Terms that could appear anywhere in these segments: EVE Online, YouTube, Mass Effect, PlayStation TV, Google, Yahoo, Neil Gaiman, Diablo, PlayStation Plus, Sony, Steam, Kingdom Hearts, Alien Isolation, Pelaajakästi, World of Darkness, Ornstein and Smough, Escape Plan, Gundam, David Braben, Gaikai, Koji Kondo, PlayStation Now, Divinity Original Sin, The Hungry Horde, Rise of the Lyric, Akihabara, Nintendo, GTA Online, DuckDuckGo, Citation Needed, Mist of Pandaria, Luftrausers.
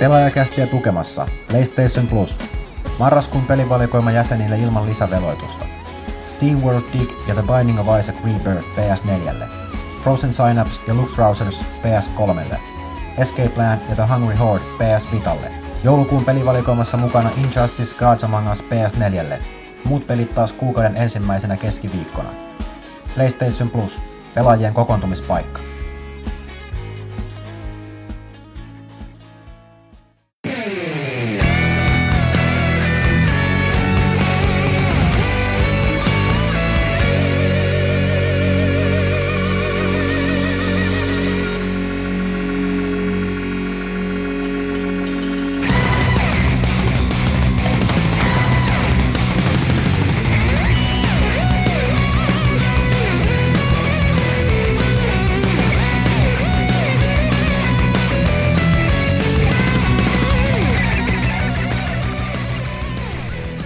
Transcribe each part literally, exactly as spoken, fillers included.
Pelaajakästiä tukemassa PlayStation Plus, marraskuun pelivalikoima jäsenille ilman lisäveloitusta, SteamWorld Dig ja The Binding of Isaac Rebirth P S neljälle, Frozen Synapse ja Luftrausers P S kolmelle, Escape Plan ja The Hungry Horde P S Vitalle, joulukuun pelivalikoimassa mukana Injustice Gods Among Us P S neljälle, muut pelit taas kuukauden ensimmäisenä keskiviikkona. PlayStation Plus, pelaajien kokoontumispaikka.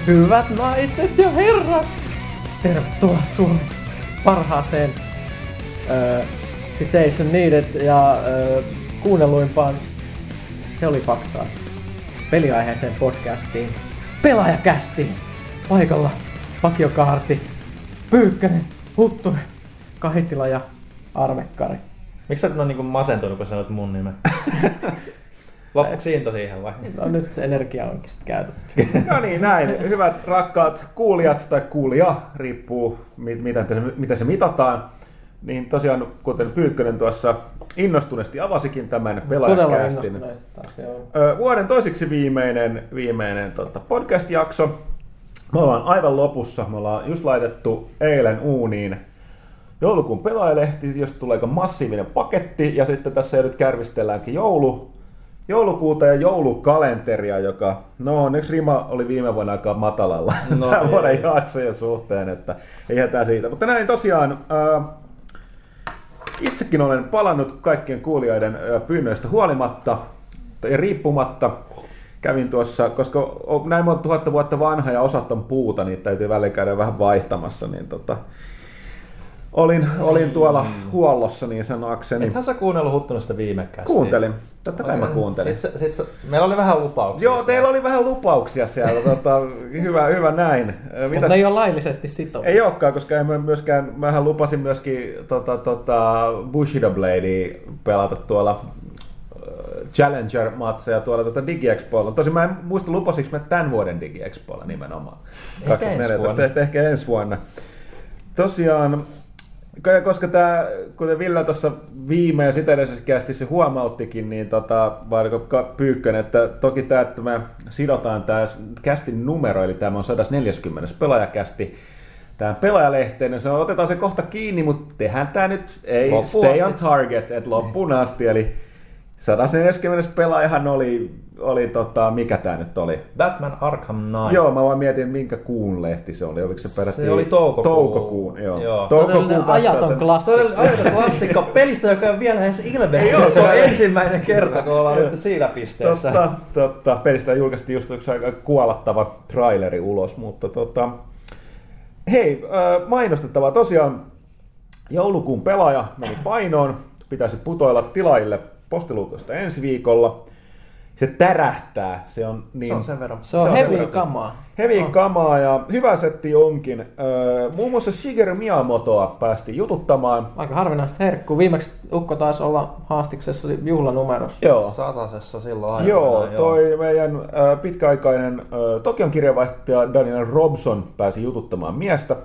Hyvät naiset ja herrat! Tervetuloa Suomen parhaaseen äh, Citation Needed ja äh, kuunneluimpaan, se oli faktaa, peliaiheeseen podcastiin, Pelaajakästiin! Paikalla Vakiokaarti, Pyykkänen, Huttunen, Kahitila ja Arvekkari. Miksi sä oot noin niinku masentunut, kun sanot mun nimen? Loppuksi into siihen vai? No nyt energia onkin sitten käytetty. No niin, näin. Hyvät rakkaat kuulijat tai kuulija, riippuu mit, mitä, mitä se mitataan. Niin tosiaan, kuten Pyykkönen tuossa innostuneesti avasikin tämän Pelaajakästin. Vuoden toiseksi viimeinen, viimeinen tota, podcast-jakso. Me ollaan aivan lopussa. Me ollaan just laitettu eilen uuniin joulukuun pelaajalehti, josta tulee aika massiivinen paketti. Ja sitten tässä jo nyt kärvistelläänkin joulu. Joulukuuta ja joulukalenteria, joka, no onneksi rima oli viime vuonna aika matalalla no, tämän vuoden jaksojen suhteen, että ei hätää siitä. Mutta näin tosiaan, äh, itsekin olen palannut kaikkien kuulijoiden äh, pyynnöistä huolimatta ja riippumatta. Kävin tuossa, koska näin monta tuhatta vuotta vanha ja osat on puuta, niin täytyy välillä käydä vähän vaihtamassa, niin tota... Olin, olin tuolla huollossa niin sanoakseni. Ethän sä kuunnellut Huttunut sitä viime kästiin? Kuuntelin. Totta kai mä kuuntelin. Sit, sit, sit, meillä oli vähän lupauksia. Joo, teillä oli vähän lupauksia siellä. tota, hyvä, hyvä näin. Mutta ne ei ole laillisesti sitovia. Ei olekaan, koska en myöskään, mähän lupasin myöskin tota, tota, Bushido Bladea pelata tuolla Challenger-matseja tuolla tuota DigiExpoilla. Tosin mä en muista lupasinko mä tämän vuoden DigiExpoilla nimenomaan. Ehkä ensi vuonna. Ehkä ensi vuonna. Tosiaan... Koska tämä, kuten Ville tuossa viime ja sitä edellisessä kästissä huomauttikin, niin tota, vaikka Pyykkön, että toki tämä, että me sidotaan tämä kästin numero, eli tämä on sata neljäkymmentä pelaajakästi tähän pelaajalehteen, niin se otetaan se kohta kiinni, mutta tehdään tämä nyt, ei loppuun stay asti. On target, että loppuun asti, eli sata neljäkymmentä pelaajahan oli, oli tota, mikä tämä nyt oli? Batman Arkham Knight. Joo, mä vaan mietin, minkä kuun lehti se oli. Oliko se peräti? Se oli toukokuun. Toukokuun, joo. joo. Toukokuun todellinen ajaton klassikko. Todellinen ajaton klassikko pelistä, joka ei vielä edes ilmestynyt. Se on ensimmäinen kerta, kun ollaan nyt siinä pisteessä. Totta, totta. Pelistä julkaistiin just yksi aika kuolattava traileri ulos, mutta tota... Hei, äh, mainostettavaa. Tosiaan joulukuun pelaaja meni painoon. Pitäisi putoilla tilaille postiluukosta ensi viikolla. Se tärähtää. Se on, niin, se on sen verran. Se on, on heviä kamaa. Heviä oh. kamaa ja hyvä setti onkin. Öö, muun muassa Shigeru Miyamotoa päästiin jututtamaan. Aika harvinaista herkkuu. Viimeksi ukko taisi olla haastiksessa juhlanumerossa. Joo. Satasessa silloin aina. Joo, toi joo. Meidän ö, pitkäaikainen ö, Tokion kirjeenvaihtaja Daniel Robson pääsi jututtamaan miestä,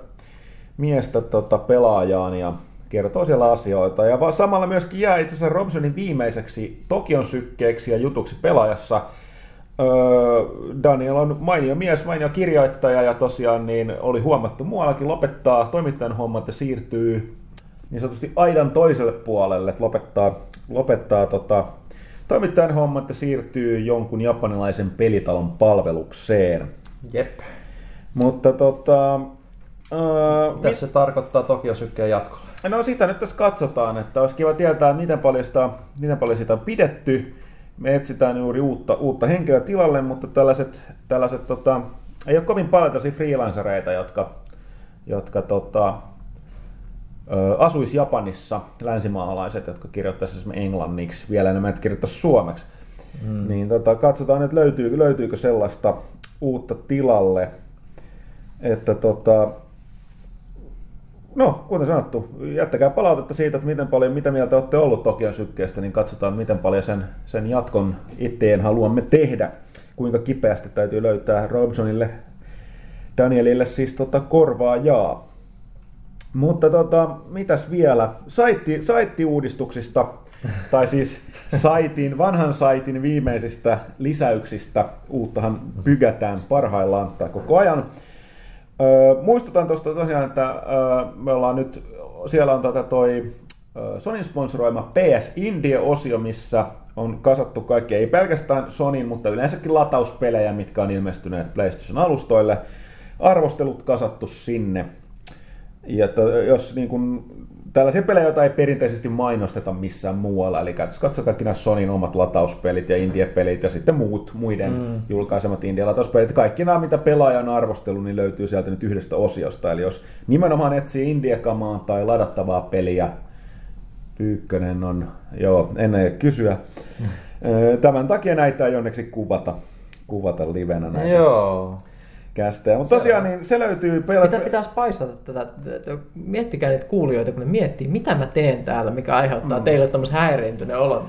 miestä tota, pelaajaan ja kertoo siellä asioita ja vaan samalla myöskin jää itse asiassa Robsonin viimeiseksi Tokion sykkeeksi ja jutuksi pelaajassa. Öö, Daniel on mainio mies, mainio kirjoittaja ja tosiaan niin oli huomattu muuallakin lopettaa toimittajan hommat ja siirtyy niin sanotusti aidan toiselle puolelle, että lopettaa, lopettaa tota, toimittajan hommat ja siirtyy jonkun japanilaisen pelitalon palvelukseen. Jep. Mutta tota... Öö, mitä se mit... tarkoittaa Tokion sykkeen jatkolla? No sitä nyt tässä katsotaan, että olisi kiva tietää, miten paljon sitä, miten paljon sitä on pidetty. Me etsitään juuri uutta, uutta henkilöä tilalle, mutta tällaiset, tällaiset tota, ei ole kovin paljon tällaisia freelancereita, jotka, jotka tota, ö, asuisi Japanissa, länsimaalaiset, jotka kirjoittaisivat esimerkiksi englanniksi, vielä enemmän, että kirjoittaisivat suomeksi. Mm. Niin tota, katsotaan, että löytyykö, löytyykö sellaista uutta tilalle. Että tota, no, kuten sanottu, jättäkää palautetta siitä, että miten paljon, mitä mieltä olette ollut Tokion sykkeestä, niin katsotaan, miten paljon sen, sen jatkon eteen haluamme tehdä. Kuinka kipeästi täytyy löytää Robsonille, Danielille siis tota, korvaajaa. Mutta tota, mitäs vielä? Saitti, saittiuudistuksista, tai siis saitin, vanhan saitin viimeisistä lisäyksistä. Uuttahan pykätään parhaillaan tai koko ajan. Öö, muistutan tuosta tosiaan, että öö, me ollaan nyt, siellä on tätä toi öö, Sonin sponsoroima P S Indie-osio, missä on kasattu kaikkea, ei pelkästään Sonin, mutta yleensäkin latauspelejä, mitkä on ilmestyneet PlayStation-alustoille. Arvostelut kasattu sinne. Ja to, jos niin kun, tällaisia pelejä, joita ei perinteisesti mainosteta missään muualla, eli katso kaikki nämä Sonin omat latauspelit ja indie-pelit ja sitten muut muiden mm. julkaisemat indie-latauspelit. Kaikki nämä, mitä pelaajan arvostelu, niin löytyy sieltä nyt yhdestä osiosta. Eli jos nimenomaan etsii indie-kamaa tai ladattavaa peliä, Pyykkönen on, joo, en aio kysyä. Tämän takia näitä ei onneksi kuvata, kuvata livenä näitä. Joo. Kästejä. Mutta tosiaan niin se löytyy... Pel- mitä pitäisi paistaa tätä? Miettikää niitä kuulijoita, kun ne miettii, mitä mä teen täällä, mikä aiheuttaa mm. teille tämmöisen häiriintyneen olon.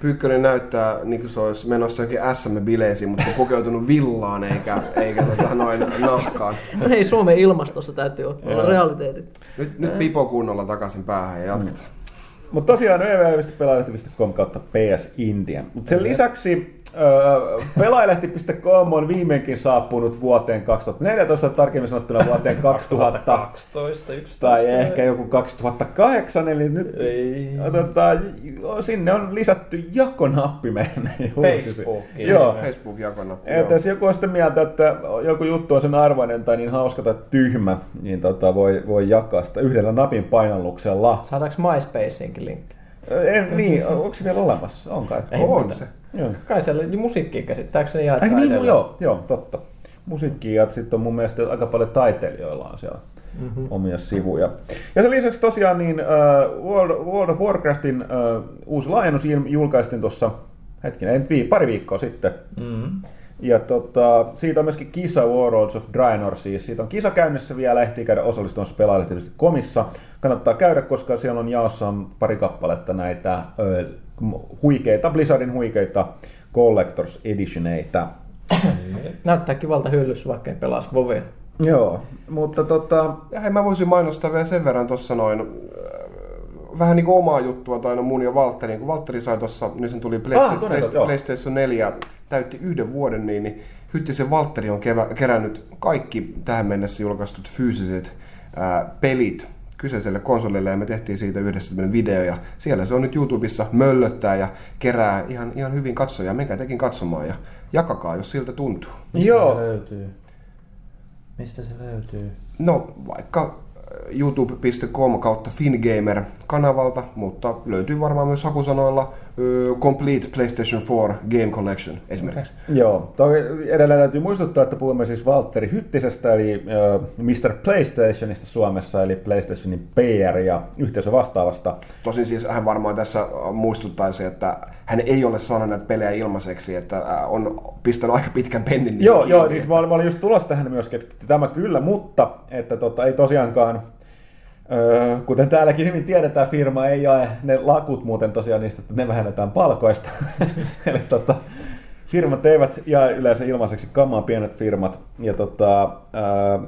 Pyykkönen näyttää, niin kuin se olisi menossa jokin S M-bileisiin, mutta on pukeutunut villaan eikä, eikä tota noin nahkaan. No ei, Suomen ilmastossa täytyy olla realiteetit. Nyt, nyt pipo kunnolla takaisin päähän ja jatketaan. Mm. Mutta tosiaan w w w pelailehti piste com kautta P S India. Mut sen lisäksi öö, pelailehti piste com on viimeinkin saapunut vuoteen kaksituhattaneljätoista, tarkemmin sanottuna vuoteen kaksituhattakaksitoista tai ehkä joku kaksituhattakahdeksan, eli nyt ei. Tota, sinne on lisätty jakonappi meidän Facebook-jakonappi. Joo. Facebook-jakonappi, joo. Jos joku on sitten mieltä, että joku juttu on sen arvoinen tai niin hauska tai tyhmä, niin tota voi, voi jakaa sitä yhdellä napin painalluksella. Saadaanko MySpaceinkin linkki? En, niin, onko se vielä olemassa? On kai. Ei, on se. Joo. Kai siellä musiikkiin käsittääkseni jaetaan niin, edelleen. Joo, joo, totta. Musiikkiin sitten on mun mielestä aika paljon taiteilijoilla on siellä mm-hmm. omia sivuja. Ja sen lisäksi tosiaan niin uh, World, World of Warcraftin uh, uusi laajennus julkaistiin tuossa hetkinen, vi- pari viikkoa sitten. Mm-hmm. Ja tota, siitä on myöskin kisa Warlords of Draenor, siis siitä on kisa käynnissä vielä, ehtii käydä osallistumassa pelaajalehti komissa. Kannattaa käydä, koska siellä on jaossa pari kappaletta näitä ö, huikeita, Blizzardin huikeita Collectors Editioneita. Näyttää kivalta hyllyssä, vaikka ei pelaa WoWia. Joo, mutta tota... Ja hei, mä voisin mainostaa vielä sen verran tuossa noin... Vähän niin kuin omaa juttua, tai no mun ja Valtterin, kun Valtteri sai tuossa, niin sen tuli ah, PlayStation, PlayStation neljä, täytti yhden vuoden, niin Hyttisen Valtteri on kevä, kerännyt kaikki tähän mennessä julkaistut fyysiset ää, pelit kyseiselle konsolille, ja me tehtiin siitä yhdessä video, ja siellä se on nyt YouTubessa, möllöttää ja kerää ihan, ihan hyvin katsojia, menkää tekin katsomaan, ja jakakaa, jos siltä tuntuu. Mistä Joo. se löytyy? Mistä se löytyy? No, vaikka... youtube piste com kautta Fingamer kanavalta, mutta löytyy varmaan myös hakusanoilla Complete PlayStation neljä Game Collection esimerkiksi. Joo, toki edelleen täytyy muistuttaa, että puhumme siis Valtteri Hyttisestä, eli mister PlayStationista Suomessa, eli PlayStationin P R ja yhteisö vastaavasta. Tosin siis hän varmaan tässä muistuttaisi, että hän ei ole saanut näitä pelejä ilmaiseksi, että on pistänyt aika pitkän pennin. Joo, joo, siis mä olin just tulossa tähän myöskin, että tämä kyllä, mutta että tota, ei tosiaankaan Öö, kuten täälläkin hyvin tiedetään, firma ei jae ne lakut muuten tosiaan niistä, että ne vähennetään palkoista. Eli tota, firmat eivät jae yleensä ilmaiseksi kamaa, pienet firmat. Ja tota, öö,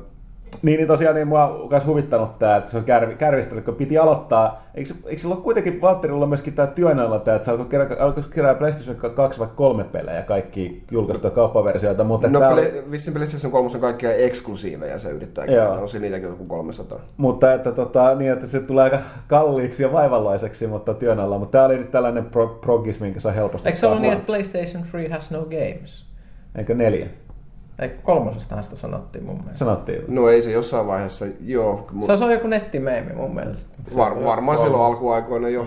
niin, niin tosiaan niin mua on myös huvittanut tämä, että se on kär, kärvistellyt, kun piti aloittaa. Eikö, eikö sillä ole kuitenkin Valtterilla myöskin tämä työnällä, että se alkoi kerää, alkoi kerää PlayStation kaksi vai kolme pelejä, kaikki julkaistua kauppaversioita. Mutta no täällä... vissiin PlayStation kolme on kaikkia eksklusiiveja, se yrittää kerää, on siinä niitäkin joku kolmesataa. Mutta että, tota, niin, että se tulee aika kalliiksi ja vaivalloiseksi, mutta työnällä. Mutta täällä oli nyt tällainen pro, progis, minkä saa helposti. Eikö se ole niin, että PlayStation kolme has no games? Eikö neljä? Eikö kolmosestahan sitä sanottiin mun mielestä? Sanottiin. No ei se jossain vaiheessa, joo. Mun... Se on joku nettimeemi mun mielestä. Var, varmaan silloin alkuaikoina jo.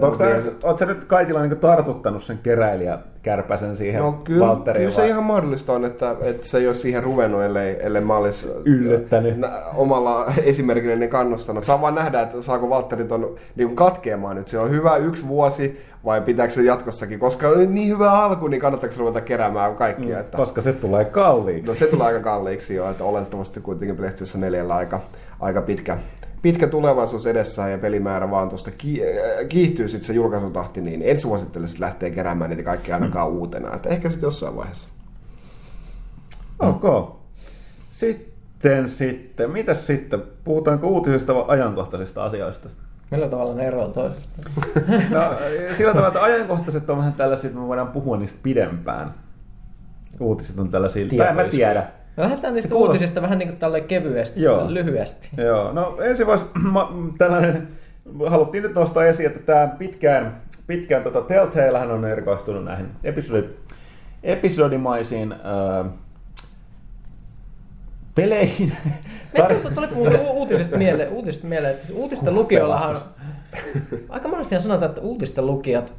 Oletko sä nyt Kaitila niin tartuttanut sen keräilijäkärpäsen siihen Valtteriin? No kyllä, kyllä se ihan mahdollista on, että, että se ei ole siihen ruvennut, ellei, ellei mä olisi yllättänyt omalla esimerkillä ne kannustanut. Saa vaan nähdä, että saako Valtteri ton niin katkeamaan nyt. Se on hyvä yksi vuosi. Vai pitääkö se jatkossakin? Koska on niin hyvä alku, niin kannattaako ruveta keräämään kaikkia? Että... Koska se tulee kalliiksi. No se tulee aika kalliiksi jo, että olettavasti kuitenkin PlayStation neljällä aika, aika pitkä, pitkä tulevaisuus edessä ja pelimäärä vaan tuosta kiihtyy sitten se julkaisutahti, niin en suosittele sitten lähtee keräämään niitä kaikkia ainakaan mm. uutena. Että ehkä sitten jossain vaiheessa. Okay. Sitten, sitten. Mitäs sitten? Puhutaanko uutisista vai ajankohtaisista asioista? Millä tavalla ne eroavat toisistaan? No, sillä tavalla, että ajankohtaiset on vähän tällaisia, että me voidaan puhua niistä pidempään. Uutiset on tällaisia. Tai en mä tiedä. No lähdetään niistä kuulosti... uutisista vähän niin kuin tälleen kevyesti, joo. lyhyesti. Joo, no ensin vois tällainen, haluttiin nyt nostaa esiin, että tämä pitkään, pitkään tota, Telltalehän on erikoistunut näihin episodi, episodimaisiin äh, peleihin. Tuli muuten uutisista mieleen, uutista mieleen, että uutisten lukijoillahan... Aika monestihan sanotaan, että uutisten lukijat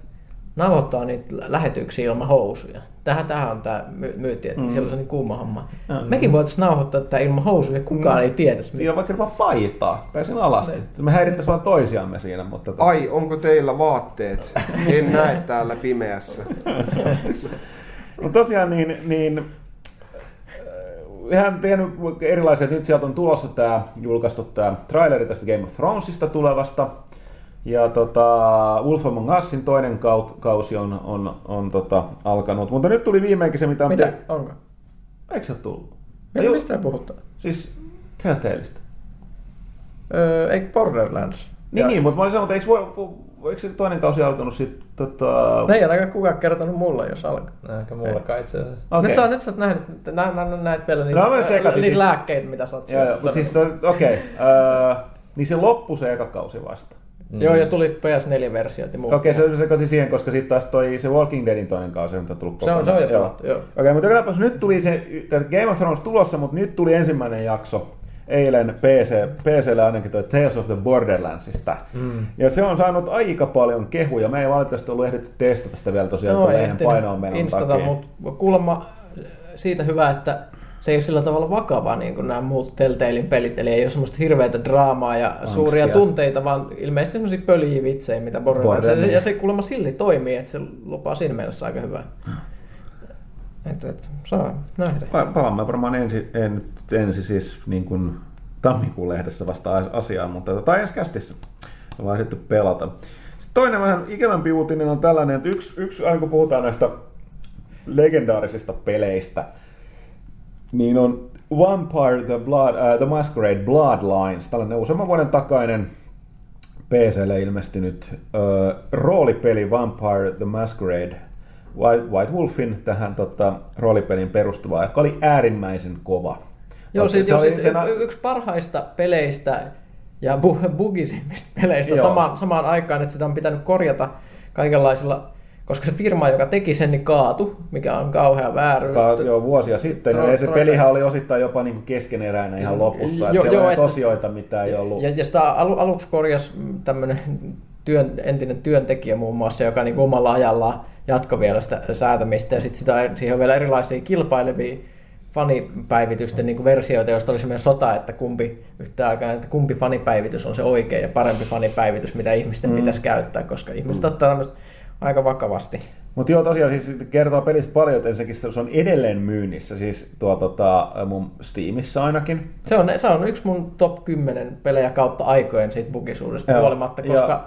navoittaa niitä lähetyksiä ilman housuja. Tähän, tähän on tämä myytti, että mm. siellä on niin kuuma homma. Mm. Mekin voitaisiin nauhoittaa tätä ilman housuja, kukaan mm. ei tietäisi. Mitä. Ilman vaikka vaan paitaa, pääsin alasti. Me häirittäisiin vaan toisiamme siinä. Mutta... Ai, onko teillä vaatteet? En näe täällä pimeässä. No tosiaan niin... niin ihan tehnyt erilaisia, nyt sieltä on tulossa tämä, julkaistu tämä traileri tästä Game of Thronesista tulevasta. Ja tota, Wolf Among Usin toinen kausi on, on, on tota, alkanut, mutta nyt tuli viimeinkin se, mitä... Mitä? Te... Onko? Eikö se ole tullut? Mikä, mistä puhutaan? Siis Telltaleista. Öö, eikö Borderlands? Niin, ja... niin, mutta mä olin sanonut, että eikö, eikö se toinen kausi alkanut sitten... Tota... Ei ainakaan kukaan kertonut mulla, jos alkaa. Ainakaan mullakaan itse asiassa. Okay. Nyt, sä, nyt sä oot nähnyt, nä, nä, nä, näet vielä niitä, no, niitä siis... lääkkeitä, mitä sä oot syönyt. Siis, okei, okay. öö, niin se loppui se eka kausi vasta. Mm. Joo, ja tuli P S neljä-versiot ja muuta. Okei, okay, se, se koti siihen, koska sitten taas toi se Walking Deadin toinen kausi, mitä on tullut kokonaan. Se on, se on jo pelattu, joo. joo. Okei, okay, mutta joka tapauksessa nyt tuli se, Game of Thrones tulossa, mutta nyt tuli ensimmäinen jakso. Eilen P C, P C:lle ainakin toi Tales of the Borderlandsista. Mm. Ja se on saanut aika paljon kehuja. Mä en valitettavasti ollut ehditty testata sitä vielä tosiaan, no, tuolla painoon menon takia. Mutta kuulemma siitä hyvä, että se ei ole sillä tavalla vakavaa niin kuin nämä muut Telltalein pelit. Eli ei ole semmoista hirveätä draamaa ja angstia, suuria tunteita, vaan ilmeisesti semmoisia pöljii vitsejä, mitä Borderlands. Ja se kuulemma silti toimii, että se lupaa siinä mielessä aika hyvää. Että et, saa nähdä. Palaamme varmaan ensi, en, ensi siis niin kuin tammikuun lehdessä vasta asiaan, mutta tai ensi kästissä ollaan sitten pelata. Sitten toinen vähän ikävämpi uutinen on tällainen, että yksi, yksi aina kun puhutaan näistä legendaarisista peleistä, niin on Vampire the, Blood, uh, the Masquerade Bloodlines, tällainen useamman vuoden takainen P C:lle ilmestynyt uh, roolipeli Vampire the Masquerade White Wolfin tähän tota, roolipelin perustuvaa, joka oli äärimmäisen kova. Joo, se, se oli siis sen... yksi parhaista peleistä ja bugisimmista peleistä samaan, samaan aikaan, että sitä on pitänyt korjata kaikenlaisilla, koska se firma, joka teki sen, niin kaatui, mikä on kauhea vääryys. Ka- joo, vuosia sitten. Tro- ja se pelihän oli osittain jopa niin keskeneräinen ihan lopussa, että siellä oli tosioita, mitä ei ollut. Ja, ja sitä alu- aluksi korjasi tämmöinen työn, entinen työntekijä muun muassa, joka niin omalla ajallaan jatko vielä sitä säätämistä, ja sitten sitä, siihen on vielä erilaisia kilpailevia fanipäivitysten niin kuin versioita, joista oli semmoinen sota, että kumpi, yhtä aikaa, että kumpi fanipäivitys on se oikea ja parempi fanipäivitys, mitä ihmisten mm. pitäisi käyttää, koska ihmiset mm. ottaa tämmöistä aika vakavasti. Mutta joo, tosiaan siis kertoo pelistä paljon, että ensinnäkin se on edelleen myynnissä, siis tuo tota, mun Steamissa ainakin. Se on, se on yksi mun top kymmenen pelejä kautta aikojen siitä bugisuudesta huolimatta, koska ja.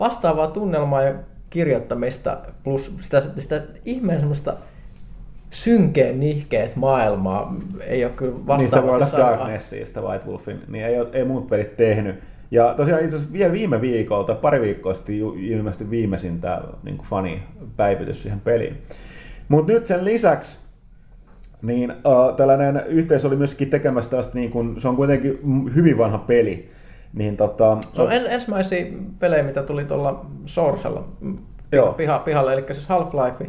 vastaavaa tunnelmaa ja kirjoittamista plus sitä, sitä, sitä ihmeen semmoista synkeen nihkeet maailmaa ei ole kyllä vastaavasti. Niistä World of Darknessista, White Wolfin, niin ei, ei muut pelit tehnyt. Ja tosiaan itse asiassa vielä viime viikolta, pari viikkoa sitten ilmeisesti viimeisin tämä niin kuin fanipäivitys siihen peliin. Mutta nyt sen lisäksi niin uh, tällainen yhteisö oli myöskin tekemässä tällaista, niin kuin, se on kuitenkin hyvin vanha peli. Niin tota, se on en, ensimmäisiä pelejä, mitä tuli tuolla Sourcella piha, pihalle, eli siis Half-Life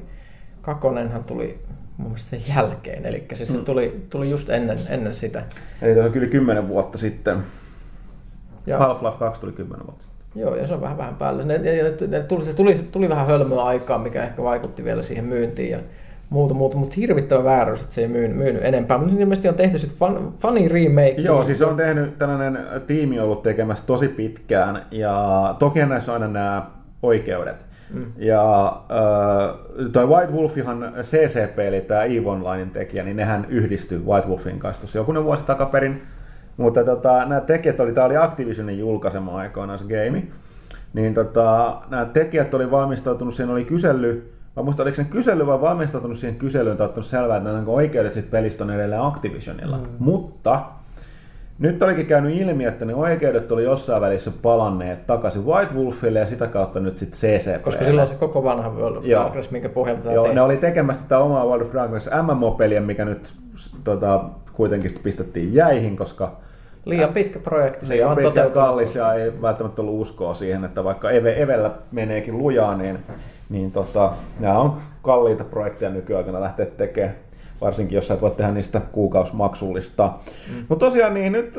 kakonenhan tuli mun mielestä sen jälkeen, eli siis mm. se tuli, tuli just ennen, ennen sitä. Eli se on kyllä kymmenen vuotta sitten. Ja Half-Life kaksi tuli kymmenen vuotta sitten. Joo, ja se on vähän vähän päälle. Ne, ne, ne tuli, se tuli, tuli vähän hölmöä aikaa, mikä ehkä vaikutti vielä siihen myyntiin ja muuta, muuta, mutta hirvittävä vääryys, että se ei myynyt, myynyt enempää. Mutta ilmeisesti on tehty sitten fun, funny remake. Joo, siis on tehnyt tällainen tiimi ollut tekemässä tosi pitkään, ja toki näissä on aina nämä oikeudet. Mm. Ja äh, toi White Wolfihan C C P, eli tämä EVE Onlinen tekijä, niin nehän yhdistyi White Wolfin kanssa tuossa jokunen vuosi takaperin. Mutta tota, nämä tekijät oli, tämä oli Activisionin julkaisema aikoinaan se game, niin tota, nämä tekijät oli valmistautunut, siinä oli kysely, mä muistan, oliko ne kysely vai valmistautunut siihen kyselyyn, tai ottanut selvää, että nämä oikeudet sit pelistä on edelleen Activisionilla. Mm. Mutta nyt olikin käynyt ilmi, että ne oikeudet oli jossain välissä palanneet takaisin White Wolfille ja sitä kautta nyt sitten C C P. Koska silloin se koko vanha World of Darkness, minkä pohjalta tämä tehtiin. Ne oli tekemässä tätä omaa World of Darkness M M O-peliä, mikä nyt tota, kuitenkin pistettiin jäihin, koska liian pitkä projekti. Se liian pitkä, kallis ja ei välttämättä ollut uskoa siihen, että vaikka Eve, Evellä meneekin lujaa, niin, niin tota, nämä on kalliita projekteja nykyaikana lähteä tekemään. Varsinkin jos sä et voi tehdä niistä kuukausimaksullista. Mm. Mutta tosiaan niin, nyt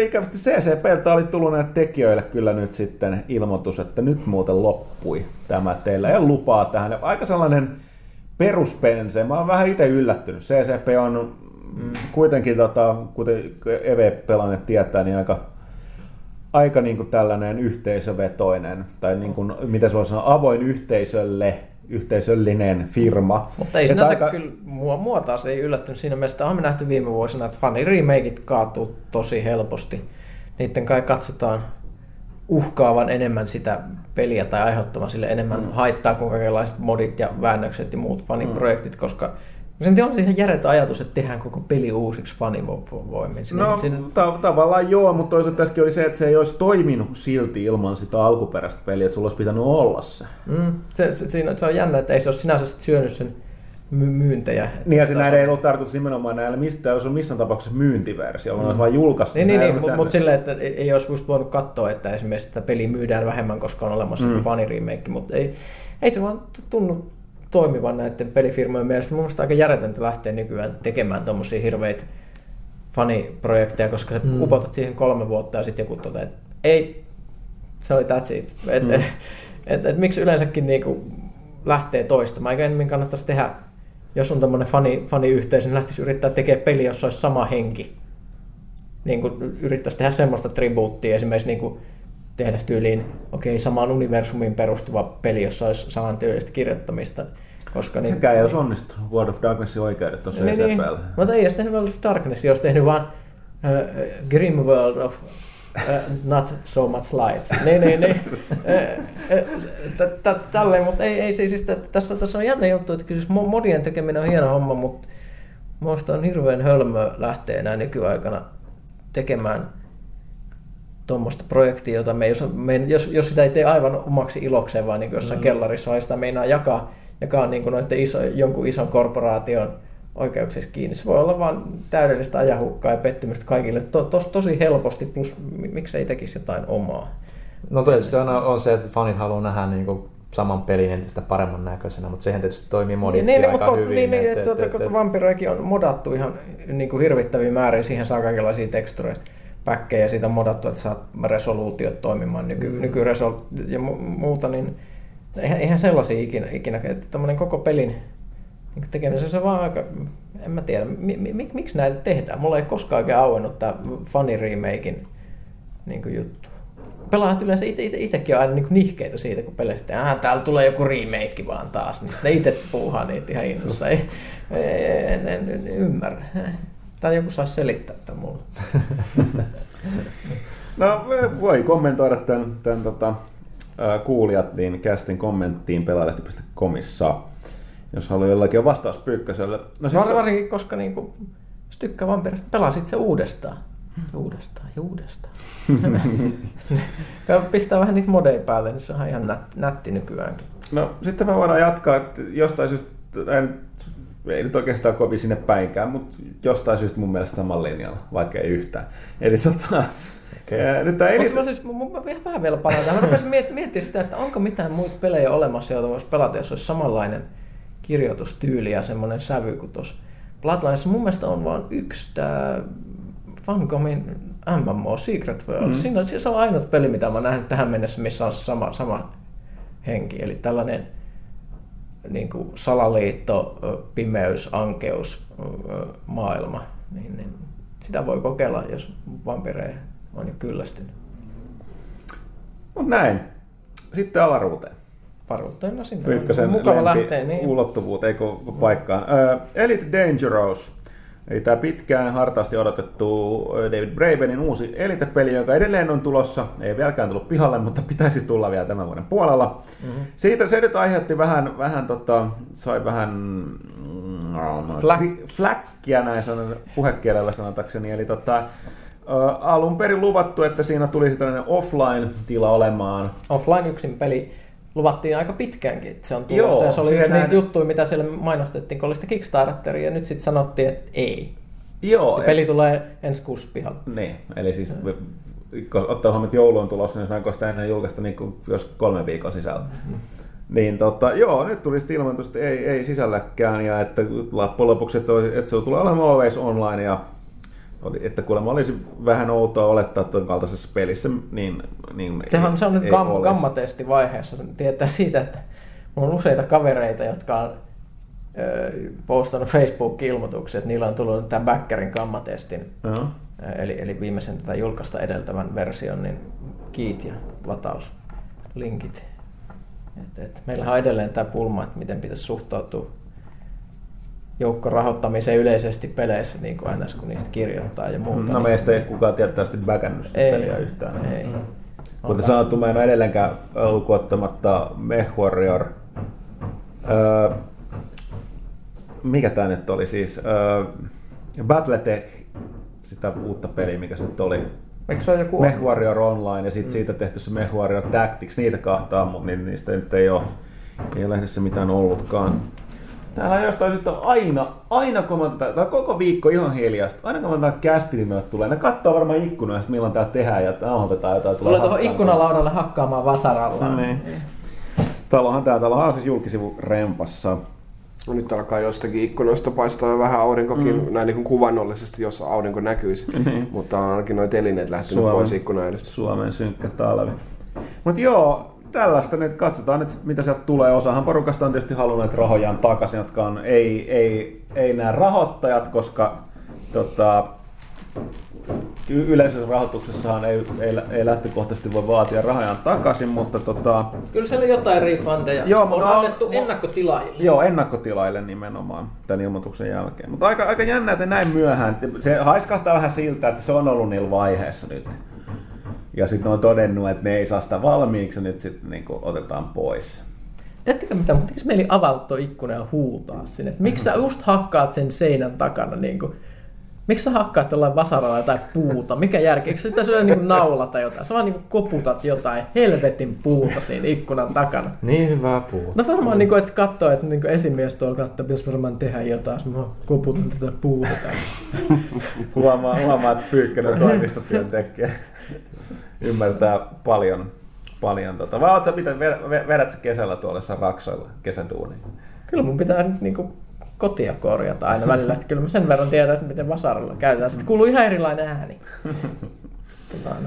ikävästi C C P:ltä oli tullut näille tekijöille kyllä nyt sitten ilmoitus, että nyt muuten loppui tämä teillä. En lupaa tähän. Aika sellainen peruspense. Mä oon vähän itse yllättynyt. C C P on mm. kuitenkin, tota, kuten E V-pelainen tietää, niin aika, aika niin kuin tällainen yhteisövetoinen, tai niin kuin, mitä se voi sanoa, avoin yhteisölle. Yhteisöllinen firma. Mutta ei sinänsä aika kyllä mua, mua taas ei yllättänyt siinä mielessä. On me nähty viime vuosina, että faniremakeit kaatuu tosi helposti. Niiden kai katsotaan uhkaavan enemmän sitä peliä tai aiheuttavan sille enemmän mm. haittaa kuin kaikenlaiset modit ja väännökset ja muut faniprojektit, mm. koska sen on ihan järjetön ajatus, että tehdään koko peli uusiksi fanivoimin. No siinä tav- tavallaan joo, mutta toisaalta tässäkin oli se, että se ei olisi toiminut silti ilman sitä alkuperäistä peliä, että sulla olisi pitänyt olla se. Mm, se, se, se, se on jännä, että ei se ole sinänsä syönyt sen my- myyntejä. Niin ja se näin ei ollut tarkoitus nimenomaan näillä, mistä olisi missään tapauksessa myyntiversio, vaan mm. olisi vain julkaistu. Niin, niin, niin mutta mut silleen, että ei olisi just voinut katsoa, että esimerkiksi tätä peliä myydään vähemmän, koska on olemassa mm. faniremake, mutta ei, ei se vaan tunnu toimivan näiden pelifirmojen mielestä. Mun mielestä aika järjetöntä lähteä nykyään tekemään tommosia hirveitä faniprojekteja, koska sä mm. upotat siihen kolme vuotta ja sitten joku toteaa, että ei, se oli that's it. Et, mm. et, et, et, miksi yleensäkin niinku lähtee toistamaan? Eikä enemmän kannattaisi tehdä, jos on tommonen fani, faniyhteisö, niin lähtisi yrittää tekemään peliä, jossa olisi sama henki. Niinku yrittäisi tehdä semmoista tribuuttia esimerkiksi niinku tehdä tyyliin okei, samaan universumiin perustuva peli, jossa olisi saman tyylistä kirjoittamista. Koska niin, sekä ei olisi onnistu. World of Darknessin oikeudet on niin, C C P:llä. Niin. Mutta ei olisi tehnyt World of Darknessia, olisi tehnyt vaan uh, Grim World of uh, Not So Much Light. niin, niin, niin. Tälleen, mutta ei, ei siis, tässä, tässä on jännä juttu, että siis modien tekeminen on hieno homma, mutta minusta on hirveän hölmö lähteä enää nykyaikana tekemään tuommoista projektia, jota me, jos, me, jos, jos sitä ei tee aivan omaksi ilokseen, vaan niin jossain mm. kellarissa, vaan sitä meinaa jakaa, jakaa niin kuin noiden iso, jonkun ison korporaation oikeuksissa kiinni. Se voi olla vaan täydellistä ajanhukkaa ja pettymystä kaikille to, tos, tosi helposti, plus miksei tekisi jotain omaa. No tietysti aina on se, että fanit haluaa nähdä niin kuin saman pelin entistä paremman näköisenä, mutta sehän tietysti toimii moditkin niin, aika mutta, hyvin. Niin, että, että, että, että Vampireikin on modattu ihan niin kuin hirvittäviä määriä, siihen saa kaikenlaisia tekstureja. Päkkejä, siitä on modattu, että saat resoluutiot toimimaan, nyky, mm. nykyresol ja mu- muuta, niin eihän, eihän sellaisia ikinä, ikinä, että tämmöinen koko pelin niin tekeminen, se on vaan aika, en mä tiedä, mi- mi- miksi näitä tehdään? Mulla ei koskaan oikein auennut tää funny-remakein niin juttu. Pelaat yleensä itse, itse, itsekin on aina niin nihkeitä siitä, kun peleistä sitten, aha, täällä tulee joku remake vaan taas, niin sitten itse puuhaa niitä ihan innossa, ei, en, en, en, en ymmärrä. Tai joku saisi selittää tämän mulle. No voi kommentoida tämän, tämän tota, kuulijat, niin kästin kommenttiin pelaajalehti piste comissa, jos haluaa jollakin on vastaus Pyykköselle. No, varsinkin, koska niinku, jos tykkää Vampirista, pelasit se uudestaan. Uudestaan ja uudestaan. Pistää vähän niitä modeja päälle, niin se on ihan nätti, nätti nykyäänkin. No sitten me voidaan jatkaa, että jostain syystä en, ei nyt oikeastaan kovin sinne päinkään, mutta jostain syystä mun mielestä saman linjalla, vaikka ei yhtään. Eli tota, okay. ää, nyt elit... Mutta mä siis, mun vähän, vähän vielä parantaa. Mä rupesin miettimään sitä, että onko mitään muita pelejä olemassa, joita voisi pelata, jos olisi samanlainen kirjoitustyyli ja semmoinen sävy kuin tuossa Bloodlinesissa. Mun mielestä on vaan yksi tämä Fancomin M M O Secret World. Mm-hmm. Siinä on, se on ainut peli, mitä mä oon nähnyt tähän mennessä, missä on sama, sama henki. Eli tällainen niin kuin salaliitto, pimeys, ankeus, maailma, niin, niin sitä voi kokeilla, jos vampireja on jo kyllästynyt. Mutta näin. Sitten alaruuteen. paruutteena sinne. Pyykkösen niin. ulottuvuuteen kuin paikkaan. Mm. Uh, Elite Dangerous. Eli tämä pitkään hartaasti odotettu David Brabenin uusi Elite-peli, joka edelleen on tulossa. Ei vieläkään tullut pihalle, mutta pitäisi tulla vielä tämän vuoden puolella. Mm-hmm. Siitä se nyt aiheutti vähän, vähän tota, sai vähän fläkkiä näin sanon, puhekielellä sanotakseni. Eli tota, alun perin luvattu, että siinä tulisi tällainen offline-tila olemaan. Offline yksin peli. Luvattiin aika pitkäänkin, että se on tulossa. Joo, ja se oli yksi näin... niitä juttuja, mitä siellä mainostettiin, kun oli sitä Kickstarteria, ja nyt sitten sanottiin, että ei. Joo. Et... peli tulee ensi kuussa pihalle. Niin, eli siis ja. Kun ottaa huomioon, että joulu on tulossa, niin sanoinko sitä ennen julkaista niin kuin jos kolmen viikon sisällä. Mm-hmm. Niin tota, joo, nyt tuli sitten ilmoitus, että ei, ei sisälläkään, ja että loppujen lopuksi, että, että se tulee olemaan always online, ja että kuulemma olisi vähän outoa olettaa tuon kaltaisessa pelissä, niin, niin Tehän, se on nyt gam, gammatestivaiheessa. Tietää siitä, että minulla on useita kavereita, jotka on ö, postannut Facebook-ilmoituksia, että niillä on tullut tämän Backerin gammatestin, uh-huh. eli, eli viimeisen tätä julkaista edeltävän version, niin kiit ja latauslinkit. Et, et, meillähän on edelleen tämä pulma, että miten pitäisi suhtautua joukkorahoittamiseen yleisesti peleissä, niin kuin aina kun niistä kirjoittaa ja muuta. No meistä ei kukaan tiettävästi bäkännyt sitä ei, peliä yhtään. Ei. Mm. Kuten sanottu, mä en ole edelleenkään lukuottamatta Mech Warrior. Öö, mikä tää nyt oli siis? Öö, Battletech, sitä uutta peliä, mikä se nyt oli. Eikö se ole joku? Mech Warrior Online ja sit mm. siitä tehty se Mech Warrior Tactics, niitä kahtaa, mutta niistä nyt ei ole, ei ole lähdössä mitään ollutkaan. Täällä on jostain syystä aina, aina kun mä tätä, tää koko viikko ihan hiljasta, aina kun mä tätä kästilimoja tulee, ne kattoo varmaan ikkunaa, ja milloin tää tehdään ja nauhoitetaan jotain. Tulee tuohon ikkunalaudalle hakkaamaan vasarallaan. No, niin. Täällä, täällä on siis julkisivu rempassa. No, nyt alkaa jostakin ikkunoista paistaa vähän aurinkokin, mm. näin niin kuin kuvannollisesti, jos aurinko näkyisi, mm. mutta on ainakin noi telineet lähtenyt Suomen, pois ikkunan edestä. Suomen synkkä talvi. Mut joo. Tällaista nyt katsotaan, että mitä sieltä tulee. Osahan porukasta on tietysti halunnut rahojaan takaisin, jotka on ei, ei, ei nämä rahoittajat, koska tota, yleisessä rahoituksessahan ei, ei, ei lähtökohtaisesti voi vaatia rahojaan takaisin, mutta... Tota, kyllä siellä jotain refundeja. Joo, on annettu ennakkotilaille. Joo, ennakkotilaille nimenomaan tämän ilmoituksen jälkeen. Mutta aika, aika jännä, että näin myöhään. Se haiskahtaa vähän siltä, että se on ollut niillä vaiheessa nyt. Ja sitten ne on todennut, että ne ei saa sitä valmiiksi, nyt sitten niinku otetaan pois. Tiedättekö mitä, mutta tekisi mieli avauttaa ikkuna ja huutaa sinne, että miksi sä just hakkaat sen seinän takana? Niinku? Miksi sä hakkaat jollain vasaralla jotain puuta? Mikä järki? Eikö sitä syödä niinku naulata jotain? Sä vaan niinku koputat jotain helvetin puuta siinä ikkunan takana. Niin hyvää puuta. No varmaan, mm. niinku, että katsoo, että niinku esimies tuolla katsoo, jos varmaan tehdään jotain, jos mä koputan tätä puuta. Huomaa, huomaa, että Pyykkönen toimistotyöntekijä ymmärtää paljon. paljon tota. Vai oot sä miten, vedät sä kesällä tuollessa raksoilla kesän duuniin? Kyllä mun pitää nyt niinku kotia korjata aina välillä, että kyllä mä sen verran tiedän, että miten vasaralla käytetään. Sitten kuuluu ihan erilainen ääni.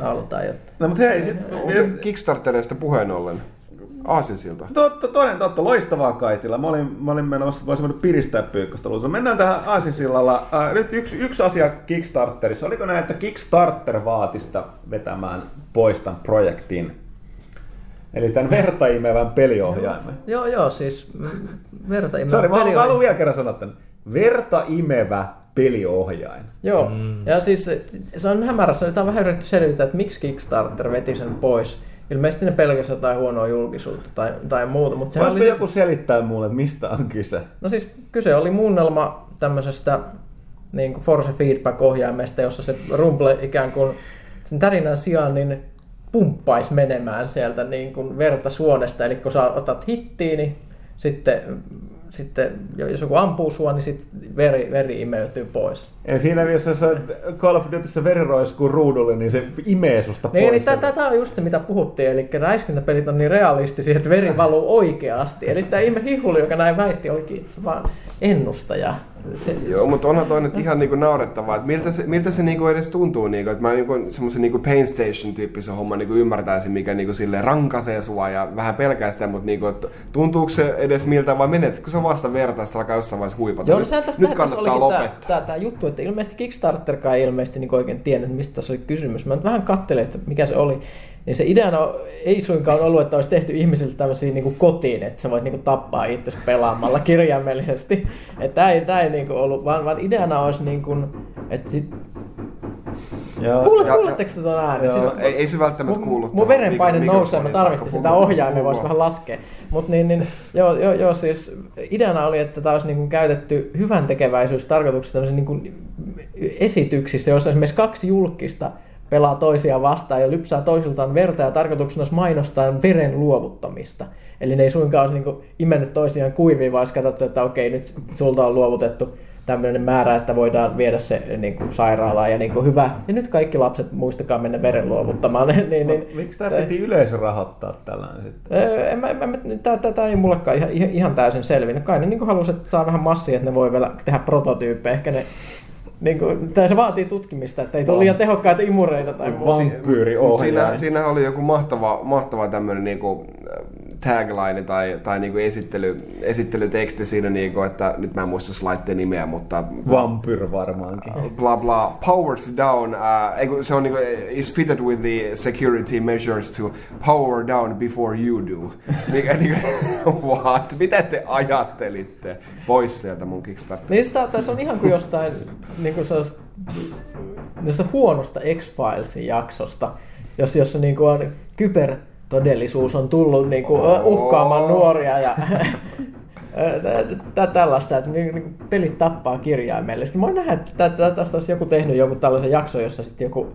Halutaan jotta. No mut hei, sit... Kickstarterista puheen ollen. Aasinsilta. Totta, toinen totta. Loistavaa Kaitilla. Mä olin, mä olin menossa, voisin mennä piristää Pyykköstä luulta. Mennään tähän Aasinsillalla. Äh, nyt yksi, yksi asia Kickstarterissa. Oliko näin, että Kickstarter vaatista vetämään pois tämän projektin? Eli tämän vertaimevän peliohjaimen. Joo, joo, siis vertaimevä Sori, mä peliohjaimen. Haluan vielä kerran sanoa tämän. Vertaimevä peliohjain. Joo, mm. ja siis se on hämärässä. Se on vähän yritetty selvittää, että miksi Kickstarter veti sen pois. Ilmeisesti ne pelkäsi jotain huonoa julkisuutta tai, tai muuta. Mutta voisiko oli... joku selittää mulle, että mistä on kyse? No siis kyse oli muunnelma tämmöisestä niin kuin force feedback-ohjaimesta, jossa se rumble ikään kuin sen tärinän sijaan niin pumppaisi menemään sieltä niin kuin verta suonesta. Eli kun sä otat hittiin, niin sitten, sitten jos joku ampuu sua, niin sitten veri, veri imeytyy pois. Eli siinä, jos Call of Dutyssä veri roiskuu ruudulle, niin se imee susta pois. Niin, tämä on just se, mitä puhuttiin. Eli räiskintäpelit on niin realistisia, että veri valuu oikeasti. Eli tämä ihme hihuli, joka näin väitti, olikin itse vaan ennustaja. Se, joo, se, mutta onhan toinen ihan niinku naurettavaa. Että miltä se, miltä se niinku edes tuntuu? Niinku, että mä niinku, semmoisen niinku Pain Station-tyyppisen homman niinku ymmärtäisin, mikä niinku silleen rankaisee sua ja vähän pelkää sitä, mutta niinku, tuntuuko se edes miltä vai menet? Kun se vasta vertaa, sitä alkaa jossain vaiheessa huipata. Joo, nyt, no, nyt kannattaa lopettaa. Tämä juttu, että ilmeisesti Kickstarterkaan ei ilmeisesti niin oikein tiennyt, mistä tässä oli kysymys. Mä nyt vähän katselin, että mikä se oli. Niin se ideana ei suinkaan ollut, että olisi tehty ihmisille tämmöisiä niin kuin kotiin, että sä voit niin kuin tappaa itsesi pelaamalla kirjaimellisesti. Että tämä ei, tämä ei niin kuin ollut, vaan, vaan ideana olisi niin kuin, että sit... Kuuletteko te tuon äänen? Siis, ei, ei se välttämättä kuulu. Mun verenpaine nousee, mä tarvitsin sitä ohjaimia, voisi vähän laskea. Mutta niin, niin, joo, joo, joo, siis ideana oli, että tämä olisi niin kuin käytetty hyvän tekeväisyystarkoituksessa tämmöisissä niin kuin esityksissä, joissa esimerkiksi kaksi julkista pelaa toisiaan vastaan ja lypsää toisiltaan verta ja tarkoituksena olisi mainostaa veren luovuttamista. Eli ne ei suinkaan olisi niin kuin imennyt toisiaan kuiviin, vaan olisi katsottu, että okei, nyt sulta on luovutettu tämmöinen määrä, että voidaan viedä se niin kuin sairaalaan ja niin kuin hyvä. Ja nyt kaikki lapset muistakaa mennä veren luovuttamaan. niin, niin, miksi tämä piti yleisö rahoittaa tällään sitten? Tämä ei mullekaan ihan, ihan täysin selvinnyt. Kai ne niin halusivat, että saa vähän massia, että ne voi vielä tehdä prototyyppejä. Ehkä ne niin kuin, se vaatii tutkimista, että ei tule liian tehokkaita imureita tai muuta. Vampyyriohjaajia. Siinä oli joku mahtava, mahtava tämmöinen niin kuin tagline tai, tai niin kuin esittely, esittelyteksti siinä, niin kuin, että nyt mä en muista slaitteen nimeä, mutta... Vampyr varmaankin. Bla bla, powers down, uh, se on niin kuin, is fitted with the security measures to power down before you do. Mikä, niin kuin, what? Mitä te ajattelitte? Pois sieltä mun Kickstarterista. Niin sitä, tässä on ihan kuin jostain... Niin kuin sellaista huonosta X-Filesin jaksosta, jos, jossa niin kuin on, kybertodellisuus on tullut niin kuin uhkaamaan nuoria ja tällaista, että niin kuin pelit tappaa kirjaimellisesti. Mä oon nähdä, että tästä olisi joku tehnyt jonkun tällaisen jakson, jossa sitten joku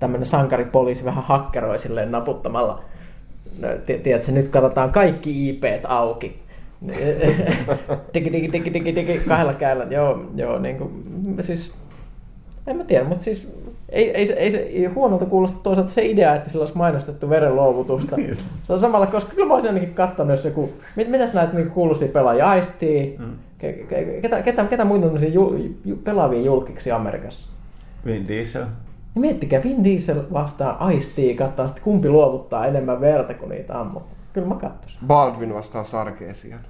tämmöinen sankaripoliisi vähän hakkeroi silleen naputtamalla. Tiedätkö, nyt katsotaan kaikki I P:t auki. tiki, tiki, tiki, tiki, tiki, kahdella kädellä. Joo, joo, niin kuin, siis, en mä tiedä, mutta siis ei, ei, ei, ei huonolta kuulosta toisaalta se idea, että sillä olisi mainostettu verenluovutusta. Se on samalla, koska kyllä mä olisin ainakin kattonut, jos joku, mit, mitäs näitä niin kuuluisia pelaajia aistii, mm. ketä, ketä, ketä muita jul, ju, pelaavia julkiksi Amerikassa? Vin Diesel. Ja miettikää, Vin Diesel vastaan aistii, katsotaan sitten kumpi luovuttaa enemmän verta kuin niitä ammut. Kyllä mä katsoisin. Baldwin vastaa sarkeesiaan.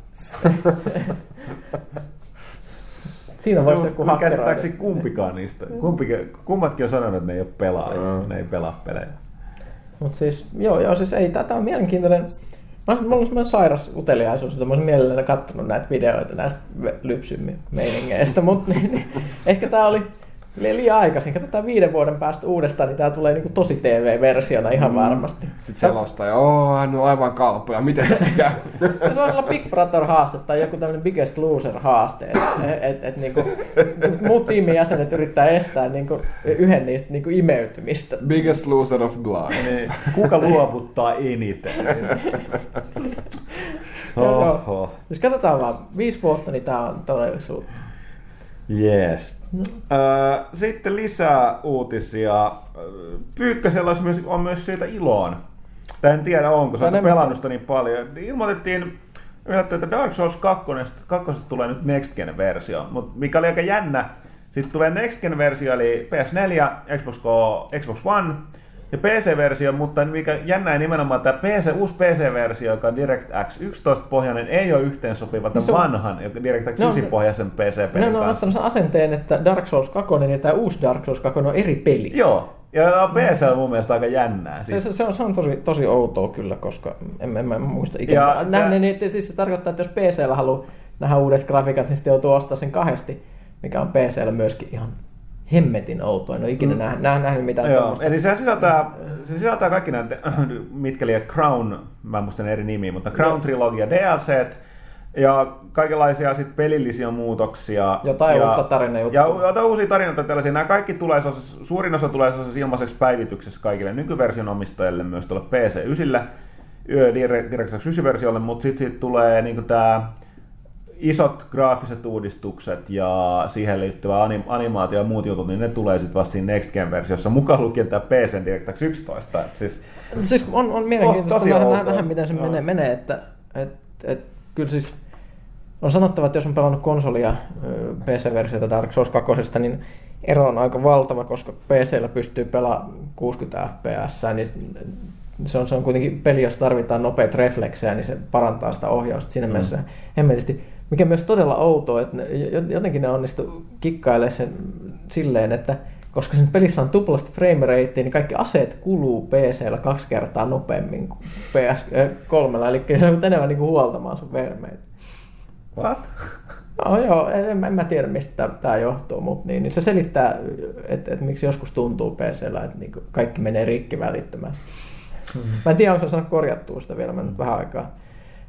Siinä voisi joku hakkeroida. Käsittääkseni kumpikaan niistä. Kumpikin, kummatkin on sanonut, että ne ei ole pelaajia. Mm. Ne ei pelaa pelejä. Mut siis, joo, joo, siis ei. Tämä on mielenkiintoinen. Mulla on semmoinen sairas uteliaisuus, että mä olisin mielelläni katsonut näitä videoita näistä lypsymimeiningeistä. Mutta niin, niin, ehkä tämä oli liian aikaisin. Katsotaan viiden vuoden päästä uudestaan, niin tämä tulee niinku tosi T V-versiona ihan varmasti. Sitten selostaja, ooo, hän on aivan kalpoja, miten tässä käy? Se on sellainen Big Brother-haaste tai joku tämmöinen Biggest Loser-haaste. Että et, et, niinku, muut tiimin jäsenet yrittää estää niinku, yhden niistä niinku, imeytymistä. Biggest Loser of Blood. Niin. Kuka luovuttaa eniten? Oho. Jos katsotaan vaan, viisi vuotta, niin tämä on todellisuutta. Yes. No. Sitten lisää uutisia. Pyykkäsellä on myös siitä iloon. Tai en tiedä onko, sä oot pelannut niin paljon. Ilmoitettiin yllättäen, että Dark Souls kaksi, kaksi tulee nyt Next Gen-versio. Mut mikä oli aika jännä, sitten tulee Next Gen-versio eli P S neljä, Xbox, Xbox One ja P C-versio. Mutta mikä jännää nimenomaan, tämä P C, uusi P C-versio, joka on DirectX yksitoista-pohjainen, ei ole yhteensopiva tämän vanhan, joka DirectX yhdeksän-pohjaisen P C-pelin no, no, kanssa. Ne on ottanut asenteen, että Dark Souls kaksi ja tämä uusi Dark Souls kaksi on eri peli. Joo, ja P C on mun mielestä aika jännää. Siis. Se, se, on, se on tosi, tosi outoa kyllä, koska en, en, en muista ikinä. Näin, niin, että, siis se tarkoittaa, että jos P C-llä haluaa nähdä uudet grafiikat, niin sitten joutuu ostamaan sen kahdesti, mikä on P C-llä myöskin ihan... hemmetin outoa, en ole ikinä mm. nähnyt, nähnyt mitään tämmöistä. Eli se sisältää, se sisältää kaikki nämä, mitkä liian Crown, mä en muista ne eri nimiä, mutta Crown Trilogia, D L C-t ja kaikenlaisia sit pelillisiä muutoksia. Jotain ja, uutta tarinajuttua. Ja jotain uusia tarinoita tällaisia. Nämä kaikki tulee, suurin osa tulee ilmaiseksi päivityksessä kaikille nykyversion omistajille, myös tuolla P C yhdeksälle, DirectX yhdeksän-versiolle, mutta sitten siitä tulee niinku tämä... Isot graafiset uudistukset ja siihen liittyvä anim- animaatio ja muut jutut, niin ne tulee sitten vasta siinä Next Gen-versiossa mukaan lukien tämä P C DirectX yksitoista. Et siis, siis on, on mielenkiintoista nähdä, nähdä, miten se menee, menee että et, et, kyllä siis on sanottava, että jos on pelannut konsolia P C-versiota Dark Souls kaksi, niin ero on aika valtava, koska P C:llä pystyy pelaamaan kuusikymmentä F P S, niin se on, se on kuitenkin peli, jos tarvitaan nopeita refleksejä, niin se parantaa sitä ohjausta siinä mm. mielessä hemmetisti. Mikä myös todella outoa, että ne, jotenkin ne onnistu kikkailemaan sen silleen, että Koska sen pelissä on tuplasti frame ratea, niin kaikki aseet kuluu P C:llä kaksi kertaa nopeammin kuin P S kolmella, eli se on enemmän niin kuin huoltamaan sun vermeitä. What? No joo, en, en mä tiedä mistä tämä johtuu, mutta niin, niin se selittää, että et miksi joskus tuntuu P C:llä, että niin kaikki menee rikki välittömästi. Mm-hmm. Mä en tiedä, onko se saanut korjattua sitä vielä, mä nyt vähän aikaa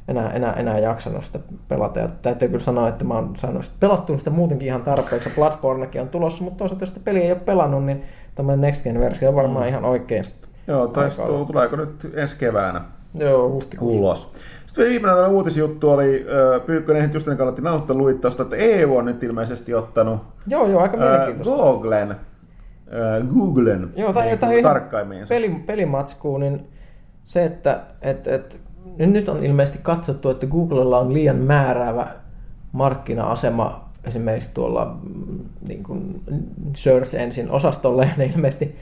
enää, enää, enää jaksanut sitä pelata. Ja täytyy kyllä sanoa, että mä oon saanut sitä pelattua sitä muutenkin ihan tarpeeksi, Bloodbornekin on tulossa, mutta toisaalta jos sitä peliä ei ole pelannut, niin tämmöinen Next Gen-versio on varmaan mm. ihan oikein. Joo, taistuu, tuleeko nyt ensi keväänä? Joo, huhtikuussa. Ulos. Sitten viimeinen uutisjuttu oli, Pyykkönen ehti just ennen kannatti nauhoittaa luittausta, että E U on nyt ilmeisesti ottanut joo, joo, aika mielenkiintoista. Googlen. Googlen joo, tai niin, tarkkaimiin. Pelin, pelimatskuun, niin se, että et, et, nyt on ilmeisesti katsottu, että Googlella on liian määräävä markkina-asema esimerkiksi tuolla niin kuin search engine -osastolla, ja ne ilmeisesti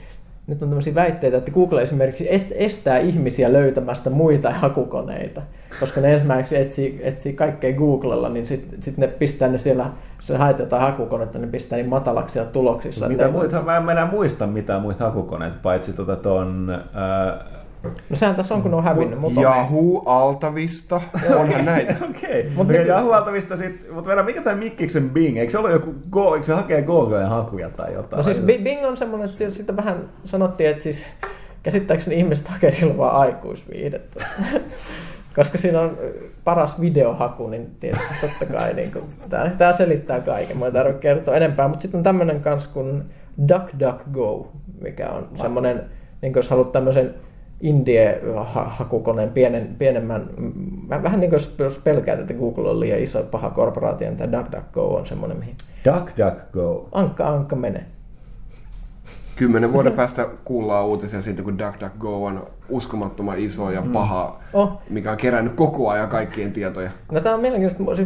nyt on tämmöisiä väitteitä, että Google esimerkiksi estää ihmisiä löytämästä muita hakukoneita, koska ne esimerkiksi etsii, etsii kaikkea Googlella, niin sitten sit ne pistää ne siellä, jos sä haet jotain hakukonetta, ne pistää niin matalaksi siellä tuloksissa. Mitä muita, mä en enää muista mitään muita hakukoneita, paitsi tuota ton... Ää... No sehän tässä on, kun ne on hävinnyt. Mut Yahoo, Altavista, onhan näitä. Okei, okay. Okay, Yahoo, Altavista sitten, mutta meillä mikä tämä Mikkiksen Bing? Eikö se ole joku, go, eikö se hakee Googlen hakuja tai jotain? No siis Bing on semmoinen, että sitä vähän sanottiin, että siis käsittääkseni ihmiset hakee silloin vaan aikuisviihdettä. Koska siinä on paras videohaku, niin tietysti totta kai niin kun, tää, tää selittää kaiken. Mä en tarvitse kertoa enempää, mutta sitten on tämmöinen kans kuin DuckDuckGo, mikä on semmoinen, niin jos haluat tämmöisen indie-hakukoneen pienen, pienemmän, vähän niin kuin jos pelkää, että Google on liian iso paha korporaatio, niin tämä DuckDuckGo on semmoinen, mihin... DuckDuckGo? Ankka, ankka, mene. Kymmenen vuoden päästä kuullaan uutisia siitä, kun DuckDuckGo on uskomattoman iso ja paha, mm. oh. mikä on kerännyt koko ajan kaikkien tietoja. No tämä on mielenkiintoista.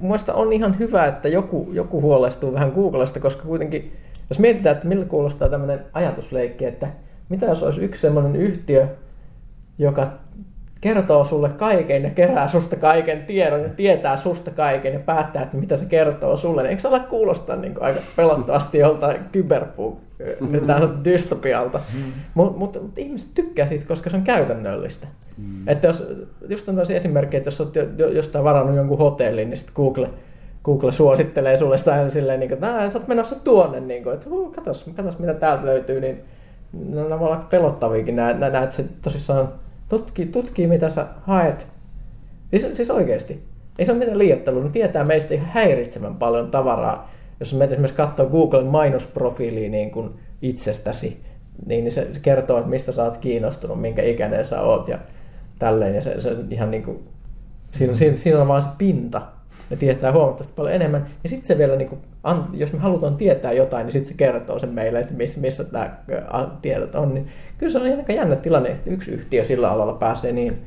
Mielestäni on ihan hyvä, että joku, joku huolestuu vähän Googlesta, koska kuitenkin, jos mietitään, että millä kuulostaa tämmöinen ajatusleikki, että mitä jos olisi yksi semmoinen yhtiö, joka kertoo sulle kaiken ja kerää susta kaiken tiedon ja tietää susta kaiken ja päättää, että mitä se kertoo sulle. Eikö se ole kuulostaa niin kuin aika pelottavasti joltain kyberpuu dystopialta? Mutta mut, mut ihmiset tykkää siitä, koska se on käytännöllistä. Mm. Että jos, just on tosi esimerkki, että jos olet jostain varannut jonkun hotellin, niin sitten Google... Google suosittelee sulle sitä silleen, niin kuin, että sä oot menossa tuonne, niin kuin, että uh, katos, katos mitä täältä löytyy. Niin, no, nämä ovat aika pelottaviakin, nämä, että se tosissaan tutkii, tutkii, mitä sä haet. Siis, siis oikeasti. Ei se ole mitään liioittelua. Ne tietää meistä ihan häiritsevän paljon tavaraa. Jos menet esimerkiksi katsoa Googlen mainosprofiiliä niin kuin itsestäsi, niin se kertoo, että mistä sä oot kiinnostunut, minkä ikäinen sä oot ja tälleen. Ja se, se ihan niin kuin, siinä, siinä, siinä on vaan se pinta. Ne tietää huomattavasti paljon enemmän. Ja sitten se vielä, niin kun, jos me halutaan tietää jotain, niin sitten se kertoo sen meille, että missä, missä tämä tiedot on. Niin kyllä se on aika jännä tilanne, että yksi yhtiö sillä alalla pääsee niin,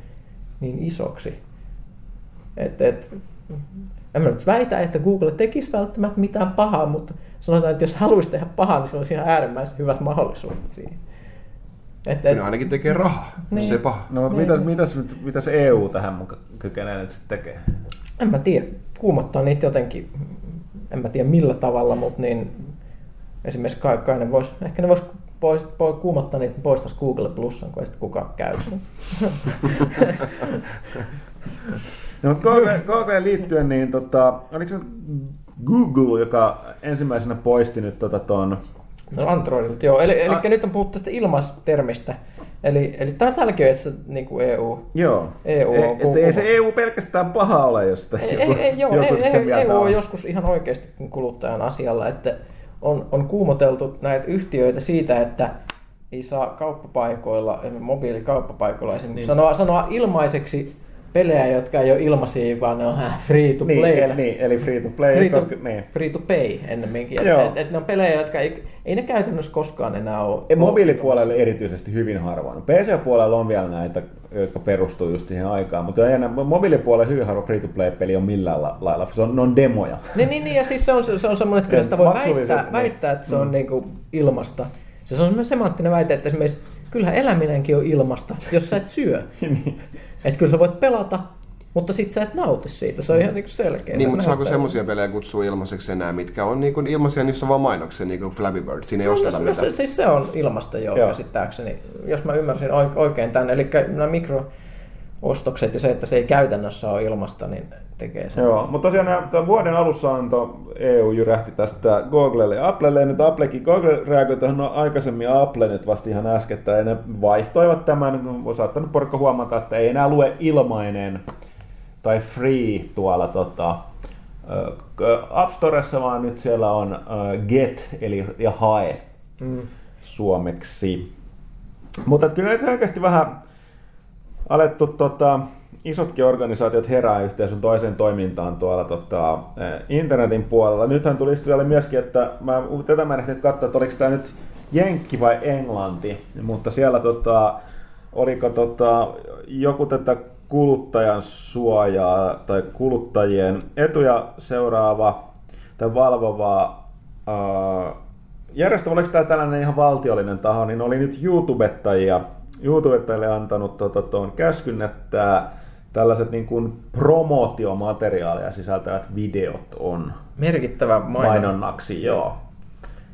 niin isoksi. Et, et, en mä nyt väitä, että Google tekisi välttämättä mitään pahaa, mutta sanotaan, että jos haluaisi tehdä pahaa, niin se olisi ihan äärimmäisen hyvät mahdollisuudet siihen. Et, et, ne ainakin tekee rahaa, niin, se paha. No, niin, mitäs, mitäs, mitäs E U tähän mun kykenee nyt sitten tekee? En mä tiedä, kuumottaa niitä jotenkin, en mä tiedä millä tavalla, mutta niin esimerkiksi kai, kai ne vois, ehkä ne vois pois, pois, kuumottaa niitä, poistaisi Google Plusan, kun ei sitä kukaan käy. No, Googleen liittyen, niin tota, oliko se nyt Google, joka ensimmäisenä poisti nyt tota ton... No Androidilta, joo. Eli, eli A- nyt on puhuttu tästä ilmaistermistä. Eli, eli täälläkin on itse niin E U. Joo. E U on e, ei se E U pelkästään paha ole, jos sitä ei, joku, ei, joo, joku ei, sitä ei, E U on joskus ihan oikeasti kuluttajan asialla, että on, on kuumoteltu näitä yhtiöitä siitä, että ei saa kauppapaikoilla, mobiilikauppapaikoilla niin. sanoa, sanoa ilmaiseksi pelejä, jotka ei ole ilmaisia, vaan ne on free to play. Niin, niin, eli free to play. Free to, koska, niin. free to pay ennemminkin. Että et, et ne on pelejä, jotka ei, ei ne käytännössä koskaan enää ole. Ei mobiilipuolelle erityisesti hyvin harvoin. P C-puolella on vielä näitä, jotka perustuu just siihen aikaan, mutta ei enää mobiilipuolella hyvin harvoin free to play peli on millään lailla. Se on, ne on demoja. Niin, niin, niin, ja siis se on, se on semmoinen, että kyllä sitä voi väittää, väittää, että se on mm. niin kuin ilmasta. Se on semmoinen semanttinen väite, että esimerkiksi kyllähän eläminenkin on ilmasta, jos sä et syö. Että kyllä sä voit pelata Mutta sit sä et nauti siitä, se on ihan niinku selkeä. Niin, mutta saako semmoisia pelejä kutsua ilmaiseksi enää, mitkä on niinku ilmaisia, niissä on vaan mainoksia, niin kuin Flappy Bird, siinä ei no, osteta mitään. Se, siis se on ilmasta joo, joo. käsittääkseni, jos mä ymmärsin oikein tämän, eli nämä mikroostokset ja se, että se ei käytännössä ole ilmasta, niin tekee sen. Joo, mutta tosiaan tämän vuoden alussa anto E U jyrähti tästä Googlelle ja Applelle, ja nyt Applekin Google reagoi tähän no, aikaisemmin Apple nyt vasta ihan äskettä, ja ne vaihtoivat tämän, on saattanut porukka huomata, että ei enää lue ilmainen tai free tuolla tota, App Storessa, vaan nyt siellä on get eli ja hae mm. suomeksi. Mutta kyllä nyt oikeasti vähän alettu tota, isotkin organisaatiot herää yhteisön toiseen toimintaan tuolla tota, internetin puolella. Nythän tuli istujalle myöskin, että mä, tätä mä en ehtinyt katsoa, että oliko tämä nyt jenkki vai englanti, mutta siellä tota, oliko tota, joku tätä kuluttajan suojaa tai kuluttajien etuja seuraava tai valvova ää, järjestö, oliko tämä tällainen ihan valtiollinen taho, niin oli nyt YouTubettajia, YouTubettajille antanut tuon to, to, käskyn, että tällaiset niin kuin promootiomateriaalia sisältävät videot on merkittävä mainon. mainonnaksi. Joo.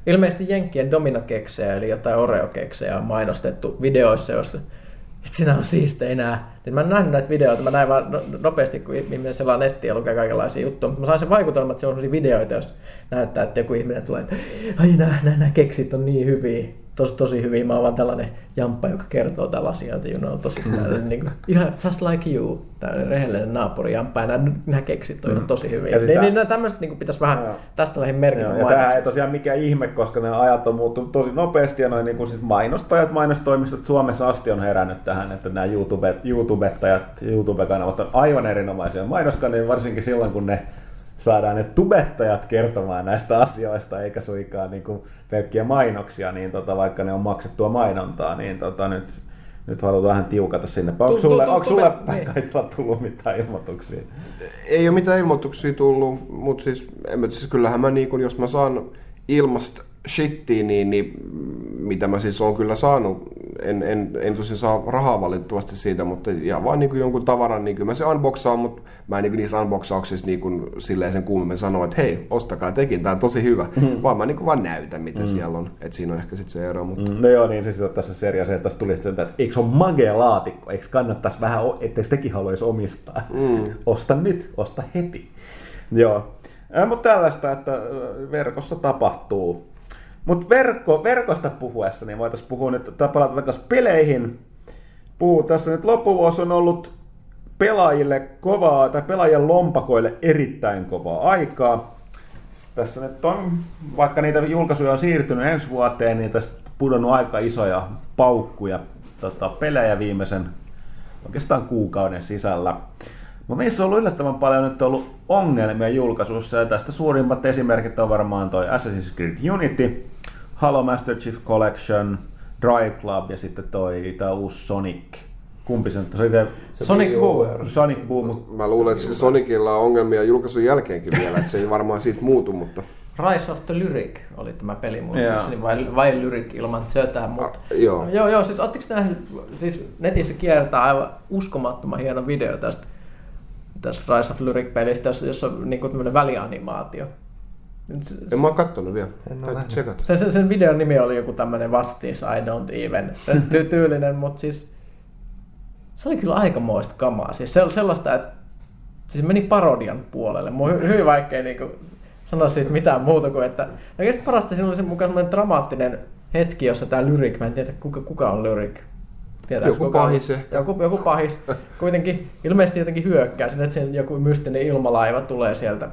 Ilmeisesti jenkkien dominokeksejä eli jotain oreokeksejä on mainostettu videoissa, joissa että sinä on siistejä enää. Nyt mä en nähnyt näitä videoita, mä näin vaan nopeasti, kun ihminen selaa nettiä ja lukee kaikenlaisia juttuja, mutta mä sain sen vaikutelman, että se on sellaisia videoita, jos näyttää, että joku ihminen tulee, että ai nää, nää, nää keksit on niin hyviä, Tos, tosi hyviä, mä oon vaan tällainen jamppa, joka kertoo tällaisia asioita, you know, tosi tällainen, niin kuin, ihan just like you, tällainen rehellinen naapuri jamppa, ja nää, nää keksit on mm. tosi hyviä. Ja sitä... niin, niin, tämmöiset niin pitäisi vähän joo. tästä lähin merkitä. Ja tämä ei tosiaan mikään ihme, koska ne ajat on muuttunut tosi nopeasti, ja noin niin kuin siis mainostajat, mainostoimistot Suomessa asti on herännyt tähän, että nämä YouTubet, YouTubettajat, YouTube-kanavat on aivan erinomaisia mainoskanavia, varsinkin silloin, kun ne saadaan ne tubettajat kertomaan näistä asioista, eikä suinkaan niin kuin pelkkiä mainoksia, niin tota, vaikka ne on maksettua mainontaa, niin tota, nyt, nyt halutaan vähän tiukata sinne. Onko sulle, sulle päinkaitilla tullut mitään ilmoituksia? Ei ole mitään ilmoituksia tullut, mutta siis, siis kyllähän mä, niin kun, jos mä saan ilmasta shittia, niin, niin mitä mä siis oon kyllä saanut, en, en, en tosin saa rahaa valitettavasti siitä, mutta ihan vaan niin kuin jonkun tavaran, niin kyllä mä se unboxaan, mutta mä en niin kuin niissä unboxauksissa niin kuin silleen sen kuumemmin sanoa, että hei, ostakaa tekin, tää on tosi hyvä, mm. vaan mä niin kuin vaan näytän, mitä mm. siellä on, että siinä on ehkä sitten se ero. Mutta... No joo, niin siis tässä seria se, että tässä tuli sitä, että eikö se ole magea laatikko, eikö kannattaisi vähän, etteikö tekin haluaisi omistaa, mm. osta nyt, osta heti. Joo, äh, mutta tällaista, että verkossa tapahtuu. Mutta verkko, verkosta puhuessa, niin voitaisiin puhua nyt, palata takaisin peleihin. Puhu tässä nyt loppuvuosi on ollut pelaajille kovaa, tai pelaajien lompakoille erittäin kovaa aikaa. Tässä nyt on, vaikka niitä julkaisuja on siirtynyt ensi vuoteen, niin tässä pudonnut aika isoja paukkuja tota, pelejä viimeisen oikeastaan kuukauden sisällä. Mutta niissä on ollut yllättävän paljon nyt ollut ongelmia julkaisussa, ja tästä suurimmat esimerkit on varmaan toi Assassin's Creed Unity, Halo Master Chief Collection, Drive Club ja sitten toi tää uusi Sonic. Kumpi se nyt on? Sonic Boom. Sonic Boom. Mä luulen, että Sonicilla on ongelmia julkaisun jälkeenkin vielä, että se ei varmaan siitä muutu, mutta... Rise of the Lyric oli tämä peli muistaakseni, vai, vai Lyric ilman sötään, mutta... A, joo. No, joo, joo, siis ootteko nähnyt, siis netissä kiertää aivan uskomattoman hieno video tästä. Tässä Rise of Lyric-pelistä, jossa on niin tämmöinen välianimaatio. En mä oon kattonut vielä. Sen, sen videon nimi oli joku tämmöinen What's This, I Don't Even tyylinen, mutta siis se oli kyllä aikamoista kamaa. Siis sellaista, että siis meni parodian puolelle. Mun on hyvin vaikea niin sanoa siitä mitään muuta kuin, että oikeastaan parasta siinä oli sen mukaan semmoinen dramaattinen hetki, jossa tää Lyric, mä en tiedä kuka, kuka on Lyric. Tiedätkö, joku pahis ehkä. Joku, joku pahis. Kuitenkin ilmeisesti jotenkin hyökkää sen, että joku mystinen ilmalaiva tulee sieltä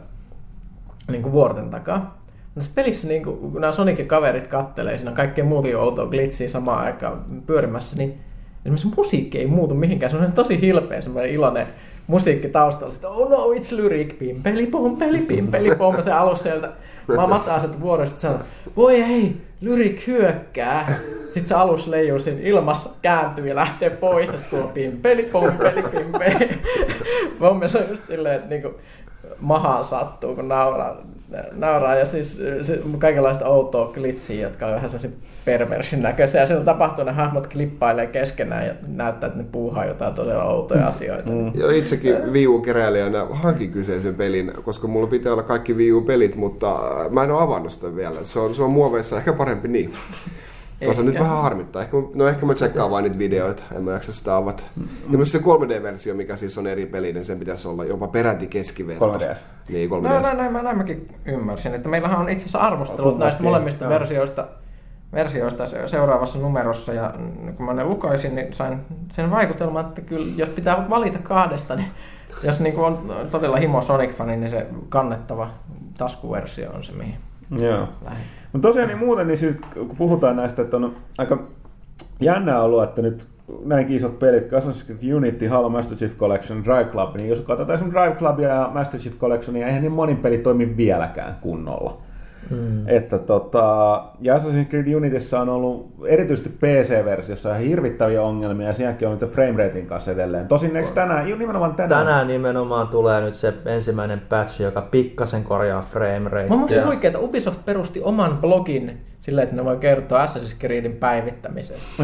niin kuin vuorten takaa. Tässä pelissä niin kuin, kun nämä Sonicin kaverit kattelee, siinä on kaikkea muuta outoa glitsiä samaan aikaan pyörimässä, niin esimerkiksi musiikki ei muutu mihinkään. Se on tosi hilpeä semmoinen iloinen musiikki taustalla. Sitten, oh no, it's lyric, pimpeli pompeli, pimpeli pompeli. Se alus sieltä mamataaset vuodesta sanoo, voi ei, lyric hyökkää. Sitten se alus leijuu siinä ilmassa, kääntyy ja lähtee pois, ja sitten tuo pimpeli, pompeli, pimpeli. Mun mielestä on just silleen, että niinku mahaan sattuu, kun nauraa. nauraa ja siis kaikenlaista outoa klitsiä, jotka on vähän sellaisia perversin näköisiä. Ja siellä tapahtuu, ne hahmot klippailee keskenään ja näyttää, että ne puuhaa jotain todella outoja asioita. Mm. Joo, itsekin Wii U-keräilijänä hankin kyseisen pelin, koska mulla pitää olla kaikki Wii U-pelit, mutta mä en ole avannut sitä vielä. Se on, se on muoveissa ehkä parempi niin. Tuossa nyt vähän harmittaa. Ehkä, no ehkä mä tsekkaan vain niitä videoita, en mä jaksa sitä avata. Mm-hmm. Ja myös se kolme D-versio, mikä siis on eri peli, niin sen pitäisi olla jopa peräti keskiverto. kolme D. Niin, kolme D. No, näin, näin, näin mäkin ymmärsin, että meillähän on itse asiassa arvostelut on näistä molemmista no. versioista, versioista seuraavassa numerossa. Ja kun mä ne lukaisin, niin sain sen vaikutelman, että kyllä jos pitää valita kahdesta, niin jos niin kuin on todella himo Sonic-fani, niin se kannettava taskuversio on se mihin. Joo. Mutta tosiaan niin muuten, niin siis, kun puhutaan näistä, että on aika jännää ollut, että nyt näinkin isot pelit, Assassin's Creed Unity, Halo Master Chief Collection, Drive Club, niin jos katsotaan esimerkiksi Drive Clubia ja Master Chief Collectionia, eihän niin monin peli toimi vieläkään kunnolla. Mm. Että, tota, ja Assassin's Creed Unityssä on ollut erityisesti P C-versiossa ihan hirvittäviä ongelmia, ja sielläkin on niitä frameratein kanssa edelleen. Tosin eikö tänään, nimenomaan tänään? Tänään nimenomaan tulee nyt se ensimmäinen patch, joka pikkasen korjaa framerateja. Mä muistin oikein, että Ubisoft perusti oman blogin silleen, että ne voi kertoa Assassin's Creedin päivittämisestä.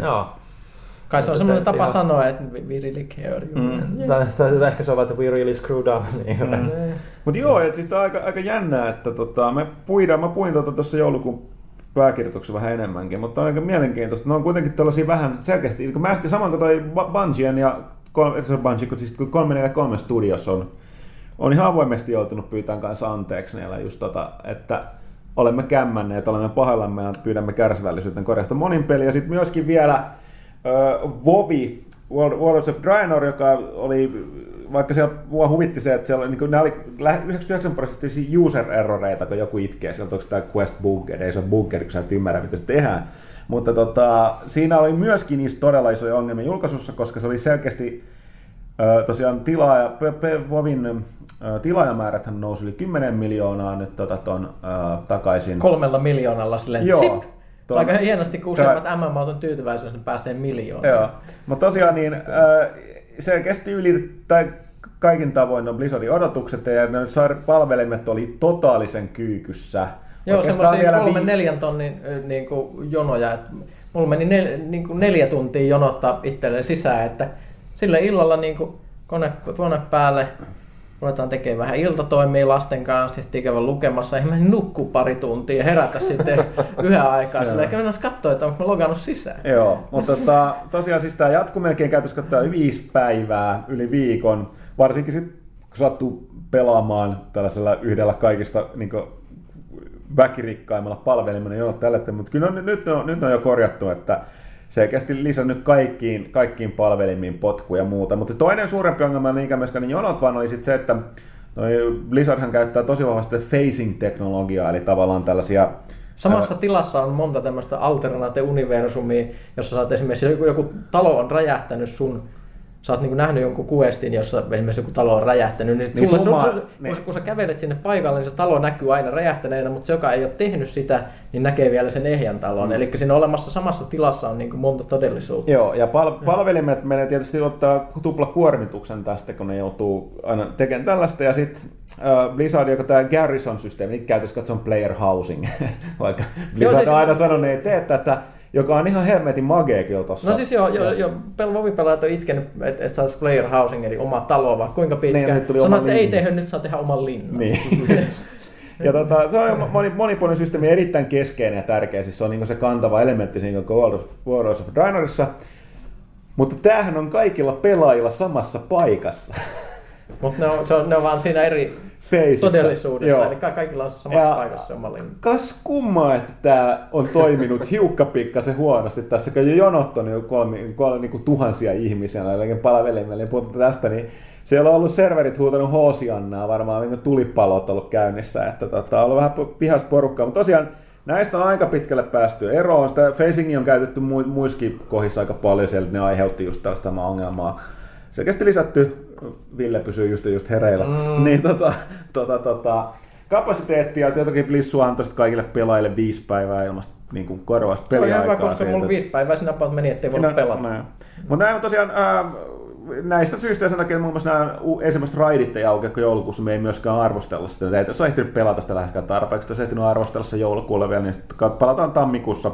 Joo. Kai se on semmoinen tapa ihan... sanoa, että we really care. Mm. Tai, tai ehkä se on, että we really screwed up. Niin. Mm. Mutta joo, että siis tämä on aika, aika jännää, että tota, me puidaan, mä puin tuossa tota joulukuun pääkirjoituksessa vähän enemmänkin, mutta on aika mielenkiintoista. Ne on kuitenkin tällaisia vähän selkeästi, kun mä sitten saman kuin toi Bungien ja kolme neljä kolme Studios on, on ihan avoimesti joutunut pyytämään kanssa anteeksi niillä just tota, että olemme kämmänneet, olemme pahoillamme ja pyydämme kärsivällisyyteen korjasta monin peliä ja sitten myöskin vielä Vovi, Warlords of Draenor, joka oli, vaikka siellä mua huvitti se, että siellä oli, niin ne oli yhdeksänkymmentäyhdeksän prosenttia user erroreita, kun joku itkee, sieltä onko tämä quest bugger, ei se ole bugger, kun sä et ymmärrä, mitä se tehdään. Mutta tota, siinä oli myöskin niissä todella isoja ongelmia julkaisussa, koska se oli selkeästi tosiaan tilaaja, Vovin tilaajamääräthän nousi yli kymmenen miljoonaa nyt tota, ton, äh, takaisin. Kolmella miljoonalla silleen. Joo. Tuo, aika hienosti, kun useimmat tämä... M M O:t on tyytyväisiä, jos ne pääsee miljoonaan. Joo, mutta tosiaan niin, selkeästi yli tai kaikin tavoin on Blizzardin odotukset ja ne palvelimet oli totaalisen kyykyssä. Joo, semmoisia kolmen neljän tonnin niin kuin jonoja. Mulla meni nel, niin kuin neljä tuntia jonottaa itselleen sisään, että sillä illalla niin kuin kone, kone päälle. Ruvetaan tekemään vähän iltatoimia lasten kanssa, sitten käydä lukemassa, eihän mennä nukkua pari tuntia ja herätä sitten yhä aikaa sillä, eikä mennä katsoa, että onko logannut sisään. Joo, mutta tota, tosiaan siis tämä jatkuu melkein käytössä katsoa viisi päivää yli viikon, varsinkin sitten kun sattuu pelaamaan tällaisella yhdellä kaikista niin kuin väkirikkaimmalla palvelimella jonot tällä hetkellä, mutta kyllä on, nyt, on, nyt on jo korjattu, että selkeästi lisännyt kaikkiin, kaikkiin palvelimiin potkuja ja muuta. Mutta toinen suurempi ongelma niinkä myöskään niin jonot vaan oli sit se, että Blizzardhan käyttää tosi vahvasti phasing-teknologiaa, eli tavallaan tällaisia... Samassa ää... tilassa on monta tämmöistä alternate-universumia, jossa saat esimerkiksi joku, joku talo on räjähtänyt sun... Sä oot niin kuin nähnyt jonkun questin, jossa esimerkiksi joku talo on räjähtänyt, niin, niin sulla, suma, sun, niin. Kun sä kävelet sinne paikalle, niin se talo näkyy aina räjähtäneenä, mutta se, joka ei ole tehnyt sitä, niin näkee vielä sen ehjän talon. Mm. Eli siinä olemassa samassa tilassa on niin kuin monta todellisuutta. Joo, ja pal- palvelimet menee tietysti ottaa tuplakuormituksen tästä, kun ne joutuu aina tekemään tällaista. Ja sitten äh, Blizzard, joka tämä Garrison-systeemi, niin käytössä katsotaan player housing, vaikka Blizzard on aina sanonut, että ei tee tätä. Joka on ihan hermetin magea kyllä tossa. No siis joo, joo, joo. Vovipelaajat on itkenyt, että et saisi player housing, eli oma talo, vaan kuinka pitkään. Sanoit, että ei tehdä, nyt saa tehdä oman linnan. Niin. ja tota, se on monipuolinen systeemi, erittäin keskeinen ja tärkeä. Siis se on niin se kantava elementti siinä World of Draenorissa. Mutta tämähän on kaikilla pelaajilla samassa paikassa. Mutta ne, ne on vaan siinä eri... Feisissä. Todellisuudessa, joo. Eli kaikilla on samassa ja paikassa oma linna. Kas kummaa, että tämä on toiminut hiukka pikkasen huonosti tässä, kun jo jonot on jo kolme, kolme niin kuin tuhansia ihmisiä, jollakin palvelimelle, puhutaan tästä, niin siellä on ollut serverit huutanut hoosiannaa, varmaan niin tulipalot on ollut käynnissä, että tota, on ollut vähän pihasta porukkaa, mutta tosiaan näistä on aika pitkälle päästy eroon, sitä facingia on käytetty muissakin kohdissa aika paljon siellä, ne aiheutti just tällaista ongelmaa. Selkeästi lisätty, Ville pysyy just, just hereillä, mm. niin tota, tota, tota, kapasiteettia, jotenkin Blissu antoi kaikille pelaajille viisi päivää ilmasta niin korvasta peliaikaa. Se on hyvä, koska mulla viisi päivää sinä palat meni, ettei voinut no, pelata. No. Mutta näin on tosiaan äh, näistä syistä ja sen takia muun muassa nämä ensimmäiset raidit ei aukea, kun joulukuussa me ei myöskään arvostella sitä. Ei tässä ole ehtinyt pelata sitä läheskään tarpeeksi, jos ei ehtinyt arvostella se joulukuulle vielä, niin sitten palataan tammikuussa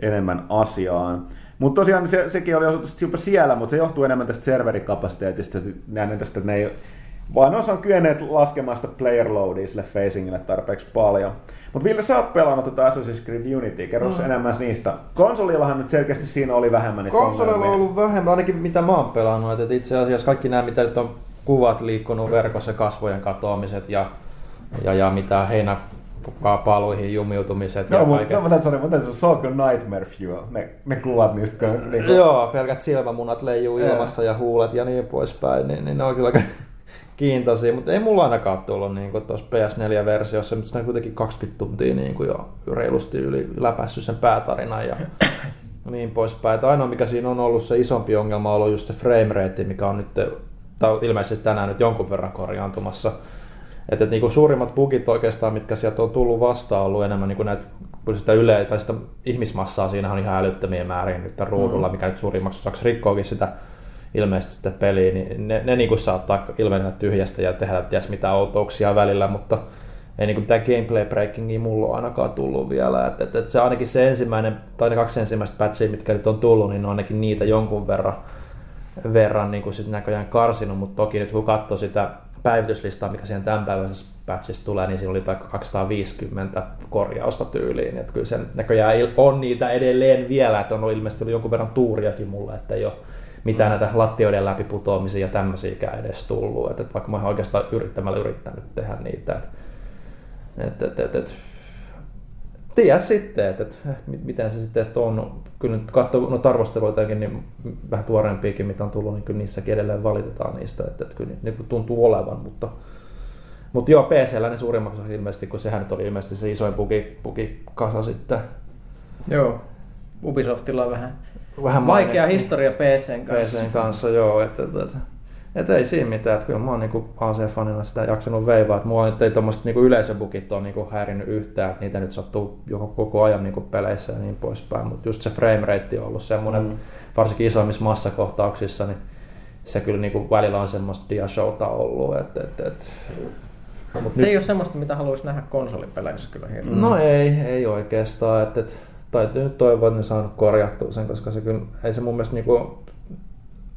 enemmän asiaan. Mutta tosiaan se, sekin oli osoitusti siellä, mutta se johtuu enemmän tästä serverikapasiteetista, näin tästä, että ne ei vaan osa on kyenneet laskemaan sitä player loadia sille facingille tarpeeksi paljon. Mutta Ville, sä oot pelannut tätä Assassin's Creed Unity, kerro mm. enemmän niistä. Konsolillahan nyt selkeästi siinä oli vähemmän niitä ongelmia. Konsolilla on ollut vähemmän, ainakin mitä mä oon pelannut. Et itse asiassa kaikki nämä, mitä nyt on kuvat liikkunut verkossa, kasvojen katoamiset ja, ja, ja mitä heinäpaluihin jumiutumiset. Joo, mutta se on kyllä nightmare fuel, ne, ne kuvat niistä. Kun, niin kun... Joo, pelkät silmämunat leijuu ilmassa ja huulet ja niin poispäin, niin, niin ne on kyllä... kiintoisia, mutta ei mulla ainakaan tullut niin tuossa P S neljä-versiossa, mutta sitä on kuitenkin kaksikymmentä tuntia niin kuin jo reilusti yli läpäissyt sen päätarinan ja niin poispäin. Että ainoa mikä siinä on ollut se isompi ongelma on ollut just se frame rate, mikä on nyt tai ilmeisesti tänään nyt jonkun verran korjaantumassa. Että et, niin suurimmat bugit oikeastaan, mitkä sieltä on tullut vastaan, on ollut enemmän niin kuin näitä, kun sitä yle- tai sitä ihmismassaa siinä on ihan älyttömiä määriä nyt tämän ruudulla, mikä nyt suurimmaksi osaksi rikkookin sitä ilmeisesti sitä peliä, niin ne, ne niinku saattaa ilmeneä tyhjästä ja tehdä ties mitä outouksia välillä, mutta ei niinku mitään gameplay breakingia mulla on ainakaan tullut vielä. Et, et, et se ainakin se ensimmäinen, tai ne kaksi ensimmäistä patchia, mitkä nyt on tullut, niin on ainakin niitä jonkun verran, verran niinku sit näköjään karsinut, mutta toki nyt kun katsoo sitä päivityslistaa, mikä siihen tämän päiväisessä patchissa tulee, niin siinä oli jotain kaksisataaviisikymmentä korjausta tyyliin. Et kyllä sen näköjään on niitä edelleen vielä, että on ilmeisesti tullut jonkun verran tuuriakin mulle, että ei ole mitään näitä lattioiden läpi putoamisia ja tämmöisiäkään edes tullut. Et, et vaikka mä oon oikeastaan yrittämällä yrittänyt tehdä niitä. Et, et, et, et. Tiedä sitten, että et, miten se sitten on. Kyllä nyt katsoo noita arvosteluitakin, niin vähän tuoreempiakin mitä on tullut, niin kyllä niissäkin edelleen valitetaan niistä. Et, et, kyllä niitä tuntuu olevan, mutta... Mutta joo, P C:llä ne suurimmaksi ilmeisesti, kun sehän nyt oli ilmeisesti se isoin bugi, bugikasa sitten. Joo, Ubisoftilla on vähän... Vähän vaikea maini, historia P C:n kanssa. P C:n kanssa, joo. Et, et, et, et ei siinä mitään. Et kyllä mä oon niinku A C-fanina sitä jaksanut veivaa. Et mulla nyt ei tommoset niinku yleisöbukit ole niinku häirinnyt yhtään. Et niitä nyt sattuu joko koko ajan niinku peleissä ja niin poispäin. Mutta just se frame rate on ollut semmoinen, mm. varsinkin isoimmissa massakohtauksissa, niin se kyllä niinku välillä on semmoista diashowta ollut. Et, et, et. Mut se nyt... ei ole semmoista, mitä haluaisi nähdä konsolipeleissä kyllä hirveän. No ei, ei oikeastaan. Et, et, täytyy nyt toivoa, että ne saanut korjattua sen, koska se kyllä, ei se mun mielestä, niinku,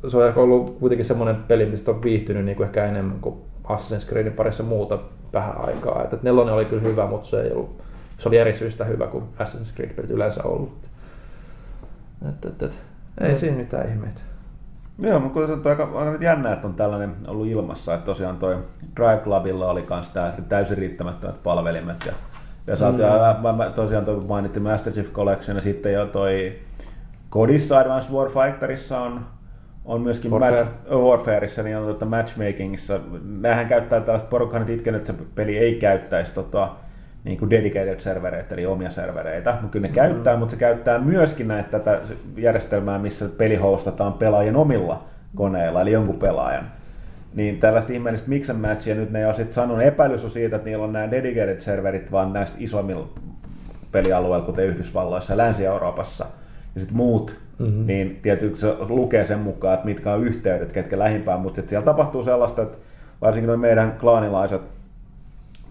se on ollut kuitenkin semmoinen peli, mistä on viihtynyt niinku ehkä enemmän kuin Assassin's Creedin parissa muuta vähän aikaa. Et, et nelonen oli kyllä hyvä, mutta se, ei ollut, se oli eri syystä hyvä kuin Assassin's Creed yleensä ollut. Et, et, et, ei no. siinä mitään ihmeitä. Joo, mutta se on aika, aika jännää, että on tällainen ollut ilmassa, että tosiaan toi Drive Clubilla oli kans tää täysin riittämättömät palvelimet ja ja saatiin mm. tosiaan toi mainittiin Master Chief Collection ja sitten jo toi kodissa Advanced Warfighterissa on, on myöskin Warfare. match, Warfareissa, niin on tuota matchmakingissa. Nämähän käyttää tällaista porukkaa nyt itken, että se peli ei käyttäisi tota, niin kuin dedicated servereitä eli omia servereitä. Mutta kyllä ne mm. käyttää, mutta se käyttää myöskin näitä tätä järjestelmää, missä peli hostataan pelaajan omilla koneilla eli jonkun pelaajan. Niin tällaista ihmeellistä mixen matchia nyt ne ei ole sitten sanonut epäilys siitä, että niillä on nämä dedicated serverit vaan näistä isommilla pelialueilla, kuten Yhdysvalloissa ja Länsi-Euroopassa. Ja sitten muut, mm-hmm. niin tietysti se lukee sen mukaan, että mitkä on yhteydet, ketkä lähimpään. Mutta siellä tapahtuu sellaista, että varsinkin noi meidän klaanilaiset,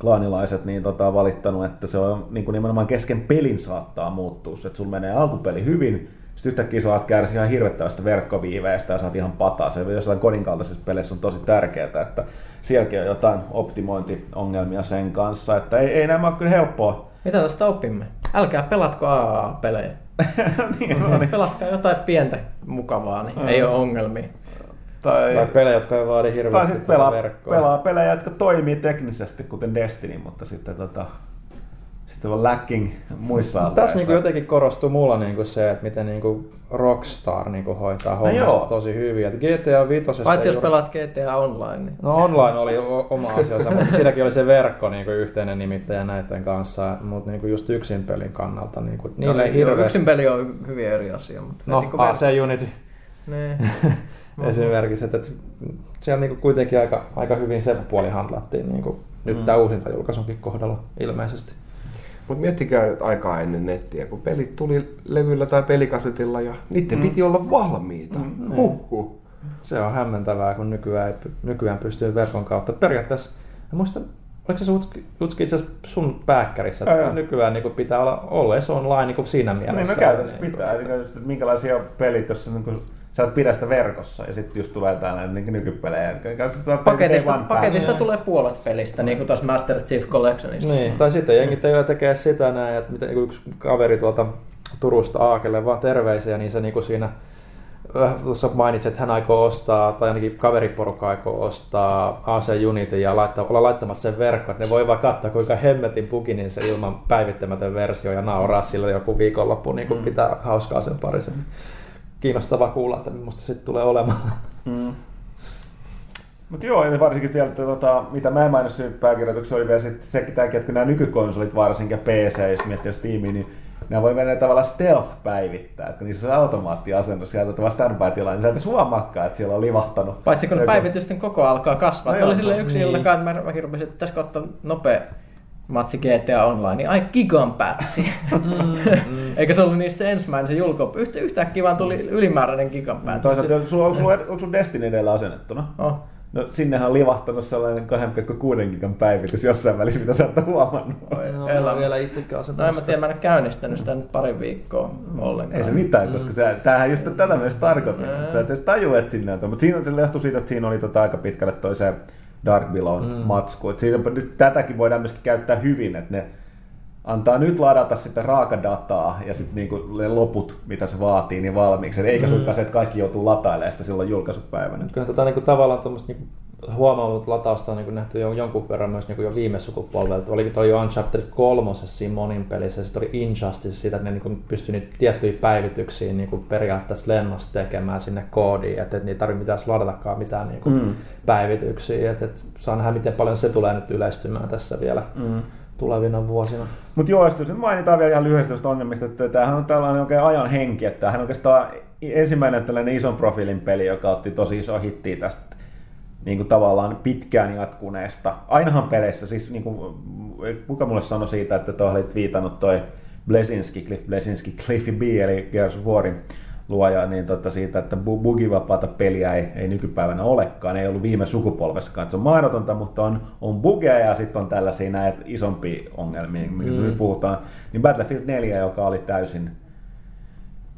klaanilaiset niin tota, valittanut, että se on niin kuin nimenomaan kesken pelin saattaa muuttua. Että sulla menee alkupeli hyvin. Sitten yhtäkkiä sä alat kärsi ihan hirvettävästä verkkoviiveestä ja sä oot ihan pataa. Se jossain kodin kaltaisessa peleissä on tosi tärkeää, että sielläkin on jotain optimointiongelmia sen kanssa. Että ei, ei nämä ole kyllä helppoa. Mitä tästä opimme? Älkää pelatko A A A-pelejä. niin, no, niin. Pelatkaa jotain pientä mukavaa, niin mm. ei ole ongelmia. Tai, tai pelejä, jotka ei vaadi hirveästi tai pelaa, verkkoa. Pelaa pelejä, jotka toimii teknisesti, kuten Destiny, mutta sitten... Tota... Sitten on lacking muissa alueissa. Tässä niinku jotenkin korostuu mulla niinku se, että miten niinku Rockstar niinku hoitaa hommat tosi hyvin. Et G T A viisi... Paitsi jos pelaat G T A Online. Niin. No Online oli oma asiansa, mutta siinäkin oli se verkko niinku yhteinen nimittäjä näiden kanssa. Mutta niinku just yksin pelin kannalta niinku, niillä ei hirveästi... Yksin peli on hyvin eri asia. Mutta no, niinku A C ver... Unity. Nee. Esimerkiksi, että et, siellä niinku kuitenkin aika, aika hyvin se puoli handlattiin niinku nyt mm. tää uusintajulkaisunkin kohdalla ilmeisesti. Mutta miettikää aikaa ennen nettiä, kun pelit tuli levyllä tai pelikasetilla ja niiden mm. piti olla valmiita. Mm. Huhhuh. Se on hämmentävää, kun nykyään, nykyään pystyy verkon kautta. Periaatteessa, muista, oliko se Utski itse asiassa sun pääkkärissä? Että nykyään niin pitää olla always online niin siinä mielessä. No, no käytännössä niin pitää, niin, että minkälaisia pelit, jos niin sä oot pidä sitä verkossa ja sitten just tulee tällainen nykypelejä. Paketista, paketista tulee puolet pelistä, niin kuin tuossa Master Chief Collectionista. Niin, tai sitten jengi ei ole tekee sitä näin, että miten yksi kaveri tuolta Turusta Aakelle vaan terveisiä, niin se niin siinä tuossa mainitsi, että hän aikoo ostaa, tai ainakin kaveriporukka aikoo ostaa A C Unity ja laittaa, olla laittamatta sen verkkoon. Ne voi vaan katsoa, kuinka hemmetin pukinin se ilman päivittämätön versio ja nauraa sillä joku viikonloppu, niin kuin pitää hauskaa sen parissa. Kiinnostavaa kuulla, että minusta sitten tulee olemaan. Mm. Mutta joo, ja varsinkin vielä, että tota, mitä mä en mainitsin pääkirjoituksessa, oli vielä sekin tärkeää, että kun nämä nykykonsolit varsinkin P C, jos miettii Steamia, niin nämä voi mennä tavallaan stealth päivittää, että niissä on automaattiasennus sieltä, että vasta standby-tila, niin sä et huomaakaan, että siellä on livahtanut. Paitsi kun joku... päivitysten koko alkaa kasvaa. No, oli silleen yksi niin. Illakaan, että mä mäkin rupesin, että tässä ottaa nopea matsi G T A Online, niin ai gigan pätsi. Mm. Eikä se ollut niistä ensimmäinen se julko. Yhtä, yhtäkkiä vaan tuli ylimääräinen gigan pätsi. Toisaalta, onko sulla, sulla Destiny edellä asennettuna? Oh. No, sinnehän on livahtanut sellainen kahden pilkku kuuden gigan päivitys jossain välissä, mitä sä et huomannut. No, en ole vielä itsekään asentanut. No en mä tiedä, mä en ole käynnistänyt sitä nyt pari viikkoa ollenkaan. Ei se mitään, koska se, tämähän just tätä myös tarkoittaa. Mm. Sä et edes tajua, että sinne on. Mutta siinä se johtui siitä, että siinä oli tota aika pitkälle toiseen Dark Belown mm. matsku. Nyt tätäkin voidaan myöskin käyttää hyvin, että ne antaa nyt ladata sitten raakadataa ja sitten niinku ne loput, mitä se vaatii, niin valmiiksi. Et eikä suinkaan se, että kaikki joutuu latailemaan sitä silloin julkaisupäivänä. Kyllähän tätä niinku tavallaan tuommoista niinku huomaamatta latausta on niinku nähty jo jonkun verran myös niinku jo viime sukupolvelta. Olikin toi jo Uncharted kolme siinä monin pelissä ja sitten oli Injustice siitä, että ne niinku pystyivät niitä tiettyjä päivityksiä niinku periaatteessa lennossa tekemään sinne koodiin. Että et niitä ei tarvitse mitään ladatakaan mitään niinku mm. päivityksiä. Et, et saa nähdä, miten paljon se tulee nyt yleistymään tässä vielä. Mm. tulevina vuosina. Mutta joo, sitten mainitaan vielä ihan lyhyesti tuosta ongelmista, että tämähän on tällainen oikein ajan henki, että tämähän on oikeastaan ensimmäinen tällainen ison profiilin peli, joka otti tosi iso hittiä tästä niin kuin tavallaan pitkään jatkuneesta. Ainahan peleissä, siis niin kuin, kuka mulle sanoi siitä, että tuohon oli twiitannut toi Blesinski, Cliff Blesinski, Cliffy B, eli Gears of Warin luoja, niin tota siitä, että bugivapaata peliä ei, ei nykypäivänä olekaan, ei ollut viime sukupolvessakaan, se on mahdotonta, mutta on, on bugeja ja sitten on tällaisia näitä isompia ongelmia, mistä mm. nyt puhutaan, niin Battlefield neljä, joka oli täysin,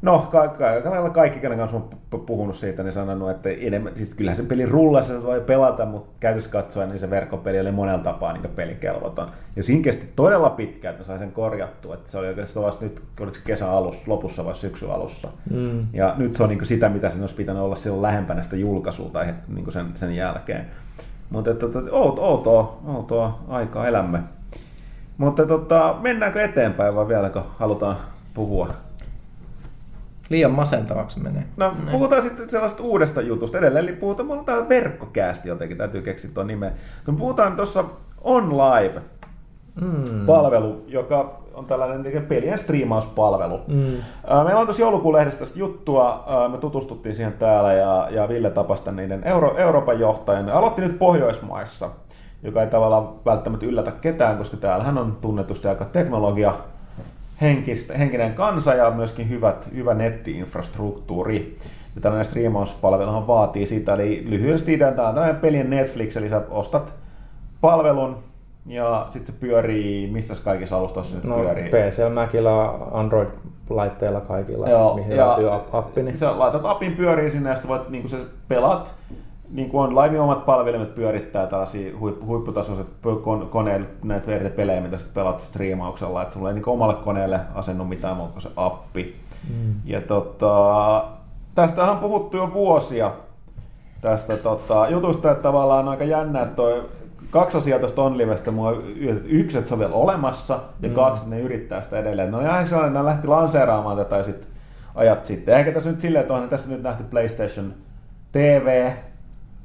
no ka- ka- kaikki, kenen kanssa olen puhunut siitä, niin sanonut, että enemmän, siis kyllähän se peli rullassa se voi pelata, mutta käytössä katsoen, niin se verkkopeli oli monella tapaa niin pelikelvoton. Ja siinä kesti todella pitkään, että sai sen korjattua, että se oli oikeastaan vasta nyt, oliko se kesän alussa, lopussa vai syksyn alussa. Mm. Ja nyt se on niin sitä, mitä sen olisi pitänyt olla silloin lähempänä sitä julkaisua tai niin sen, sen jälkeen. Mutta outoa, outoa aikaa elämme. Mutta tota, mennäänkö eteenpäin vai vieläkö halutaan puhua? Liian masentavaksi menee. No, puhutaan ne. Sitten sellaista uudesta jutusta edelleen, eli puhutaan, me ollaan verkkokäästi jotenkin, täytyy keksiä tuon nimen. Me puhutaan tuossa OnLive-palvelu, mm. joka on tällainen pelien striimauspalvelu. Mm. Meillä on tuossa joulukuun lehdessä tästä juttua, me tutustuttiin siihen täällä ja, ja Ville tapasi niiden Euro- Euroopan johtajan. Aloitti nyt Pohjoismaissa, joka ei tavallaan välttämättä yllätä ketään, koska täällähän on tunnetusti aika teknologia. Henkistä, henkinen kansa ja myöskin hyvät, hyvä netti-infrastruktuuri. Ja tällainen striimauspalveluhan vaatii sitä, eli lyhyesti tämä on tällainen pelien Netflix, eli sä ostat palvelun ja sitten se pyörii, mistä kaikissa alustassa no, pyörii? P C, Macilla, Android-laitteilla kaikilla, joo, mihin löytyy appi. Niin. Sä laitat appin pyöriin sinne ja sitten voit, niin kun sä pelat, niin kuin online omat palvelimet pyörittää tällaisia huipputasoiset koneet, näitä eri pelejä, mitä sitten pelaat striimauksella, että sulla ei niin omalle koneelle asennu mitään muuta kuin se appi. Mm. Ja tota, tästähän on puhuttu jo vuosia tästä tota, jutusta, että tavallaan on aika jännä, että toi kaksi asiaa tuosta OnLivestä, yksi, että se on vielä olemassa, ja mm. kaksi, ne yrittää sitä edelleen. No ihan sellainen, nämä lähti lanseeraamaan tätä ja sit ajat sitten. Eikä tässä nyt silleen, että onhan tässä nyt nähty PlayStation T V,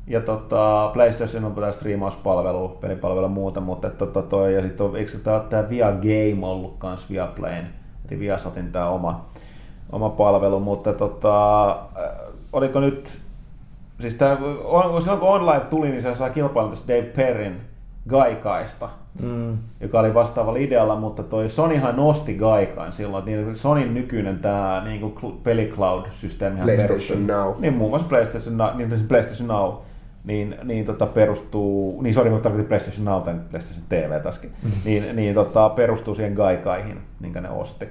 ja tota, PlayStation on striimauspalvelu, pelipalvelu ja muuta, mutta tota toi, ja sit on, eikö tämä Via Game ollut kans Viaplayn, eli Viasatin tämä oma, oma palvelu, mutta tota, äh, oliko nyt, siis tää, on, silloin kun OnLive tuli, niin se saa kilpailla tässä Dave Perrin Gaikaista, mm. joka oli vastaavalla idealla, mutta toi Sonyhan nosti Gaikan silloin, että Sonyn nykyinen tämä niinku pelicloud-systeemi PlayStation Now. Niin muun muassa PlayStation Now, niin PlayStation Now, niin niin tota perustuu, niin sori, mutta tarkoitin PlayStation Now tai PlayStation T V tässäkin. Mm. Niin niin tota perustuu siihen Gaikaihin, minkä ne osti.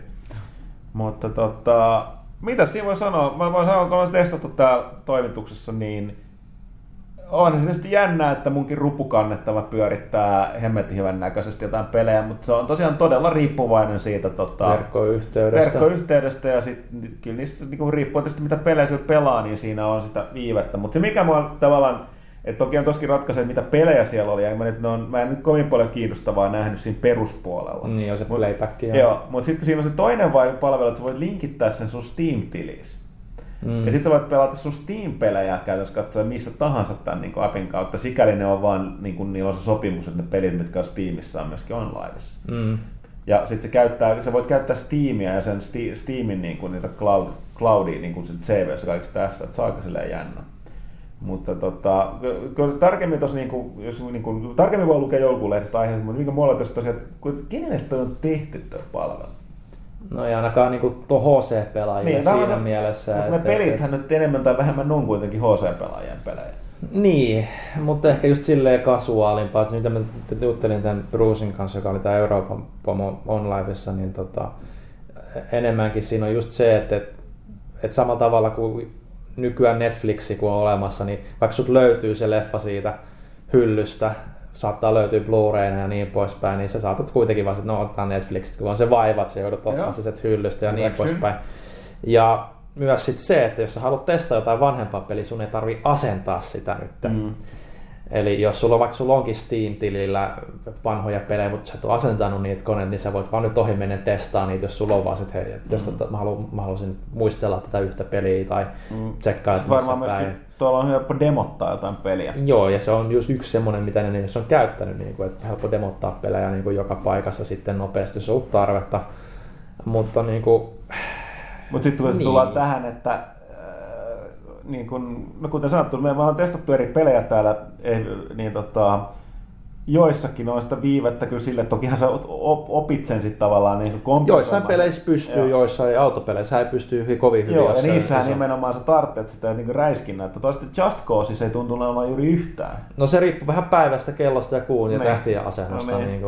Mutta tota mitä siinä voi sanoa? Mä voin sanoa, kun olen testattu täällä toimituksessa, niin on se tietysti jännää, että munkin rupukannettava pyörittää hemmetin hyvän näköisesti jotain pelejä, mutta se on tosiaan todella riippuvainen siitä tota, verkkoyhteydestä. verkkoyhteydestä. Ja sit, kyllä niissä niinku, riippuu tietysti mitä pelejä sillä pelaa, niin siinä on sitä viivettä. Mutta se mikä mä on tavallaan, että toki on tosikin ratkaisee, mitä pelejä siellä oli, ja mä, nyt, on, mä en nyt kovin paljon kiinnostavaa nähnyt siinä peruspuolella. Niin on se playbacki. Mut, joo, mutta sitten kun siinä on se toinen vaihe palvelu, että sä voit linkittää sen sun Steam-tiliisi. Mm. Ja sit sä voit pelata sun Steam-pelejä käytännössä katsoa missä tahansa tämän niin kuin appin kautta, sikäli ne on vaan, niin kuin, niillä on se sopimus, että ne pelit, mitkä on Steamissa, on myöskin onlineissa. Mm. Ja sit se käyttää, sä voit käyttää Steamia ja sen Steamin niin kuin niitä cloud, cloudia, niin kuin sen C V:ssä kaikissa tässä, että se on aika silleen jännä. Mutta tota, kyllä tarkemmin, tos, niin kuin, jos, niin kuin, tarkemmin voi lukea joulukuun lehdistä aiheesta, mutta minkä muualla tässä tosiaan, että kenelle toi on tehty tuo palvelu? No ei ainakaan niinku H C-pelaajille niin, siinä on, mielessä. Mutta ne pelithän nyt enemmän tai vähemmän on kuitenkin H C-pelaajien pelejä. Niin, mutta ehkä just silleen kasuaalimpaa. Että mitä mä juttelin tämän Brucein kanssa, joka oli tää Euroopan pomo onlineissa, niin tota, enemmänkin siinä on just se, että et, et samalla tavalla kuin nykyään Netflixi kun on olemassa, niin vaikka sut löytyy se leffa siitä hyllystä, saattaa löytyä Blu-rayna ja niin poispäin, niin sä saatat kuitenkin vaan, että no ottaa Netflixit, kun on se vaiva, että sä joudut ottaa sieltä hyllystä ja niin poispäin. Ja myös sit se, että jos sä haluat testata jotain vanhempaa peliä, sun ei tarvii asentaa sitä nyt. Mm. Eli jos sulla on vaikka sulla onkin Steam-tilillä vanhoja pelejä, mutta sä et ole asentanut niitä koneet, niin sä voit vaan nyt ohi mennä testaa niitä, jos sulla on vaan sit, hei, testata, mm. mä, haluan, mä haluaisin muistella tätä yhtä peliä tai mm. tsekkaa, että varmaan päin. Myöskin tuolla on helppo demottaa jotain peliä. Joo, ja se on just yksi semmoinen, mitä ne jos on käyttänyt, niin kuin, että helppo demottaa pelejä niin kuin joka paikassa sitten nopeasti, jos on ollut tarvetta. Mutta niin kuin, Mut sitten kun niin. tullaan tähän, että niin kun, no kuten sanottu, me ollaan testattu eri pelejä täällä, niin tota, joissakin on sitä viivettä kyllä sille, tokihan sä opit sen sitten tavallaan niin kompensoimaan. Joissain peleissä pystyy, joissain autopeleissä ei pystyy kovin hyvin. Joo, ja niissähän nimenomaan sä tarvitset sitä niin räiskinä, että toista Just Cause se ei tuntunut olemaan juuri yhtään. No se riippuu vähän päivästä, kellosta ja kuun ja tähtien asennosta. No, niin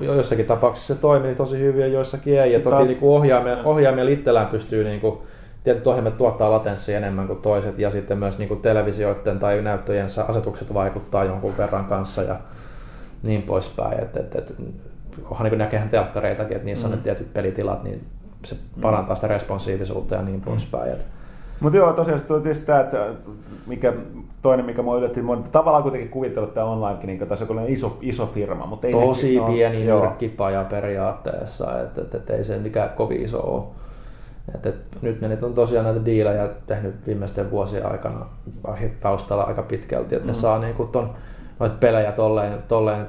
joissakin tapauksissa se toimii tosi hyvin ja joissakin ei. Ja toki taas, niin ohjaamia, ohjaamia itsellään pystyy niin kuin, tietyt ohjelmat tuottaa latenssia enemmän kuin toiset ja sitten myös niin kuin televisioiden tai näyttöjen asetukset vaikuttaa jonkun verran kanssa ja niin poispäin. Et, et, et, onhan niin näkeehän telkkareitakin, että niissä mm. on ne tietyt pelitilat, niin se parantaa sitä responsiivisuutta ja niin poispäin. Mm. Mutta joo, tosiaan se tuli tietysti tämä, että mikä, toinen mikä minua yllätti, minä olen tavallaan kuitenkin kuvitellut, että tämä onlinekin niin tässä on iso, iso firma. Mutta ei tosi ne, pieni nyrkkipaja periaatteessa, että et, et, et, ei se mikään kovin iso ole. Et, et, nyt ne on tosiaan näitä diilejä tehnyt viimeisten vuosien aikana taustalla aika pitkälti, että ne mm. saa niinku ton, noita pelejä tolleen, tolleen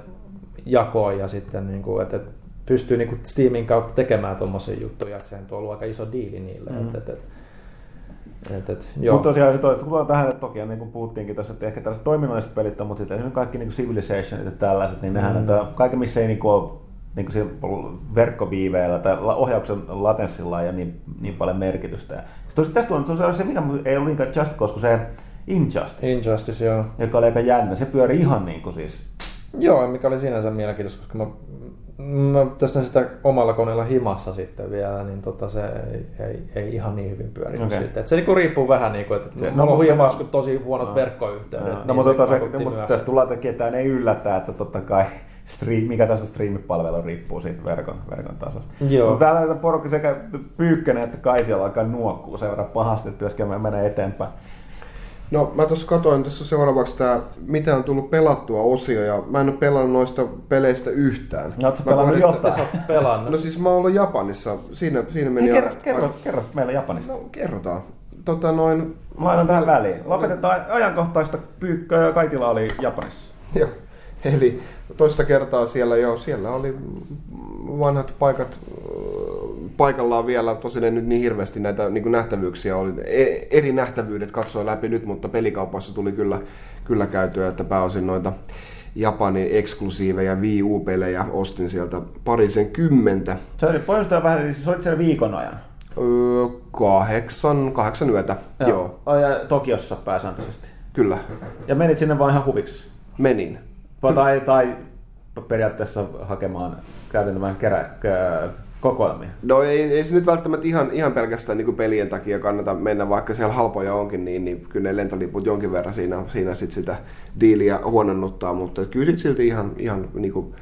jakoon ja sitten niinku, että et pystyy niinku Steamin kautta tekemään tommosia juttuja, että sehän tuo ollut aika iso diili niille. Mm. Et, et, et, et, mutta tosiaan se toista tulee tähän, että toki niin kuin puhuttiinkin tässä, että ehkä tällaiset toiminnalliset pelit, mutta sitten esimerkiksi kaikki niin civilizationit ja tällaiset, niin nehän, mm. että kaiken missä ei niin kuin ole niin verkkoviiveellä tai ohjauksen latenssilla ja niin, niin paljon merkitystä. Sitten tästä on se, mikä ei ole niinkään Just Cause, se Injustice, Injustice joo. joka oli aika jännä. Se pyöri ihan niin kuin siis. Joo, mikä oli sinänsä mielenkiintoista, koska mä, mä tässä sitä omalla koneella himassa sitten vielä, niin tota se ei, ei, ei ihan niin hyvin pyörinyt okay. sitten. Et se niinku riippuu vähän, niinku, että se, no, mulla on himassa kun tosi huonot no. verkkoyhteydet. No, niin no, mutta no, tässä tullaan, että ketään ei yllätä, että totta kai Stream, mikä tässä striimipalvelu riippuu siitä verkon, verkon tasosta. Joo. Täällä porukka sekä Pyykkönen että Kaisijalla alkaa nuokkuu sen verran pahasti, että pitäisikö mennä eteenpäin. No mä tuossa katoin tuossa seuraavaksi tämä, mitä on tullut pelattua osio, ja mä en ole pelannut noista peleistä yhtään. No ootko pelannut jotain? Pelannut. No siis mä oon ollut Japanissa. Siinä, siinä meni Kerro, aina... kerro, kerro meillä Japanista. No kerrotaan. Tota noin... Laitan tähän väliin. Lopetetaan ajankohtaista Pyykköä ja Kaitila oli Japanissa. Joo. Eli toista kertaa siellä jo, siellä oli vanhat paikat paikallaan vielä, tosin ei nyt niin hirveästi näitä niin kuin nähtävyyksiä oli, eri nähtävyydet katsoi läpi nyt, mutta pelikaupassa tuli kyllä, kyllä käytyä, että pääosin noita Japanin eksklusiiveja Wii U-pelejä, ostin sieltä parisen kymmentä. Se oli pohjustaa vähän, eli se soit siellä viikon ajan? Öö, kahdeksan, kahdeksan yötä, joo. joo. Oh, ja Tokiossa pääsääntöisesti? Kyllä. Ja menit sinne vaan ihan huviksi? Menin. Tai, tai periaatteessa hakemaan, käytäntämään kerä, kokoelmia? No ei, ei se nyt välttämättä ihan, ihan pelkästään niin kuin pelien takia kannata mennä, vaikka siellä halpoja onkin, niin, niin kyllä ne lentoliput jonkin verran siinä, siinä sit sitä diiliä huononnuttaa, mutta kyllä sit silti ihan, ihan niin kuin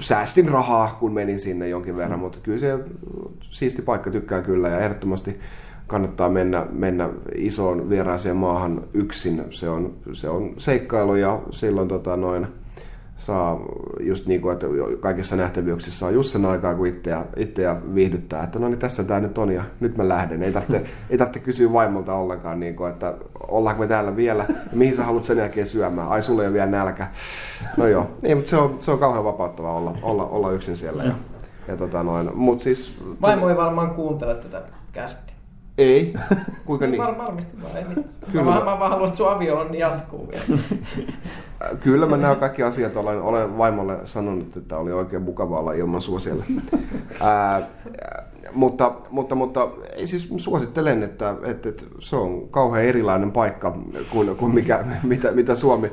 säästin rahaa, kun menin sinne jonkin verran, mm. mutta kyllä se siisti paikka, tykkään kyllä ja ehdottomasti kannattaa mennä, mennä isoon vieraaseen maahan yksin, se on, se on seikkailu ja silloin tota noin saa just niin kuin, että kaikissa nähtävyyksissä saa just sen aikaa, kun itseä, itseä viihdyttää, että no niin tässä tämä nyt on ja nyt mä lähden. Ei tarvitse, ei tarvitse kysyä vaimolta ollenkaan, niin kuin, että ollaanko me täällä vielä ja mihin sä haluat sen jälkeen syömään. Ai sulla ei ole vielä nälkä. No joo, ei, mutta se on, se on kauhean vapauttavaa olla, olla, olla yksin siellä. Ja, ja tota noin. Mut siis, vaimo ei varmaan kuuntele tätä kästi. Ei. Kuinka niin? Var, varmasti vaan. Ei mitään. Mä, mä, mä haluan, että sun avioon jatkuu vielä. Kyllä mä nämä kaikki asiat olen, olen vaimolle sanonut, että oli oikein mukavaa olla ilman sua siellä. Ää, mutta, mutta, mutta siis suosittelen, että, että, että se on kauhean erilainen paikka kuin, kuin mikä, mitä, mitä Suomi,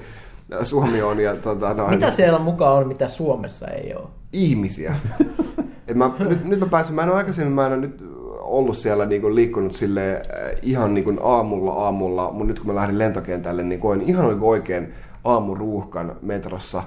Suomi on. Ja, tota, no, mitä siellä mukaan on, mitä Suomessa ei ole? Ihmisiä. Et mä, nyt, nyt mä pääsin, mä en ole aikaisemmin, mä en ole nyt ollut siellä niin liikkunut sille ihan niin aamulla aamulla, mutta nyt kun mä lähdin lentokentälle, niin koin ihan oikein aamuruuhkan metrossa.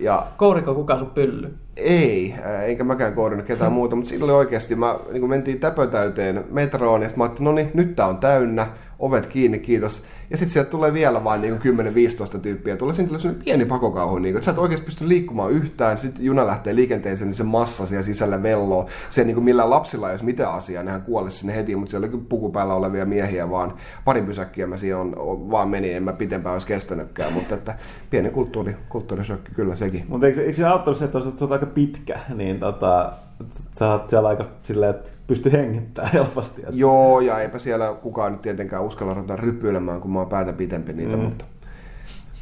Ja kouriko kukaan sun pylly? Ei, enkä mäkään kourinut ketään muuta, mutta silloin oikeasti mä niin mentiin täpötäyteen metroon ja sitten mä ajattelin, no niin, nyt tää on täynnä, ovet kiinni, kiitos. Ja sitten sieltä tulee vielä vain niin kymmenen viisitoista tyyppiä. Tulee siinä pieni pakokauhu, niin kun, että sä et oikeasti pysty liikkumaan yhtään. Sitten juna lähtee liikenteeseen, niin se massa siellä sisällä velloo. Se niin millään lapsilla ei olisi mitään asiaa, nehän kuolisi sinne heti, mutta siellä oli puku päällä olevia miehiä vaan. Parin pysäkkiä mä siinä on, vaan menin, en mä pitempään olisi kestänytkään. Mutta että pieni kulttuuri, kulttuurishokki kyllä sekin. Mutta eikö, eikö se auttanut se, että sä oot aika pitkä, niin tota, sä oot siellä aika silleen, että pysty hengittämään helposti. Että joo, ja eipä siellä kukaan nyt tietenkään uskalla ruveta rypyilemään, kun mä oon päätä pitempi niitä, mm. mutta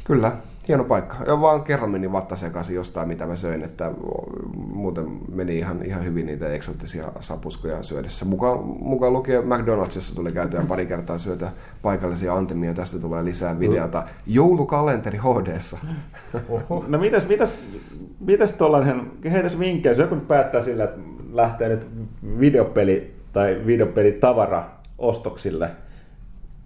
kyllä, hieno paikka. Ja vaan kerran meni vatta sekaisin jostain, mitä mä söin, että muuten meni ihan, ihan hyvin niitä eksoottisia sapuskoja syödessä. Mukaan, mukaan lukien McDonaldsissa tuli käytyä pari kertaa syötä paikallisia antimia, tästä tulee lisää videota. Mm. Joulukalenteri H D:ssä. No mitäs, mitäs, mitäs tollainen, heitäs vinkkejä, jos joku päättää sillä, että lähtee nyt videopeli tai videopelitavara ostoksille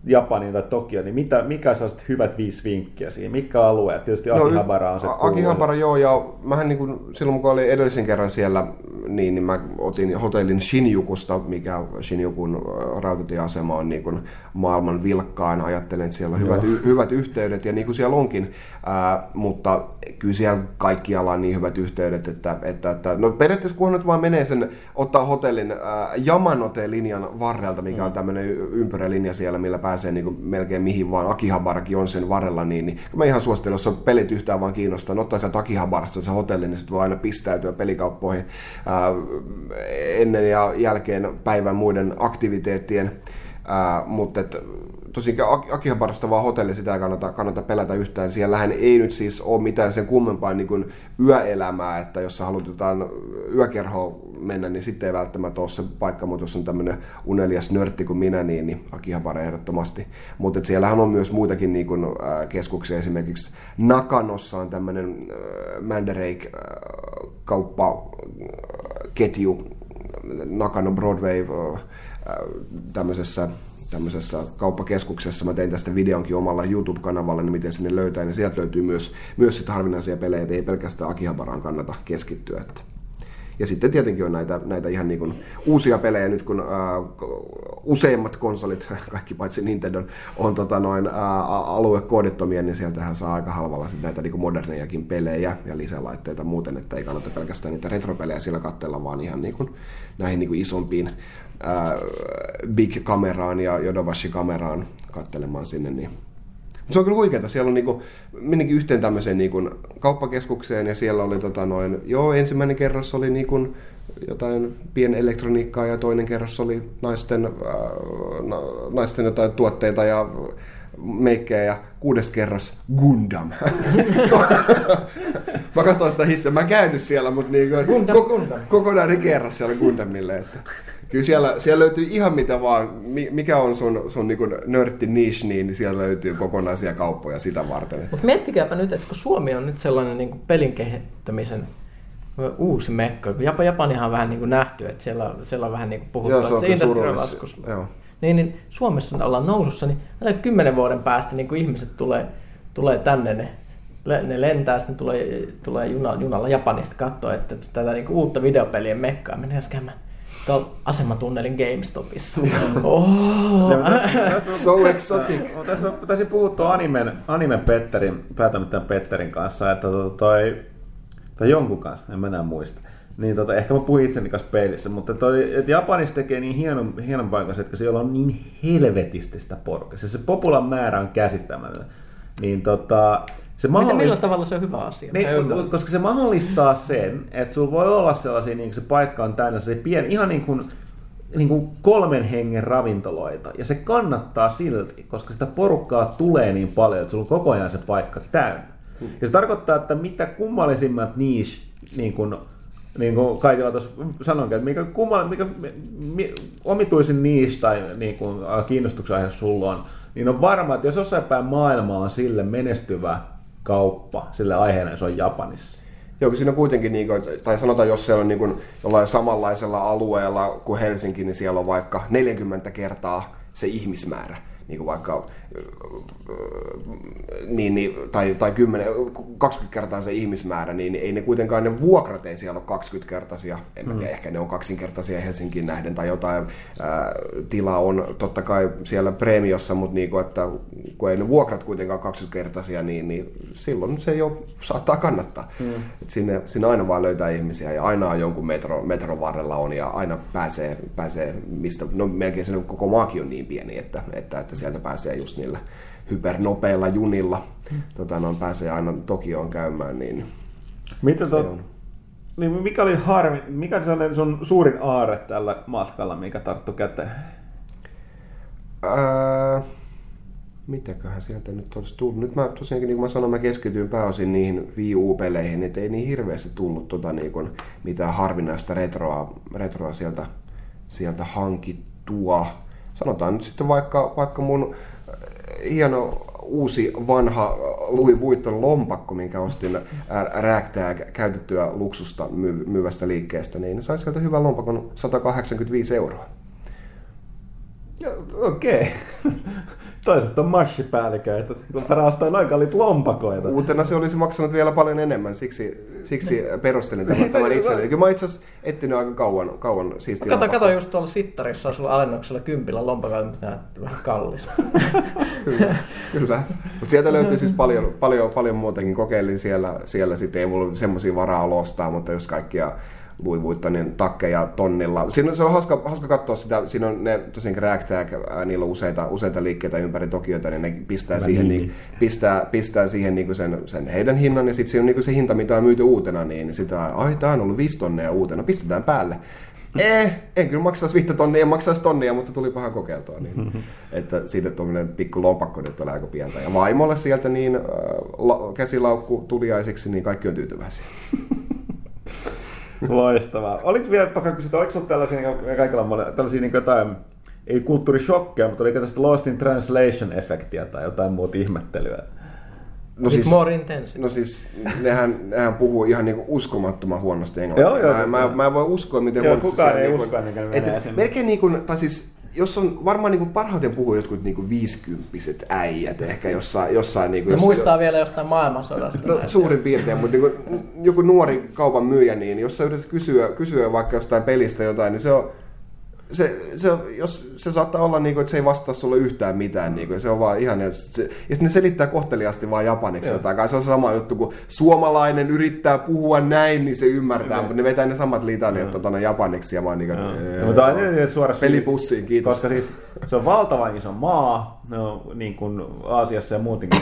Japaniin tai Tokioon, niin mitä, mikä on hyvät viisi vinkkiä siihen? Mitkä alueet? Tietysti Akihabara on se kuuluu. Akihabara, joo, ja mähän niin kuin, silloin mukaan olin edellisen kerran siellä, niin, niin mä otin hotellin Shinjukusta, mikä Shinjukun rautatieasema on niin kuin maailman vilkkaan. Ajattelen, että siellä on hyvät, y- hyvät yhteydet, ja niin kuin siellä onkin, ää, mutta kyllä siellä kaikkialla on niin hyvät yhteydet, että, että, että no periaatteessa kunhan nyt vaan menee sen, ottaa hotellin ää, Yamanote-linjan varrelta, mikä on tämmöinen ympyrälinja siellä, millä pääsee niin kuin melkein mihin vaan, Akihabarakin on sen varrella, niin, niin mä ihan suosittelen, jos on pelit yhtään vaan kiinnostaa, ottaa sieltä Akihabarasta se hotelli, niin sitten voi aina pistäytyä pelikauppoihin ää, ennen ja jälkeen päivän muiden aktiviteettien, ää, mutta tosinkin Akihabarasta vaan hotelli, sitä ei kannata, kannata pelätä yhtään. Siellähän ei nyt siis ole mitään sen kummempaa niin kuin yöelämää, että jos sä haluat jotain yökerhoa mennä, niin sitten ei välttämättä ole se paikka, mutta jos on tämmöinen unelias nörtti kuin minä, niin, niin Akihabara ehdottomasti. Mutta siellähän on myös muitakin niin kuin, äh, keskuksia, esimerkiksi Nakanossa on tämmöinen äh, Mandarake-kauppaketju, äh, Nakano Broadway äh, tämmöisessä tämmöisessä kauppakeskuksessa. Mä tein tästä videonkin omalla YouTube-kanavalla, niin miten sinne löytää, ja sieltä löytyy myös, myös sit harvinaisia pelejä, ei pelkästään Akihabaraan kannata keskittyä. Ja sitten tietenkin on näitä, näitä ihan niin kuin uusia pelejä nyt, kun ää, useimmat konsolit, kaikki paitsi Nintendo, on tota noin, ää, aluekoodittomia, niin sieltähän saa aika halvalla sit näitä niin kuin modernejakin pelejä ja lisälaitteita muuten, että ei kannata pelkästään niitä retropelejä sillä katsella, vaan ihan niin kuin näihin niin kuin isompiin Big-kameraan ja Yodobashi-kameraan katselemaan sinne. Niin. Se on kyllä huikeeta. Siellä on niinku, minnekin yhteen tämmöiseen niinku kauppakeskukseen, ja siellä oli tota noin, joo, ensimmäinen kerros oli niinku jotain pienelektroniikkaa ja toinen kerros oli naisten, äh, naisten jotain tuotteita ja meikkejä ja kuudes kerros Gundam. Mä katsoin sitä hissiä. Mä käyn nyt siellä, mutta niin Gundam, ko- Gundam. kokonaan eri kerras siellä Gundamille. Että. Kyllä siellä, siellä löytyy ihan mitä vaan, mikä on sun, sun niin kuin nörtti niche, niin siellä löytyy kokonaisia kauppoja sitä varten. Mutta miettikääpä nyt, että kun Suomi on nyt sellainen niin kuin pelin kehittämisen uusi mekko. Japanihan on vähän niin kuin nähty, että siellä, siellä on vähän niin kuin puhuttu, joo, se on että se industry laskus. Niin, niin Suomessa ollaan nousussa, niin kymmenen vuoden päästä niin kuin ihmiset tulee, tulee tänne, ne, ne lentää, sitten tulee, tulee junalla, junalla Japanista katsoa, että tätä niin kuin uutta videopelien mekkaa menee jos käymään. Tuolla asematunnelin GameStopissa. Ohohoho! So exotic! Taisin puhua tuon animen, animen Petterin, päätämättömän Petterin kanssa, että toi, tai jonkun kanssa, en mä enää muista. Niin tota, ehkä mä puhuin itseni kanssa peilissä, mutta toi, et Japanissa tekee niin hienon, hienon paikan, että siellä on niin helvetisti sitä porukkaa. Se, se populan määrä on käsittämätöntä. Niin tota... Se mahdollis... Miten millä tavalla se on hyvä asia? Niin, koska se mahdollistaa sen, että sulla voi olla sellaisia, niin se paikka on täynnä se pieni, ihan niin kuin, niin kuin kolmen hengen ravintoloita. Ja se kannattaa silti, koska sitä porukkaa tulee niin paljon, että sulla on koko ajan se paikka täynnä. Hmm. Ja se tarkoittaa, että mitä kummallisimmat niche, niin kuin, niin kuin kaikilla tuossa sanoinkin, että mikä, kummallis, mikä mi, mi, omituisin niche tai niin kuin, kiinnostuksen aihe sulla on, niin on varma, että jos jossain päin maailmaa on sille menestyvä kauppa sille aiheena, se on Japanissa. Joo, siinä on kuitenkin, niin kuin, tai sanotaan, jos siellä on niin kuin jollain samanlaisella alueella kuin Helsinki, niin siellä on vaikka neljäkymmentä kertaa se ihmismäärä, niin kuin vaikka, niin, niin, tai, tai kymmenen, kaksikymmentä kertaa se ihmismäärä, niin ei ne kuitenkaan, ne vuokrat ei siellä ole kaksikymmentä kertaisia, en mä tiedä, ehkä ne on kaksinkertaisia Helsinkiin nähden, tai jotain ää, tila on totta kai siellä premiossa, mutta niin kuin, että kun ei ne vuokrat kuitenkaan kaksikymmentä kertaisia, niin, niin silloin se jo saattaa kannattaa. Mm. Et sinne, sinne aina vaan löytää ihmisiä, ja aina on jonkun metro, metron varrella on, ja aina pääsee, pääsee mistä, no melkein se koko maakin on niin pieni, että, että, että sieltä pääsee just niillä hypernopeilla junilla. Tota, no, pääsee aina Tokioon käymään. Niin mitä se on? Niin mikä oli harmi, mikä se on suurin aarre tällä matkalla, mikä tarttu käteen? Öö, mitäköhän sieltä nyt olisi tullut? Nyt mä tosiaankin, niin kuin mä sanoin, mä keskityin pääosin niihin Wii U-peleihin, ettei niin hirveästi tullut tota, niin kuin, mitään harvinaista retroa, retroa sieltä, sieltä hankittua. Sanotaan nyt sitten vaikka, vaikka mun hieno uusi vanha Louis Vuitton lompakko, minkä ostin rääktää käytettyä luksusta myyvästä liikkeestä, niin sain sieltä hyvän lompakon sata kahdeksankymmentäviisi euroa. Okei. Okay. Toiset on mashipäälliköitä, kun parasta on noin kalliit lompakoita. Uutena se olisi maksanut vielä paljon enemmän, siksi, siksi perustelin tämän, tämän itselleni. Mä itse asiassa etsinyt aika kauan, kauan siistiä lompakkoa. Kato, just tuolla sittarissa on sulla alennuksella kympillä lompakoita, mutta näyttää vähän kallis. Kyllä, kyllä. Mutta sieltä löytyy siis paljon, paljon, paljon muutenkin. Kokeilin siellä, siellä sitten ei mulla semmoisia varaa lostaa, mutta jos kaikkia Louis Vuittonin takkeja tonnilla. Siinä on, se on hauska, hauska katsoa sitä, siinä on ne tosiaankin rääktääk, niillä on useita, useita liikkeitä ympäri Tokiota, niin ne pistää Mä siihen, niin, pistää, pistää siihen niin kuin sen, sen heidän hinnan, ja sitten se on niin kuin se hinta, mitä on myyty uutena, niin sitä, ai tää on ollut viisi tonnia uutena, pistetään päälle. Eh, en kyllä maksaisi viittä tonnia, en maksaisi tonnia, mutta tuli pahan kokeiltua. Niin, että siitä tuommoinen pikku lompakko nyt oli aika pientä. Ja vaimolle sieltä niin äh, la, käsilaukku tuliaisiksi, niin kaikki on tyytyväisiä. Loistavaa. Oliko vielä pakka kysytä, oliko sinulla tällaisia, tällaisia niin jotain, ei kulttuurishokkeja, mutta oliko tällaista Lost in Translation-efektiä tai jotain muuta ihmettelyä? No siis, more intense. No siis, nehän, nehän puhuu ihan niinku uskomattoman huonosti englantia. Joo, joo, mä, mä en voi uskoa, miten joo, huonosti se on. Joo, kukaan ei usko, niin kuin, menee et, melkein niin kuin, tai siis, jos on varmaan niinku parhaiten puhuu jotkut niinku viisikymppiset äijät ehkä jossain jossain niinku jos muistaa jo... vielä jostain maailmansodasta. No, suurin piirtein, mutta niinku joku nuori kaupan myyjä, niin jos sä yrität kysyä kysyä vaikka jostain pelistä jotain, niin se on se se jos se saattaa olla niinku, että se ei vastaa sulle yhtään mitään niinku, se on vaan ihan se, ja ne selittää kohteliaasti vaan japaniksi jotain. Kai se on sama juttu kuin suomalainen yrittää puhua näin, niin se ymmärtää, mutta ne vetää ne samat litaniat tota japaniksi ja vaan niinku pelipussiin, kiitos. Koska siis se on valtavan iso maa, no niin kuin Aasiassa ja muutenkin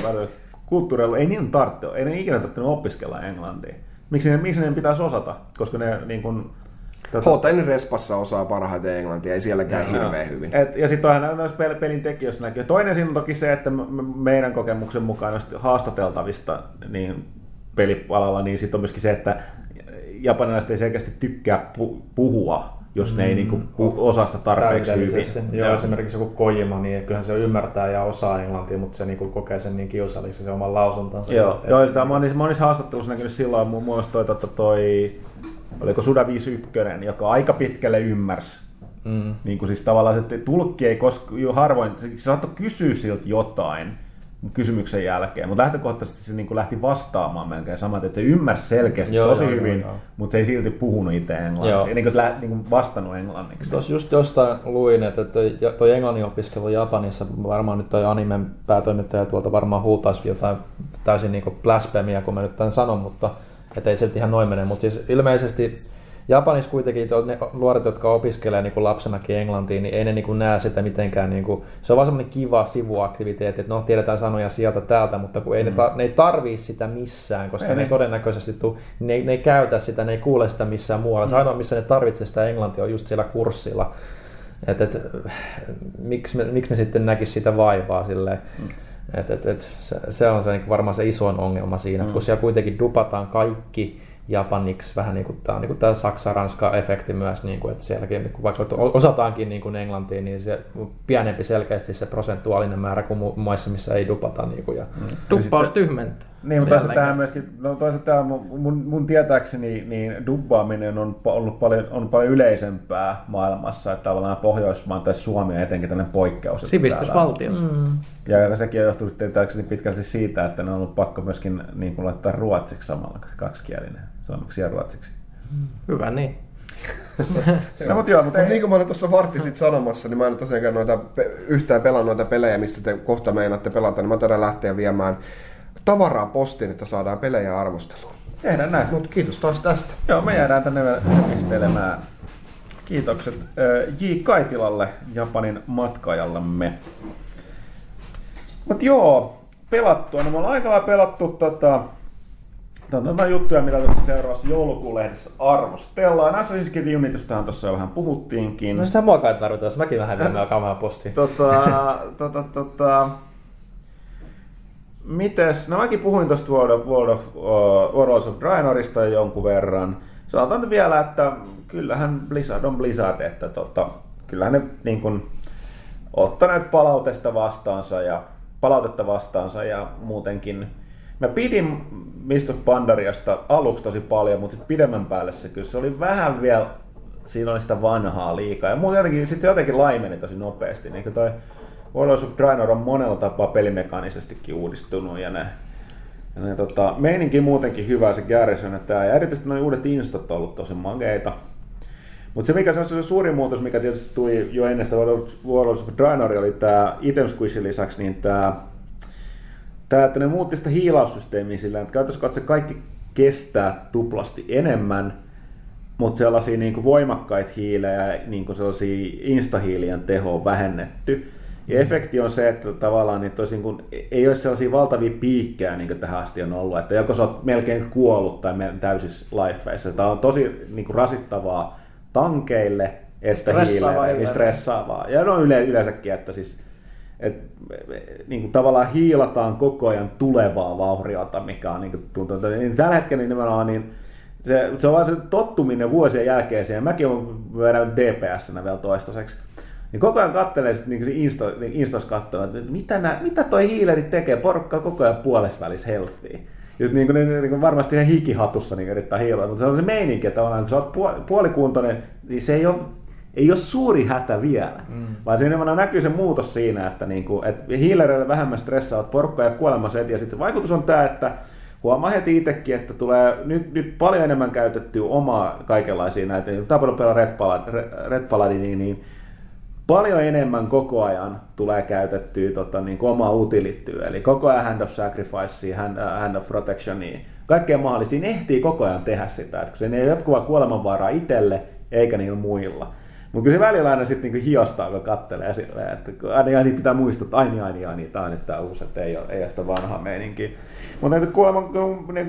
kulttuurilla ei niin tarvitse, ei ne ikinä tarvitse opiskella englantia. Miksi ne miksi ne pitäisi osata, koska ne niin kuin H T N Respassa osaa parhaiten englantia, ei sielläkään no, hirveän no. hyvin. Et, ja sitten onhan noissa pelin tekijöissä näkyy. Toinen siinä on toki se, että meidän kokemuksen mukaan noista haastateltavista niin pelipalalla, niin sitten on myöskin se, että japanilaiset ei selkeästi tykkää pu- puhua, jos ne mm, ei niinku pu- osaa sitä tarpeeksi hyvin. Joo, esimerkiksi joku Kojima, niin kyllähän se ymmärtää ja osaa englantia, mutta se niinku kokee sen niin kiusalliseksi se oman lausuntansa. Joo, joo sitä monissa, monissa haastattelussa näkynyt silloin muun muassa toi, toi, toi oliko Suda viisikymmentäyksi, joka aika pitkälle ymmärsi. Mm. Niin siis tavallaan se tulkki ei koskaan, harvoin, se saattoi kysyä siltä jotain kysymyksen jälkeen, mutta lähtökohtaisesti se niin lähti vastaamaan melkein samat, että se ymmärsi selkeästi joo, tosi joo, hyvin, joo. mutta se ei silti puhunut itse englantia, niin kuin, lä- niin kuin vastannut englanniksi. Tuossa just jostain luin, että tuo englannin opiskelu Japanissa, varmaan nyt tuo animen päätoimittaja tuolta varmaan huutaisi jotain täysin niin blasfemia, kun mä nyt tämän sanon, mutta ei silti ihan noin mene, mutta siis ilmeisesti Japanissa kuitenkin ne nuoret, jotka opiskelee niin kuin lapsenakin englantiin, niin ei ne niin kuin näe sitä mitenkään. Niin kuin, se on vaan semmoinen kiva sivuaktiviteetti, että no tiedetään sanoja sieltä täältä, mutta kun ei mm. ne, ta- ne ei tarvii sitä missään, koska ei, ne ei todennäköisesti tuu, ne, ne ei käytä sitä, ne ei kuule sitä missään muualla. Mm. Se ainoa, missä ne tarvitsee sitä englantia, on just siellä kurssilla. Et, et, miksi, me, miksi ne sitten näkisi sitä vaivaa silleen? Mm. Et, et, et, se, se on se, niin varmaan se isoin ongelma siinä, mm. kun siellä kuitenkin dupataan kaikki japaniksi, vähän niin kuin tämä, niin tämä Saksa-Ranska-efekti myös, niin kuin, että sielläkin, niin kuin, vaikka osataankin niin kuin englantia, niin se pienempi selkeästi se prosentuaalinen määrä kuin mu- maissa, missä ei dupata. Niin kuin, ja, mm. Duppaus tyhmentää. Niin, mutta toisaalta myöskin, no toisaalta mun, mun tietääkseni niin dubbaaminen on ollut paljon, on paljon yleisempää maailmassa, että tavallaan Pohjoismaan tai Suomi on etenkin tällainen poikkeus. Sivistysvaltio. Mm. Ja sekin on johtunut tietääkseni pitkälti siitä, että ne on ollut pakko myöskin niin kuin laittaa ruotsiksi samalla, kaksikielinen, suomeksi ja ruotsiksi. Mm. Hyvä, niin. No, mutta joo, mutta ei. Niin kuin mä olin tuossa vartti sit sanomassa, niin mä en tosiaankaan noita, yhtään pelaa noita pelejä, mistä te kohta meinaatte pelata, niin mä todella lähteä viemään tavaraa postiin, että saadaan pelejä arvosteluun. Tehdään näin. Mut kiitos taas tästä. Joo, me jäädään tänne vielä pistelemään. Kiitokset J. Kaitilalle, Japanin matkaajallemme. Mut joo, pelattua. No me ollaan aika lailla pelattu tota, tota juttuja, mitä seuraavassa joulukuun lehdessä arvostellaan. Assassin's Creed Unitystähän tuossa jo vähän puhuttiinkin. No sitä muakaan ei tarvita, jos mäkin vähän vielä kamaa postiin. Tota, tota, tota... Mites? No mäkin puhuin tuosta World of, World of, uh, Warlords of Draenorista jonkun verran. Sanotaan vielä, että kyllähän Blizzard on Blizzard, että tota, kyllähän ne niin kun, ottaneet palautetta vastaansa ja palautetta vastaansa ja muutenkin. Mä pidin Mist of Pandariasta aluksi tosi paljon, mutta sit pidemmän päälle se kyllä se oli vähän vielä, siinä oli sitä vanhaa liikaa. Ja muuten jotenkin, sit se jotenkin laimeni tosi nopeasti, niin kuin toi Warlords of Draenor on monella tapaa pelimekanisestikin uudistunut ja ne, ja ne tota, meininki muutenkin hyvä se Garrison, että ja erityisesti nuo uudet instat on ollut tosi mageita. Mutta se mikä se on se suuri muutos, mikä tietysti tuli jo ennen sitä Warlords of Draenor, oli tämä item squishin lisäksi, niin tämä, tää, että ne muutti sitä hiilaussysteemiä sillä, että käytössä katse kaikki kestää tuplasti enemmän, mutta sellaisia niinku voimakkaita hiilejä, niinku sellaisia instahiilien tehoa on vähennetty. Ja efekti on se, että tavallaan niin toisin kuin ei ole sellaisia valtavia piikkejä niin kuin tähän asti on ollut, että joko sä oot melkein kuollut tai täysissä lifeissa. Tämä on tosi niin kuin rasittavaa tankeille, että hiileille, stressaavaa. Ja no yle- yleensäkin, että siis et, niin kuin tavallaan hiilataan koko ajan tulevaa vauhriota, mikä on niin kuin tuntunut. Tällä hetkellä nimenomaan niin se, se on vaan se tottuminen vuosien jälkeen siihen. Mäkin olen vedän D P S-nä vielä toistaiseksi. Niin koko ajan katselee sit niinku insta, instas katsoo, että mitä nä mitä toi hiileri tekee, porukka koko ajan puolesvälis healthia. Just niinku niin, niin varmasti ihan hikihatussa niinku yrittää hiilata, mutta se on se meininki, että on kun sä oot puolikuntoinen, niin se ei ole ei ole suuri hätä vielä. Mm. Vaan siinä nimenomaan näkyy se muutos siinä, että niinku että hiilereille vähemmän stressaa, että porukka ja kuolemassa heti, ja sitten vaikutus on tää, että huomaa heti itsekin, että tulee nyt, nyt paljon enemmän käytettyä omaa kaikenlaisia näitä. Tapahtuu pelaa Red Paladin, Red Paladini, niin paljon enemmän koko ajan tulee käytettyä tota, niin omaa utilittyä, eli koko ajan Hand of Sacrificea, Hand, uh, hand of Protectionia, kaikkea mahdollista. Siinä ehtii koko ajan tehdä sitä, että kun se ei ole jatkuvaa kuolemanvaaraa itselle eikä niillä muilla. Mutta kyllä se välillä aina sitten niinku hiostaa, kun kattelee silleen, että aina ja niin pitää muistuttaa, aina aina ja niin, tämä on nyt tämä uusi, että ei ole, ei ole sitä vanhaa meininkiä. Mutta kuulemma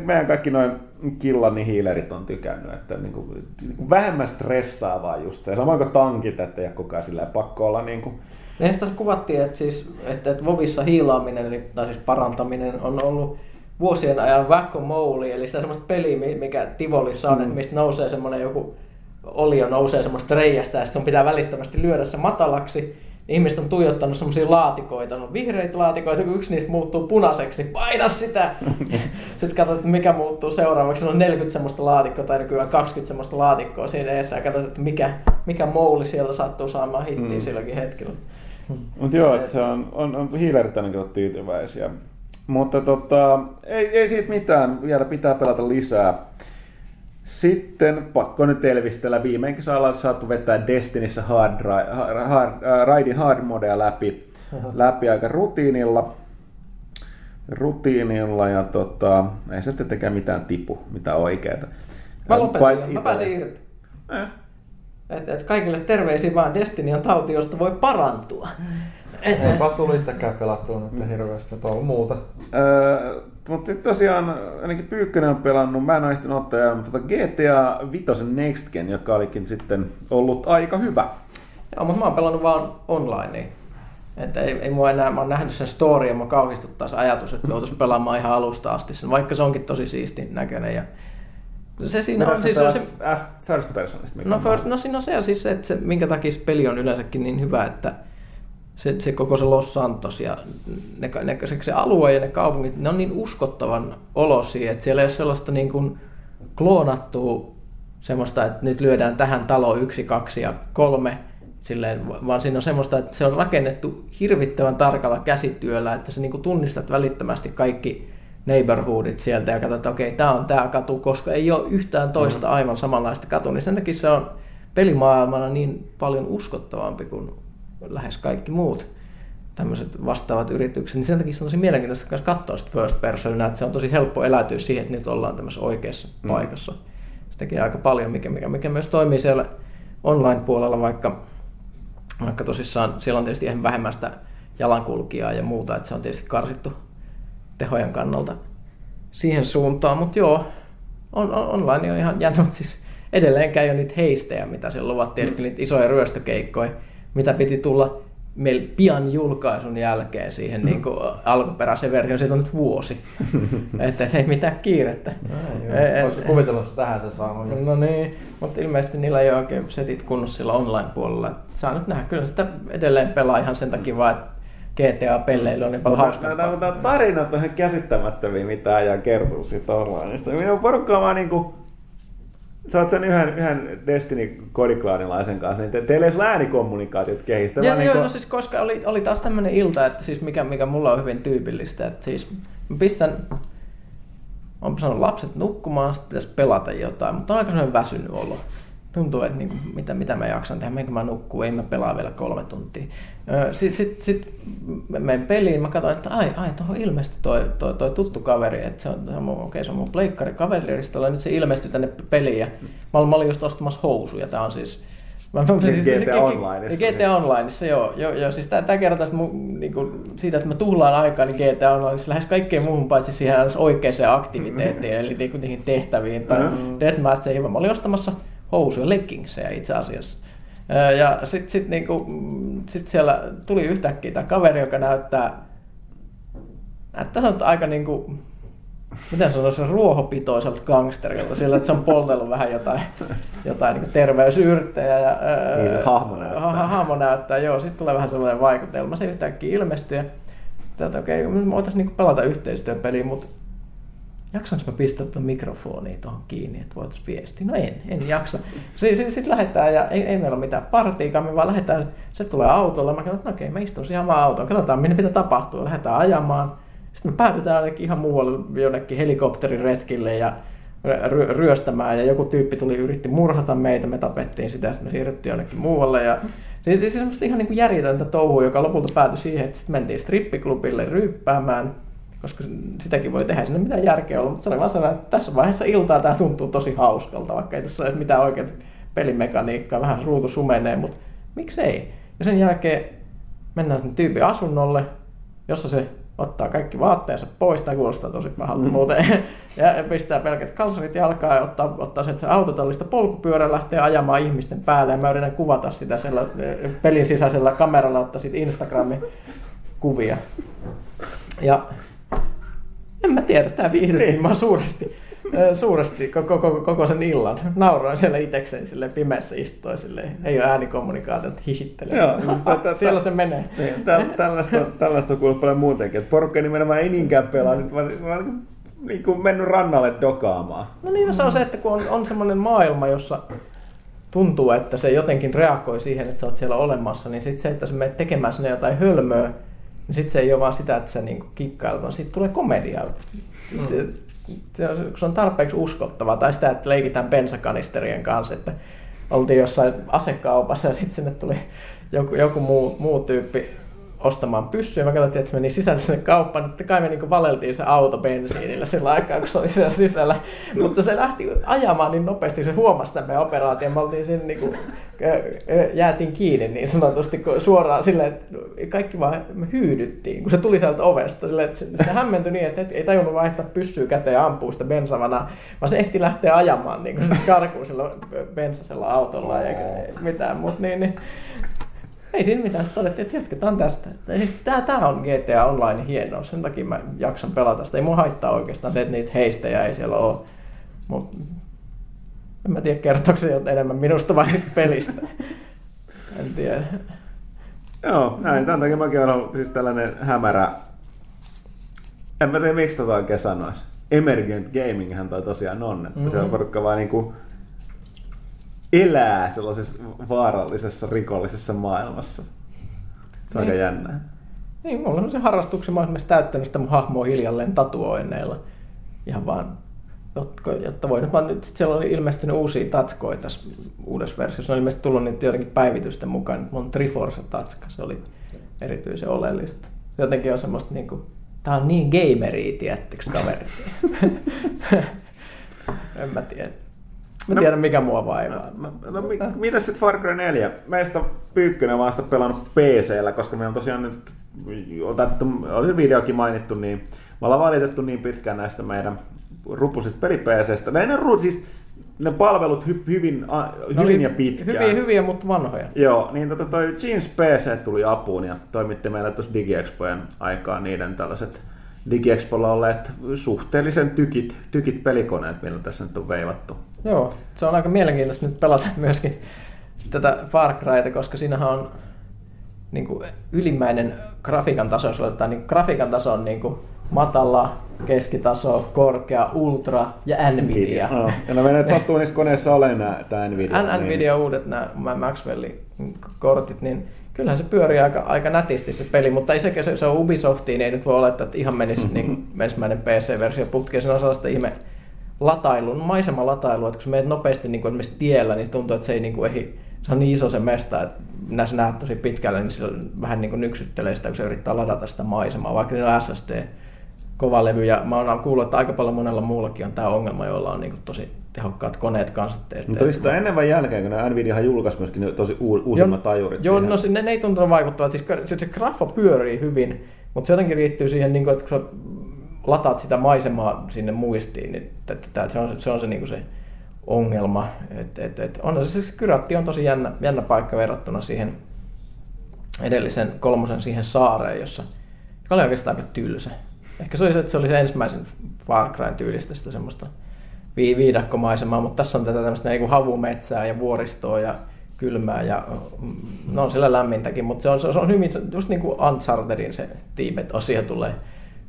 meidän kaikki noin killan niin hiilerit on tykännyt, että niinku, niinku vähemmän stressaavaa just se. Samoin kuin tankit, että ei ole kukaan silleen pakko olla niinku. Ja sitten kuvattiin, että, siis, että, että WoWissa hiilaaminen, tai siis parantaminen on ollut vuosien ajan whack-a-mole, eli sitä semmoista peliä, mikä Tivolissa on, mm. että mistä nousee semmoinen joku olio nousee semmoista reiästä, ja sitten pitää välittömästi lyödä se matalaksi. Ihmiset on tuijottanut semmoisia laatikoita, on vihreitä laatikoita, kun yksi niistä muuttuu punaiseksi, niin paina sitä! Sitten katsot, mikä muuttuu seuraavaksi, on neljäkymmentä semmoista laatikkoa tai nykyään kaksikymmentä semmoista laatikkoa siinä edessä, ja katsot, että mikä, mikä mouli siellä sattuu saamaan hittiä mm. silläkin hetkellä. Mutta joo, että se on, on, on hiilerit ainakin tyytyväisiä. Mutta tota, ei, ei siitä mitään, vielä pitää pelata lisää. Sitten pakko nyt elvistellä, viimeinkin saa saatu vetää Destinissä hard, hard, hard, Raidin hard-modea läpi, läpi aika rutiinilla. rutiinilla ja tota, ei se tekee mitään tipu, mitään oikeeta. Mä lopetin, mä pääsin irti. Eh. Et, et kaikille terveisiä vaan, Destiny on tauti, josta voi parantua. Eipä tullut itsekään pelattua nyt hirveästi, että on muuta. Öö, mutta sitten tosiaan, ainakin Pyykkönen on pelannut, mä en ole ehtinyt ottaa, mutta G T A viisi Next Gen, joka olikin sitten ollut aika hyvä. Joo, mutta mä oon pelannut vaan online. Että ei, ei mua enää, mä oon nähnyt sen story ja mä kauhistuttaa se ajatus, että joutuisi pelaamaan ihan alusta asti sen, vaikka se onkin tosi siisti näköinen. Ja se siinä on, siis on se F- first personista. No, first, no siinä on se, siis, että se, minkä takia peli on yleensäkin niin hyvä, että se, se koko se Los Santos ja ne, ne, se, se alue ja ne kaupungit, ne on niin uskottavan olosia, että siellä ei ole sellaista niin kuin kloonattua semmoista, että nyt lyödään tähän taloon yksi, kaksi ja kolme, silleen, vaan siinä on semmoista, että se on rakennettu hirvittävän tarkalla käsityöllä, että sä niin kuin tunnistat välittömästi kaikki neighborhoodit sieltä ja katsot, että okei, tämä on tämä katu, koska ei ole yhtään toista aivan samanlaista katua, niin sen takia se on pelimaailmana niin paljon uskottavampi kuin lähes kaikki muut tämmöiset vastaavat yritykset, niin sen takia se on tosi mielenkiintoista myös katsoa sitä first personaa, että se on tosi helppo eläytyä siihen, että nyt ollaan tämmöisessä oikeassa mm. paikassa. Se tekee aika paljon, mikä, mikä, mikä myös toimii siellä online-puolella, vaikka, vaikka tosissaan siellä on tietysti ihan vähemmän sitä jalankulkijaa ja muuta, että se on tietysti karsittu tehojen kannalta siihen suuntaan, mutta joo, on, on, online on ihan jännä, mutta siis edelleenkään ei ole niitä heistejä, mitä siellä luvattiin, eli niitä isoja ryöstökeikkoja, mitä piti tulla meillä pian julkaisun jälkeen siihen niin kuin alkuperäisen version, siitä on nyt vuosi, että ei mitään kiirettä. Olisiko kuvitella, että tähän se saa? No niin, mutta ilmeisesti niillä ei ole oikein setit kunnossa sillä online-puolella. Saa nyt nähdä, kyllä sitä edelleen pelaa ihan sen takia vaan, G T A-pelleillä on niin paljon hauskaa. Nämä tarinat on ihan käsittämättömiä, mitä ajaa kertoo siitä onlineista. Minun porukkaa vaan niinku, sä oot sen yhden, yhden Destiny-kodiklaanilaisen kanssa, niin te, teillä ei ole äänikommunikaatiot kehistä. Joo, joo niin kun... no siis koska oli, oli taas tämmöinen ilta, että siis mikä, mikä mulla on hyvin tyypillistä, että siis mä pistän, oonpa sanonut lapset nukkumaan, sitten pitäisi pelata jotain, mutta on aika sellainen väsynyt olo. Tuntuu, että niinku, mitä, mitä mä jaksan tehdä, meinkö mä nukkuu, ei mä pelaa vielä kolme tuntia. Sitten sit, sit menen peliin, mä katsoin, että ai, ai tuohon ilmestyi toi, toi, toi tuttu kaveri, että se on, se on, okay, se on mun pleikkarikaveriristolla ja nyt se ilmestyi tänne peliin. Ja mä, mä olin just ostamassa housuja, tää on siis... Mä, mä, siis G T A, G T A Onlineissa. G T A Onlineissa, joo. joo, joo siis tää, tää kertoo että mun, niinku, siitä, että mä tuhlaan aikaa, niin G T A Onlineissa lähes kaikkeen muuhun paitsi siihen oikeaan aktiviteettiin, eli niinku, niihin tehtäviin tai mm-hmm. deathmatcheihin. Mä olin ostamassa housuja, leggingsejä itse asiassa. Ja sitten sit niinku, sit siellä tuli yhtäkkiä tämä kaveri, joka näyttää, näyttää aika niinku, miten sanoisi, ruohopitoiselta gangsterilta sillä, että se on poltellut vähän jotain, jotain niinku terveysyrttejä. Ja, niin se hahmo näyttää. Ha- hahmo näyttää, joo. Sitten tulee vähän sellainen vaikutelma. Se yhtäkkiä ilmestyy ja sitten, että okei, okay, me voitaisiin niinku pelata yhteistyöpeliä, mutta jaksanko mä pistää tuon mikrofonia tuohon kiinni, että voitaisiin viestiä? No en, en jaksa. Sitten sit lähdetään ja ei, ei meillä ole mitään partiikaa, me vaan lähdetään, se tulee autolla. Mä katson, että okei, mä istun siihen omaan autoon, katsotaan minne pitää tapahtua, lähdetään ajamaan. Sitten me päädytään ainakin ihan muualle jonnekin helikopteriretkille ja ry- ryöstämään ja joku tyyppi tuli yritti murhata meitä, me tapettiin sitä ja sitten me siirryttiin jonnekin muualle. Ja... Siis, siis semmoista ihan niin kuin järjetöntä touhua, joka lopulta päätyi siihen, että sitten mentiin strippiklubille ryyppäämään. Koska sitäkin voi tehdä, siinä ei mitään järkeä olla, mutta se oli vaan sellainen, että tässä vaiheessa iltaa tämä tuntuu tosi hauskalta, vaikka ei tässä ole mitään oikeaa pelimekaniikkaa, vähän ruutu sumenee, mutta miksei? Ja sen jälkeen mennään sen tyypin asunnolle, jossa se ottaa kaikki vaatteensa pois, tämä kuulostaa tosi pahalta mm. muuten, ja pistää pelkät kalsarit jalkaan ja ottaa, ottaa se, että se autotallista polkupyörä lähtee ajamaan ihmisten päälle, ja mä yritän kuvata sitä pelin sisäisellä kameralla, ottaa sit Instagramin kuvia. Ja en mä tiedä, tää viihdytti mua suuresti, suuresti koko, koko, koko sen illan. Nauroin siellä itekseen silleen, pimeässä istuin, silleen, ei ole äänikommunikaatiota, että hihittelee. Joo, siellä se menee. Niin, tä, tällaista, tällaista on kuullut paljon muutenkin, että porukka nimenomaan ei niinkään pelaa, nyt vaan niin kuin mennyt rannalle dokaamaan. No niin, se on se, että kun on, on semmoinen maailma, jossa tuntuu, että se jotenkin reagoi siihen, että sä oot siellä olemassa, niin sitten se, että sä menet tekemään sinne jotain hölmöä, niin sitten se ei ole vaan sitä, että sä niinku kikkailet, vaan siitä tulee komedia. Mm. Se, se on tarpeeksi uskottavaa. Tai sitä, että leikitään bensakanisterien kanssa. Että oltiin jossain asekaupassa ja sitten sinne tuli joku, joku muu, muu tyyppi ostamaan pyssyä. Mä katsottiin, että se meni sisälle sinne kauppaan. Totta kai me niinku valeltiin se auto bensiinillä sillä aikaa, kun se oli siellä sisällä. Mutta se lähti ajamaan niin nopeasti, se huomasi tämän meidän operaation. Me oltiin siinä niinku, jäätiin kiinni niin sanotusti suoraan silleen, että kaikki vaan hyydyttiin, kun se tuli sieltä ovesta. Silleen, se, se hämmentyi niin, että ei tajunnut vaihtaa pyssyä käteen ja ampuu sitä bensavanaa, vaan se ehti lähteä ajamaan niin karkuun sillä bensasella autolla eikä mitään muuta. Niin, niin. Ei siinä mitään, todettiin, että jatketaan tästä. Tämä on G T A Online hienoa, sen takia mä jaksan pelata sitä. Ei mun haittaa oikeastaan se, että niitä heistejä ei siellä ole. Mut en mä tiedä, kertooko se enemmän minusta vai pelistä. En tiedä. Joo, näin. Tämän takia mäkin olen ollut siis tällainen hämärä... En mä tiedä, miksi tota oikein sanoisi. Emergent gaminghän toi tosiaan on. Että mm-hmm. se on porukka vaan niinku... elää sellaisessa vaarallisessa, rikollisessa maailmassa. Se on niin. Aika jännää. Niin, mulla on se harrastuksen, mä oon esimerkiksi täyttänyt sitä mun hahmoa hiljalleen tatuoinneilla. Ihan vaan, jotta voi. Nyt, nyt siellä oli ilmestynyt uusia tatskoja tässä uudessa versiossa. On ilmeisesti tullut niitä jotenkin päivitysten mukaan. Mulla on Triforce-tatska, se oli erityisen oleellista. Jotenkin on semmoista niinku, tää on niin gameria, tiedättekö kaverit? En mä tiedä. Mä no, tiedän mikä mua vaivaa. No, no, no, mi- mitäs sitten Far Cry neljä? Meistä Pyykkönen vaan sitä pelannut P C-llä, koska me on tosiaan nyt, oli videokin mainittu, niin me ollaan valitettu niin pitkään näistä meidän rupusista peli-P C:stä. Ne, ne, siis, ne palvelut hy- hyvin, a, hyvin oli, ja pitkään. Hyviä, hyviä, mutta vanhoja. Joo, niin tota toi James P C tuli apuun ja toimitti meillä tuossa DigiExpojen aikaan niiden tällaiset DigiExpolla olleet suhteellisen tykit, tykit pelikoneet, millä tässä nyt on veivattu. Joo, se on aika mielenkiintoista nyt pelata myöskin tätä Far Cryta, koska siinähän on niin kuin ylimmäinen grafiikan taso, jos otetaan niin grafiikan taso on niin kuin matala, keskitaso, korkea, ultra ja NVIDIA. No, ja no menet sattuu niissä koneissa ole nää, tää NVIDIA. N- NVIDIA niin. Uudet nämä Maxwellin kortit, niin kyllähän se pyörii aika, aika nätisti se peli, mutta ei se, se on Ubisoftiin, niin ei nyt voi olettaa, että ihan menisi mm-hmm. niin ensimmäinen P C-versio putkeen, siinä on sellaista ihme latailun, maisemalatailua, että kun sä menet nopeasti niin kuin esimerkiksi tiellä, niin tuntuu, että se ei niin kuin ehdi, se on niin iso se mesta, että näissä nähdään tosi pitkälle, niin se vähän niin kuin nyksyttelee sitä, kun se yrittää ladata sitä maisemaa, vaikka niillä on S S D-kovalevy, ja mä oon kuullut, että aika paljon monella muullakin on tää ongelma, jolla on niin kuin tosi tehokkaat koneet kanssa. Mutta oli sitä ennen vai jälkeen, kun NVIDIAhan julkaisi myöskin tosi uusimmat ajurit. Joo, no, ne, ne ei tuntunut vaikuttavat, siis se, se graffa pyörii hyvin, mutta se jotenkin riittyy siihen, niin kuin, että kun lataat sitä maisemaa sinne muistiin, niin että se on se, se, on se, niin kuin se ongelma. Et, et, et. On, se, se Kyratti on tosi jännä, jännä paikka verrattuna siihen edellisen kolmosen siihen saareen, jossa joka oli oikeastaan aika tylsä. Ehkä se oli se, että se oli se ensimmäisen Far Cryn tyylistä sitä semmoista vi- viidakkomaisemaa, mutta tässä on tätä tämmöistä niin kuin havumetsää ja vuoristoa ja kylmää ja no on siellä lämmintäkin, mutta se on, se on hyvin, just niin kuin Unchartedin se tiimet-osio tulee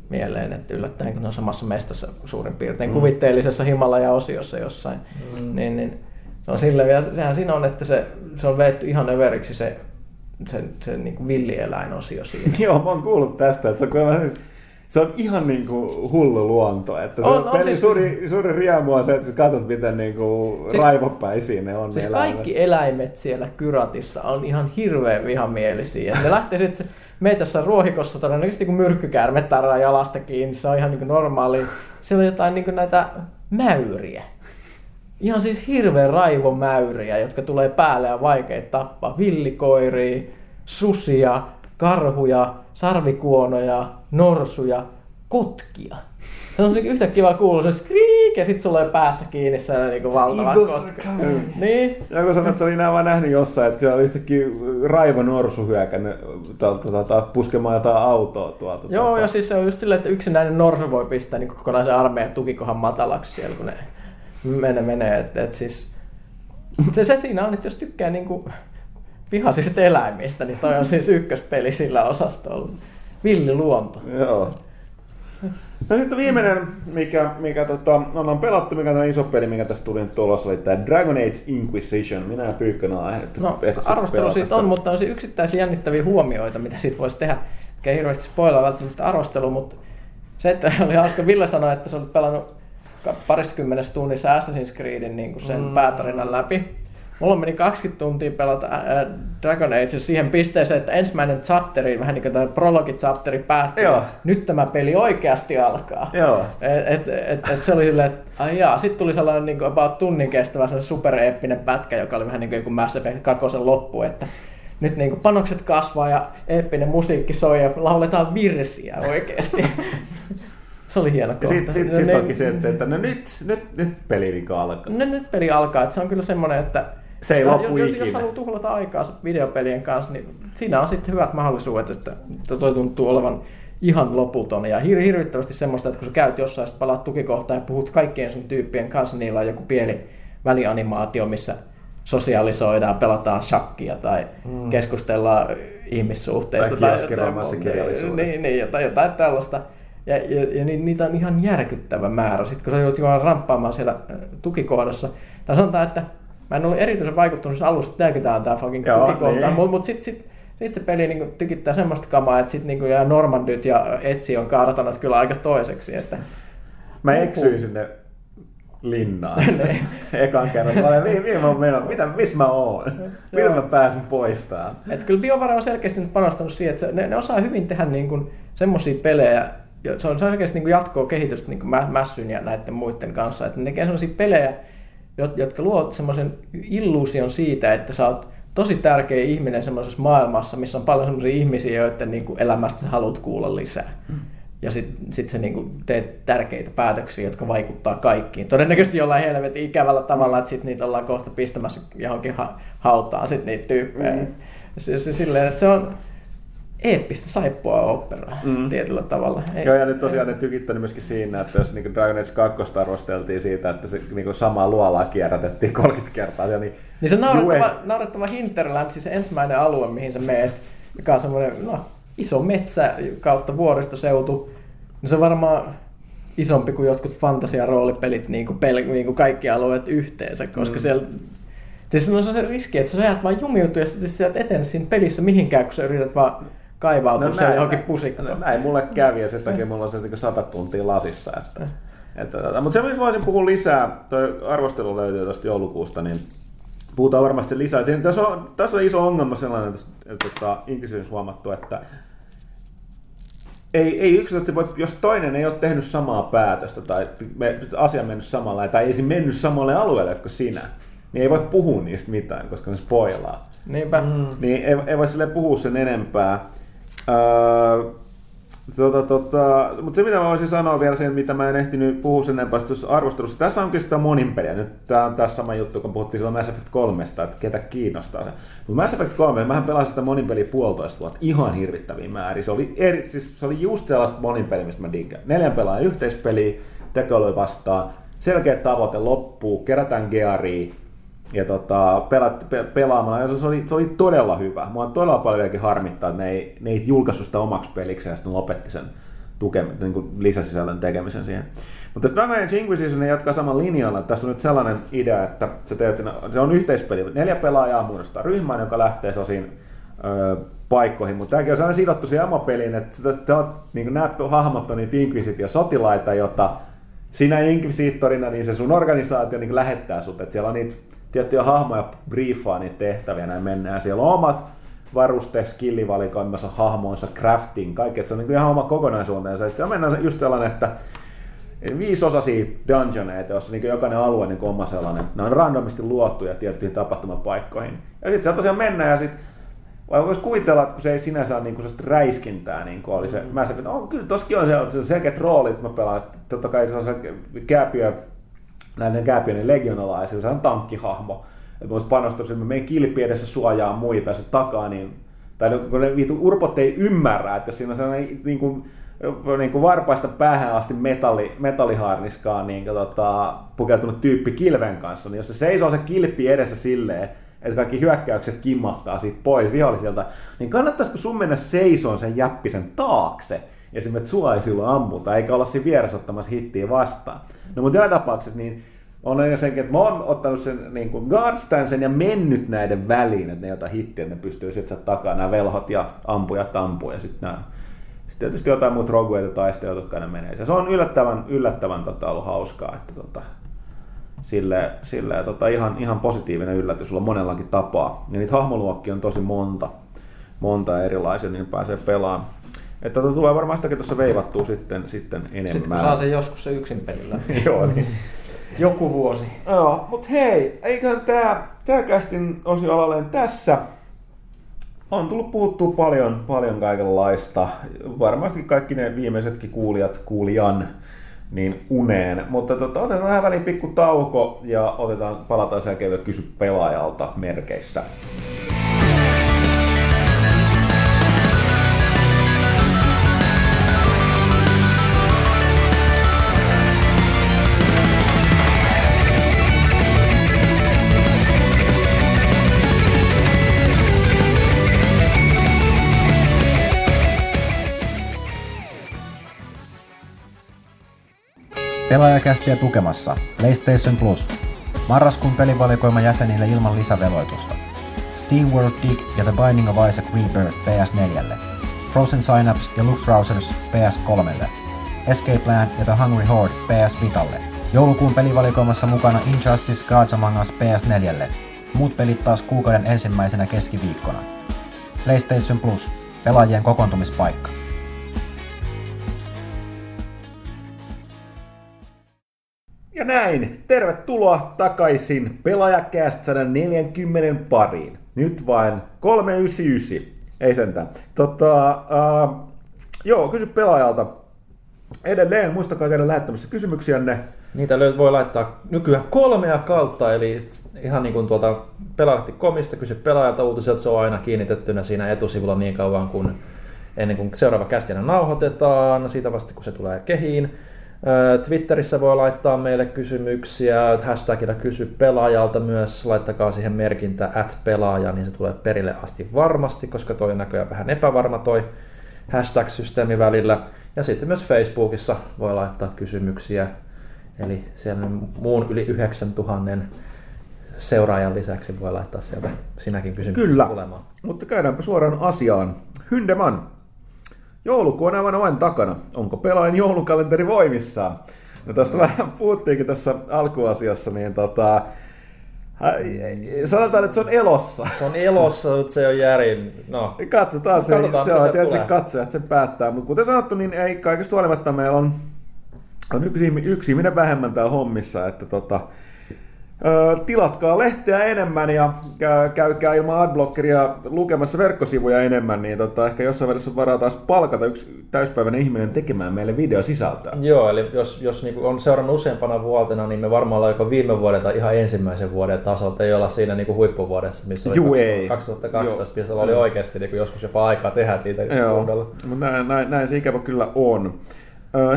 mieleen, että yllättäen kun ne on samassa mestassa suurin piirtein mm. kuvitteellisessa Himalaja-osiossa jossain, mm. niin, niin se on silleen vielä, sehän siinä on, että se, se on vedetty ihan överiksi se, se, se niin kuin villieläinosio siinä. Joo, mä oon kuullut tästä, että se on, siis, se on ihan niin kuin hullu luonto, että se on, on, peli, siis, suuri, suuri riemu on se, että sä katsot miten niin kuin siis, raivopäisiä ne on. Siis eläimet. Kaikki eläimet siellä Kyratissa on ihan hirveän vihamielisiä, ja ne lähtee sitten meitä tässä ruohikossa todennäköisesti kun myrkkykäärme tarraa jalasta kiinni, se on ihan niin normaali. Siellä on jotain niin näitä mäyriä. Ihan siis hirveän raivomäyriä, jotka tulee päälle ja vaikeet tappaa. Villikoiria, susia, karhuja, sarvikuonoja, norsuja, kotkia. Se on yhtäkkiä vaan kuuluu se skriik ja sit sulla ei päässä kiinni se niinku valtava kotka. Niin. Joku sanoi, että se oli nää vaan nähnyt jossain, että se oli yhtäkkiä raivonorsu hyökännyt puskemaan jotain autoa tuolta. Joo, ja siis se on just silleen, että yksinäinen norsu voi pistää niin kokonaisen armeijan tukikohan matalaksi siellä, kun ne menee, menee. Et, et siis, se, se siinä on, että jos tykkää niinku vihaisista eläimistä, niin toi on siis ykköspeli sillä osastolla. Villi luonto. Joo. No sitten viimeinen, mikä, mikä tota, on pelattu, mikä on iso peli, mikä tässä tuli nyt tulossa, oli tämä Dragon Age Inquisition. Minä ja Pyykkönä on ehdetty. No arvostelu siitä on, mutta on se yksittäisiä jännittäviä huomioita, mitä siitä voisi tehdä. Eikä hirveästi spoilaa välttämättä arvostelu, mutta se, että oli hauska Ville sanoa, että sä olet pelannut pariskymmenessä tunnissa Assassin's Creedin niin kuin sen mm. päätarinan läpi. Mulla meni kaksikymmentä tuntia pelata äh, Dragon Age siihen pisteeseen, että ensimmäinen chapteri, vähän niin kuin tämä prologi-chapteri päättyy. Nyt tämä peli oikeasti alkaa. Et, et, et, et se oli silleen, että ai jaa. Sitten tuli sellainen niin kuin about tunnin kestävä supereeppinen pätkä, joka oli vähän niin kuin joku Mass Effect kakosen loppu. Että nyt niin kuin panokset kasvaa ja eeppinen musiikki soi ja lauletaan virsiä oikeasti. Se oli hieno kohta. Sitten sit, sit toki se, että, että no nyt, nyt, nyt peli alkaa. No nyt peli alkaa. Että se on kyllä semmoinen, että se ei loppu jos, ikinä. Jos haluaa tuhlata aikaa videopelien kanssa, niin siinä on sitten hyvät mahdollisuudet, että toi tuntuu olevan ihan loputon. Ja hir- hirvittävästi semmoista, että kun sä käyt jossain, sitten palaat tukikohtaan ja puhut kaikkien sun tyyppien kanssa, niillä on joku pieni välianimaatio, missä sosialisoidaan, pelataan shakkia tai mm. keskustellaan ihmissuhteista. Tai kiaskeroimassa kirjallisuudesta. Niin, niin, jotain, jotain tällaista. Ja, ja, ja niitä on ihan järkyttävä määrä. Sitten kun sä joudut ramppaamaan siellä tukikohdassa, tai sanotaan, että mä en ollut erityisen vaikuttunut, jos alussa tääkytään tää fucking tukikohtaan, mutta mut sit, sit, sit se peli niinku tykittää semmoista kamaa, että sit niinku ja Normandyt ja Etsi on kartanut kyllä aika toiseksi. Että mä eksyin sinne linnaan ekan kerran. Mä olen mihin, mihin mä oon mennyt, mitä, missä mä oon, mitä mä pääsin poistamaan. Et kyllä BioWare on selkeästi panostanut siihen, että ne, ne osaa hyvin tehdä niinku semmosia pelejä, se on selkeästi niinku jatkoa kehitystä niinku Mässyn ja näiden muiden kanssa, että ne tekee semmosia pelejä, jotka luovat semmoisen illuusion siitä, että sä oot tosi tärkeä ihminen semmoisessa maailmassa, missä on paljon semmoisia ihmisiä, joiden niinku elämästä sä haluat kuulla lisää. Mm. Ja sit, sit sä niinku teet tärkeitä päätöksiä, jotka vaikuttaa kaikkiin. Todennäköisesti jollain helvetin ikävällä tavalla, että sit niitä ollaan kohta pistämässä johonkin ha- hautaan sit niitä tyyppejä. Mm. Se, se, silleen, että se on eeppistä saippua operaa mm. tietyllä tavalla. Ei, joo, ja nyt tosiaan ei. Ne tykittänyt myöskin siinä, että jos niin Dragon Age kaksi arvosteltiin siitä, että se niin samaa luolaa kierrätettiin kolmekymmentä kertaa. Niin, niin se naurettava, naurettava Hinterland, siis ensimmäinen alue, mihin sä meet, joka on semmoinen no, iso metsä kautta vuoristoseutu, niin se on varmaan isompi kuin jotkut fantasiaroolipelit, niin kuin, pel- niin kuin kaikki alueet yhteensä, koska mm. siellä siis on se riski, että sä jäät vaan jumiutua ja sä jäät etene siinä pelissä mihinkään, kun sä yrität vaan kaivautuu no siellä johonkin pusikkoon. No näin mulle kävi ja sen takia mulla on se niin sata tuntia lasissa. Että, että, mutta se voisin puhua lisää, tuo arvostelu löytyy tuosta joulukuusta, niin puhutaan varmasti lisää. Siinä, tässä, on, tässä on iso ongelma sellainen, että, että Inquisitionissa huomattu, että ei, ei yksilöisesti voi, jos toinen ei ole tehnyt samaa päätöstä tai asia on mennyt samalla tai ei mennyt samalle alueelle kuin sinä, niin ei voi puhua niistä mitään, koska ne spoilaa. Niinpä. Mm. Niin ei, ei voi silleen puhua sen enempää. Öö, tota, tota, mutta se mitä mä voisin sanoa vielä sen, mitä mä en ehtinyt puhua sen enempää arvostelussa, tässä on kyllä sitä monin peliä. Nyt tää on taas sama juttu, kun puhuttiin silloin Mass Effect kolme, että ketä kiinnostaa se. Mutta Mass Effect kolme, mähän pelasin sitä monin peliä puolitoista vuotta, ihan hirvittäviä määriä. Se oli, eri, siis se oli just sellaista monin peliä, mistä mä diggaan. Neljän pelaajan yhteispeliä, tekoäly vastaan, selkeä tavoite loppuu, kerätään gearia. Ja tota, pelat, pe, pelaamalla, se oli, se oli todella hyvä. Mua on todella paljon vieläkin harmittaa, että ne ei, ne ei julkaissut sitä omaksi peliksi ja sitten lopetti sen tukemisen, niin kuin lisäsisällön tekemisen siihen. Mutta Dragon Age Inquisition jatkaa saman linjalla. Tässä on nyt sellainen idea, että sä teet sen, se on yhteispeli. Neljä pelaajaa muodostaa ryhmään, joka lähtee sosiin öö, paikkoihin. Mutta tämäkin on sellainen sidottu siihen amapeliin, että sä, sä oot, niin nämä hahmot on niitä Inquisition-sotilaita, jota sinä Inquisitorina, niin se sun organisaatio niin lähettää sut. Että siellä on niitä tiettyjä hahmoja briefaa niitä tehtäviä, näin mennään. Siellä on omat varuste, skillivalikoimansa, hahmoinsa, crafting, kaikki. Se on niin ihan oma kokonaisuutensa. Sitten mennään just sellainen, että viisosaisia dungeoneita, jossa niin jokainen alue niin on sellainen. Ne on randomisti luottuja tiettyihin tapahtumapaikkoihin. Ja sitten siellä tosiaan mennään ja sitten voisi kuvitella, että kun se ei sinänsä ole niin räiskintää, niin kuin oli se. Mm-hmm. Mä sanoin, että on, kyllä tossakin on se selkeät roolit, mä pelaan. Totta kai se on se Kääpiö, näiden Kääpiöiden legionalaisia, se on tankkihahmo. Että voisi panostaa, että mä menen kilpi edessä suojaa muita se takaa, niin... Tai kun ne viitu urpot ei ymmärrä, että jos siinä on sellainen niin kuin, niin kuin varpaista päähän asti metalli, metalliharniskaan niin kuin, tota, pukeutunut tyyppi kilven kanssa, niin jos se seisoo se kilppi edessä silleen, että kaikki hyökkäykset kimmahtaa siitä pois vihollisilta, niin kannattaisiko sun mennä seisoon sen jäppisen taakse? Ja sitten suojaisilla ammuta, eikä olla siinä vieressä ottamassa hittiä vastaan. No mun tapauksessa niin on aina senkin, että mä oon ottanut sen niin kuin guardstansen ja mennyt näiden väliin, että ne ei ota hittiä, että ne pystyy sitten takaa nämä velhot ja ampujat ampuu ja sitten nämä. Sitten tietysti jotain muut rogueita taistelut, jotka ne menee. Ja se on yllättävän, yllättävän tota, ollut hauskaa, että tota, sille, sille, tota, ihan, ihan positiivinen yllätys, sulla on monellakin tapaa. Ja niitä hahmoluokkia on tosi monta, monta erilaisia, niin pääsee pelaamaan. Että tulee varmaan sitäkin tuossa veivattua sitten, sitten enemmän. Sitten saa sen joskus se yksin pelillä. Joo, niin. Joku vuosi. Joo, mut hei, eiköhän tää, tää kästin osio alalleen tässä. On tullut puhuttua paljon, paljon kaikenlaista. Varmasti kaikki ne viimeisetkin kuulijat kuulijan niin uneen. Mutta tota, otetaan vähän väliin pikku tauko ja otetaan, palataan sen jälkeen kysy pelaajalta merkeissä. Pelaajakästiä tukemassa PlayStation Plus. Marraskuun pelivalikoima jäsenille ilman lisäveloitusta. SteamWorld Dig ja The Binding of Isaac Rebirth P S neljälle. Frozen Synapse ja Luftrausers P S kolmelle. Escape Plan ja The Hungry Horde P S viidelle. Joulukuun pelivalikoimassa mukana Injustice Gods Among Us P S neljälle. Muut pelit taas kuukauden ensimmäisenä keskiviikkona. PlayStation Plus. Pelaajien kokoontumispaikka. Ja näin, tervetuloa takaisin Pelaajakäst sata neljäkymmentä pariin. Nyt vain kolmesataayhdeksänkymmentäyhdeksän, ei sentään. Tota, äh, joo, kysy pelaajalta. Edelleen, muistakaa käydä lähettämässä kysymyksiänne. Niitä löyt, voi laittaa nykyään kolmea kautta, eli ihan niin kuin tuolta pelaajalta.comista kysy pelaajalta uutiset, se on aina kiinnitettynä siinä etusivulla niin kauan kuin ennen kuin seuraava kästinä nauhoitetaan, siitä vasta kun se tulee kehiin. Twitterissä voi laittaa meille kysymyksiä, hashtagilla kysy pelaajalta myös, laittakaa siihen merkintä at pelaaja, niin se tulee perille asti varmasti, koska toi on näköjään vähän epävarma toi hashtag-systeemi välillä. Ja sitten myös Facebookissa voi laittaa kysymyksiä, eli siellä muun yli yhdeksäntuhatta seuraajan lisäksi voi laittaa sieltä sinäkin kysymyksiä tulemaan. Kyllä, mutta käydäänpä suoraan asiaan. Hyndeman! Joulukuu on aivan oven takana. Onko pelaajan joulukalenteri voimissaan? No tästä vähän puhuttiinkin tässä alkuasiassa, niin tota... Sanotaan, että se on elossa. Se on elossa, mutta se on järin. No. Katsotaan, se, katsotaan se, se on tietysti katsoja, että se päättää. Mutta kuten sanottu, niin ei kaikista huolimatta meillä on, on yksi, yksi ihminen vähemmän täällä hommissa, että tota... Tilatkaa lehteä enemmän ja käykää ilman adblockeria lukemassa verkkosivuja enemmän, niin tota, ehkä jossain välissä varaa taas palkata yksi täyspäiväinen ihminen tekemään meille videosisältöä. Joo, eli jos, jos niinku on seurannut useampana vuotena, niin me varmaan ollaan joko viime vuoden tai ihan ensimmäisen vuoden tasolta, ei olla siinä niinku huippuvuodessa, missä oli Juu, kaksituhattakaksitoista, missä oli oikeasti niinku joskus jopa aikaa tehdä niitä kohdalla. Näin, näin, näin se ikävä kyllä on.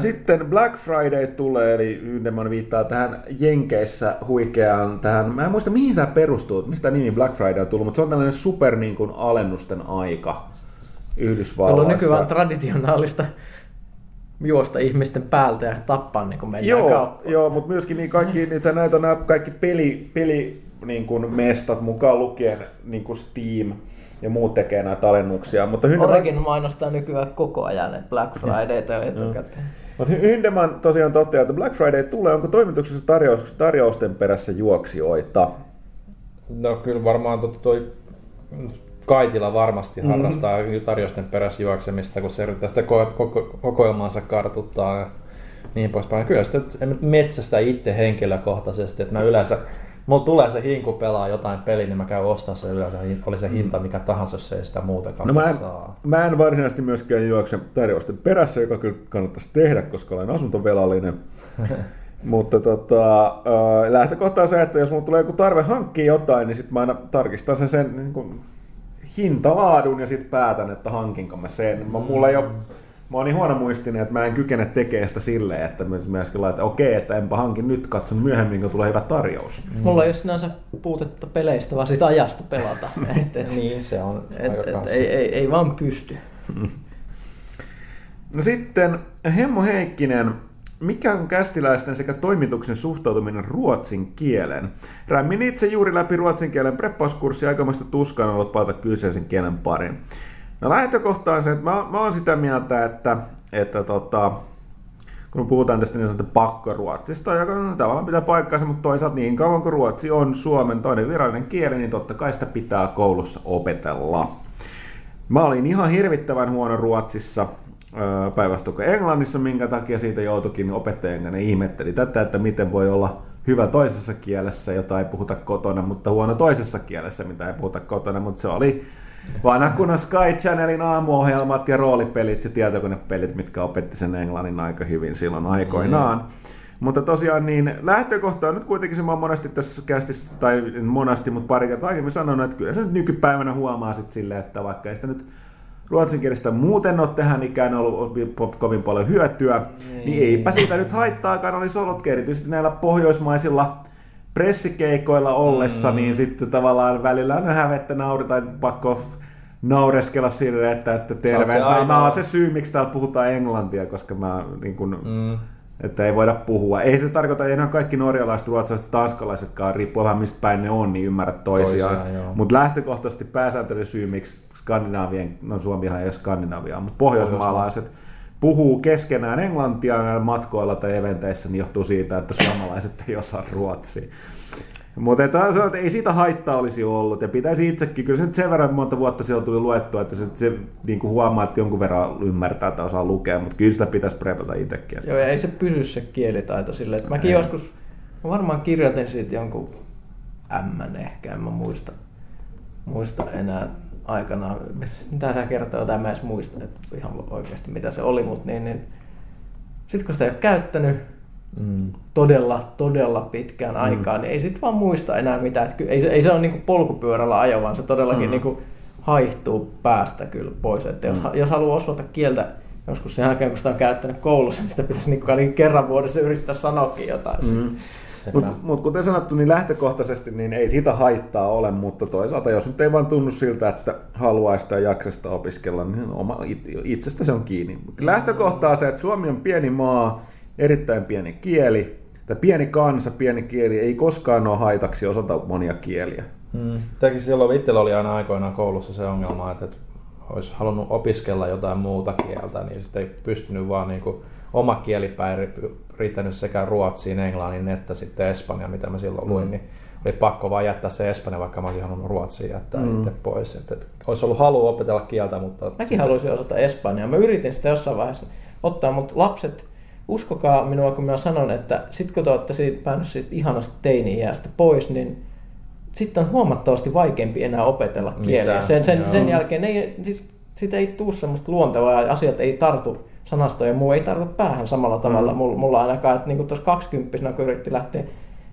Sitten Black Friday tulee, eli Yhdenman viittaa tähän Jenkeissä huikeaan tähän, mä en muista mihin tämä perustuu, mistä nimi Black Friday on tullut, mutta se on tällainen super niin kuin, alennusten aika Yhdysvalloissa. Tuolla nykyään traditionaalista juosta ihmisten päältä ja tappaa niin kuin mennään joo, kauppaan. Joo, mutta myöskin niin kaikki, niitä, näitä on nämä kaikki peli, peli, niin kuin mestat mukaan lukien niin kuin Steam. Ja muut tekee näitä alennuksia. Orekin mainostaa nykyään koko ajan, että Black Fridayta on etukäteen. Hyndeman tosiaan toteaa, että Black Friday tulee. Onko toimituksessa tarjous, tarjousten perässä juoksijoita? No kyllä varmaan to, toi Kaitila varmasti harrastaa mm-hmm. tarjousten perässä juoksemista, kun se yrittää sitä koko, koko, kokoelmaansa kartuttaa. niin poispäin. Kyllä sitä metsästä itse henkilökohtaisesti, että mä yleensä, mulla tulee se hinku pelaa jotain peliä, niin mä käyn ostaa se yleensä, oli se hinta mikä tahansa, jos ei sitä muutenkaan no mä en, saa. Mä en varsinaisesti myöskään juokse tarjousten perässä, joka kyllä kannattaisi tehdä, koska olen asuntovelallinen. Mutta tota, lähtökohta on se, että jos mulla tulee joku tarve hankkia jotain, niin sit mä aina tarkistan sen, sen niin kuin hintalaadun ja sit päätän, että hankinko mä sen. Mä, mulla ei ole, mä oon niin huonomuistinen, että mä en kykene tekemään sitä silleen, että mä äsken laitan, okei, okay, että enpä hankin nyt, katson myöhemmin, kun tulee hyvä tarjous. Mulla ei ole sinänsä puutetta peleistä, vaan siitä ajasta pelata. et, et, niin, se on et, aika et, ei, ei, ei vaan pysty. No sitten Hemmo Heikkinen. Mikä on kästiläisten sekä toimituksen suhtautuminen ruotsin kielen? Rämmin itse juuri läpi ruotsin kielen preppauskurssia, aikamoista tuskaan ollut palata kyseisen kielen parin. No lähtökohta on se, että mä, mä oon sitä mieltä, että, että tota, kun puhutaan tästä niin sanotaan pakkoruotsista, joka no, tavallaan pitää paikkaansa, mutta toisaalta niin kauan kuin ruotsi on Suomen toinen virallinen kieli, niin totta kai sitä pitää koulussa opetella. Mä olin ihan hirvittävän huono ruotsissa. Päivästökö Englannissa, minkä takia siitä joutuikin opettajana ne ihmetteli tätä, että miten voi olla hyvä toisessa kielessä, jota ei puhuta kotona, mutta huono toisessa kielessä, mitä ei puhuta kotona, mutta se oli vanhakunnan Sky Channelin aamuohjelmat ja roolipelit ja tietokonepelit, mitkä opetti sen englannin aika hyvin silloin aikoinaan. Mm. Mutta tosiaan niin lähtökohta on nyt kuitenkin se, mä oon monesti tässä kästissä, tai monesti, mutta pari kertaa aiemmin sanonut, että kyllä se nyt nykypäivänä huomaa sitten silleen, että vaikka ei sitä nyt ruotsinkielistä muuten on tähän ikään ollut kovin paljon hyötyä, niin, niin eipä siitä nyt haittaakaan olisi ollut, erityisesti näillä pohjoismaisilla pressikeikoilla ollessa, mm. niin sitten tavallaan välillä on hävettä nauri tai pakko naureskella sille, että, että terve, mä oon se syy, miksi täällä puhutaan englantia, koska mä niin kun, mm. että ei voida puhua. Ei se tarkoita, ei enää kaikki norjalaiset, ruotsalaiset, tanskalaisetkaan, riippuu vähän mistä päin ne on, niin ymmärrä toisiaan. toisiaan Mutta lähtökohtaisesti pääsääntöinen syy, miksi Skandinaavien, no Suomihan ei ole Skandinaavia, mutta pohjoismaalaiset puhuu keskenään englantia matkoilla tai eventeissä, niin johtuu siitä, että suomalaiset ei osaa ruotsia. Mutta että ei siitä haittaa olisi ollut, ja pitäisi itsekin, kyllä se nyt sen verran monta vuotta siellä tuli luettua, että se, se niin kuin huomaa, että jonkun verran ymmärtää, että osaa lukea, mutta kyllä sitä pitäisi prepata itsekin. Joo, ja ei se pysy se kielitaito silleen, että mäkin ei. joskus, mä varmaan kirjoitin siitä jonkun ämmän ehkä, en mä muista, muista enää. Aikana, mitä sä kertoo, jotain mä en edes muista, että ihan oikeasti mitä se oli, mutta niin, niin sitten kun sitä ei ole käyttänyt mm. todella, todella pitkään mm. aikaa, niin ei sit vaan muista enää mitään. Että ei, ei se ole niinku polkupyörällä ajo, vaan se todellakin mm. niinku haihtuu päästä kyllä pois. Että jos, mm. jos haluaa osata kieltä joskus sen jälkeen, kun sitä on käyttänyt koulussa, niin sitä pitäisi niinku kerran vuodessa yrittää sanoakin jotain. Mm. Mutta mut kuten sanottu, niin lähtökohtaisesti niin ei sitä haittaa ole, mutta toisaalta jos nyt ei vaan tunnu siltä, että haluaisi tai jaksasta opiskella, niin oma, itsestä se on kiinni. Lähtökohta on se, että Suomi on pieni maa, erittäin pieni kieli, tai pieni kansa, pieni kieli, ei koskaan ole haitaksi osata monia kieliä. Hmm. Tämäkin silloin itsellä oli aina aikoinaan koulussa se ongelma, että olisi halunnut opiskella jotain muuta kieltä, niin sitten ei pystynyt vaan niinku oma kielipää riittänyt sekä ruotsiin, englannin että sitten espanjaan, mitä mä silloin luin, mm. niin oli pakko vaan jättää se espanja, vaikka mä olisin halunnut ruotsiin jättää mm. itse pois. Et, et, olisi ollut halu opetella kieltä, mutta... Mäkin sitten... haluaisin osata espanjaa. Mä yritin sitä jossain vaiheessa ottaa, mutta lapset, uskokaa minua, kun mä sanon, että sit kun te olette siitä päänyt siitä ihanasta teini-iästä pois, niin sitten on huomattavasti vaikeampi enää opetella kieliä. Sen, sen, sen jälkeen ei, sit, sit ei tule semmoista luontevaa, asiat ei tartu. Sanasto ja muu ei tartu päähän samalla tavalla mm. mulla ainakaan, että niinku tuossa kaksikymppisenä kun yritti lähteä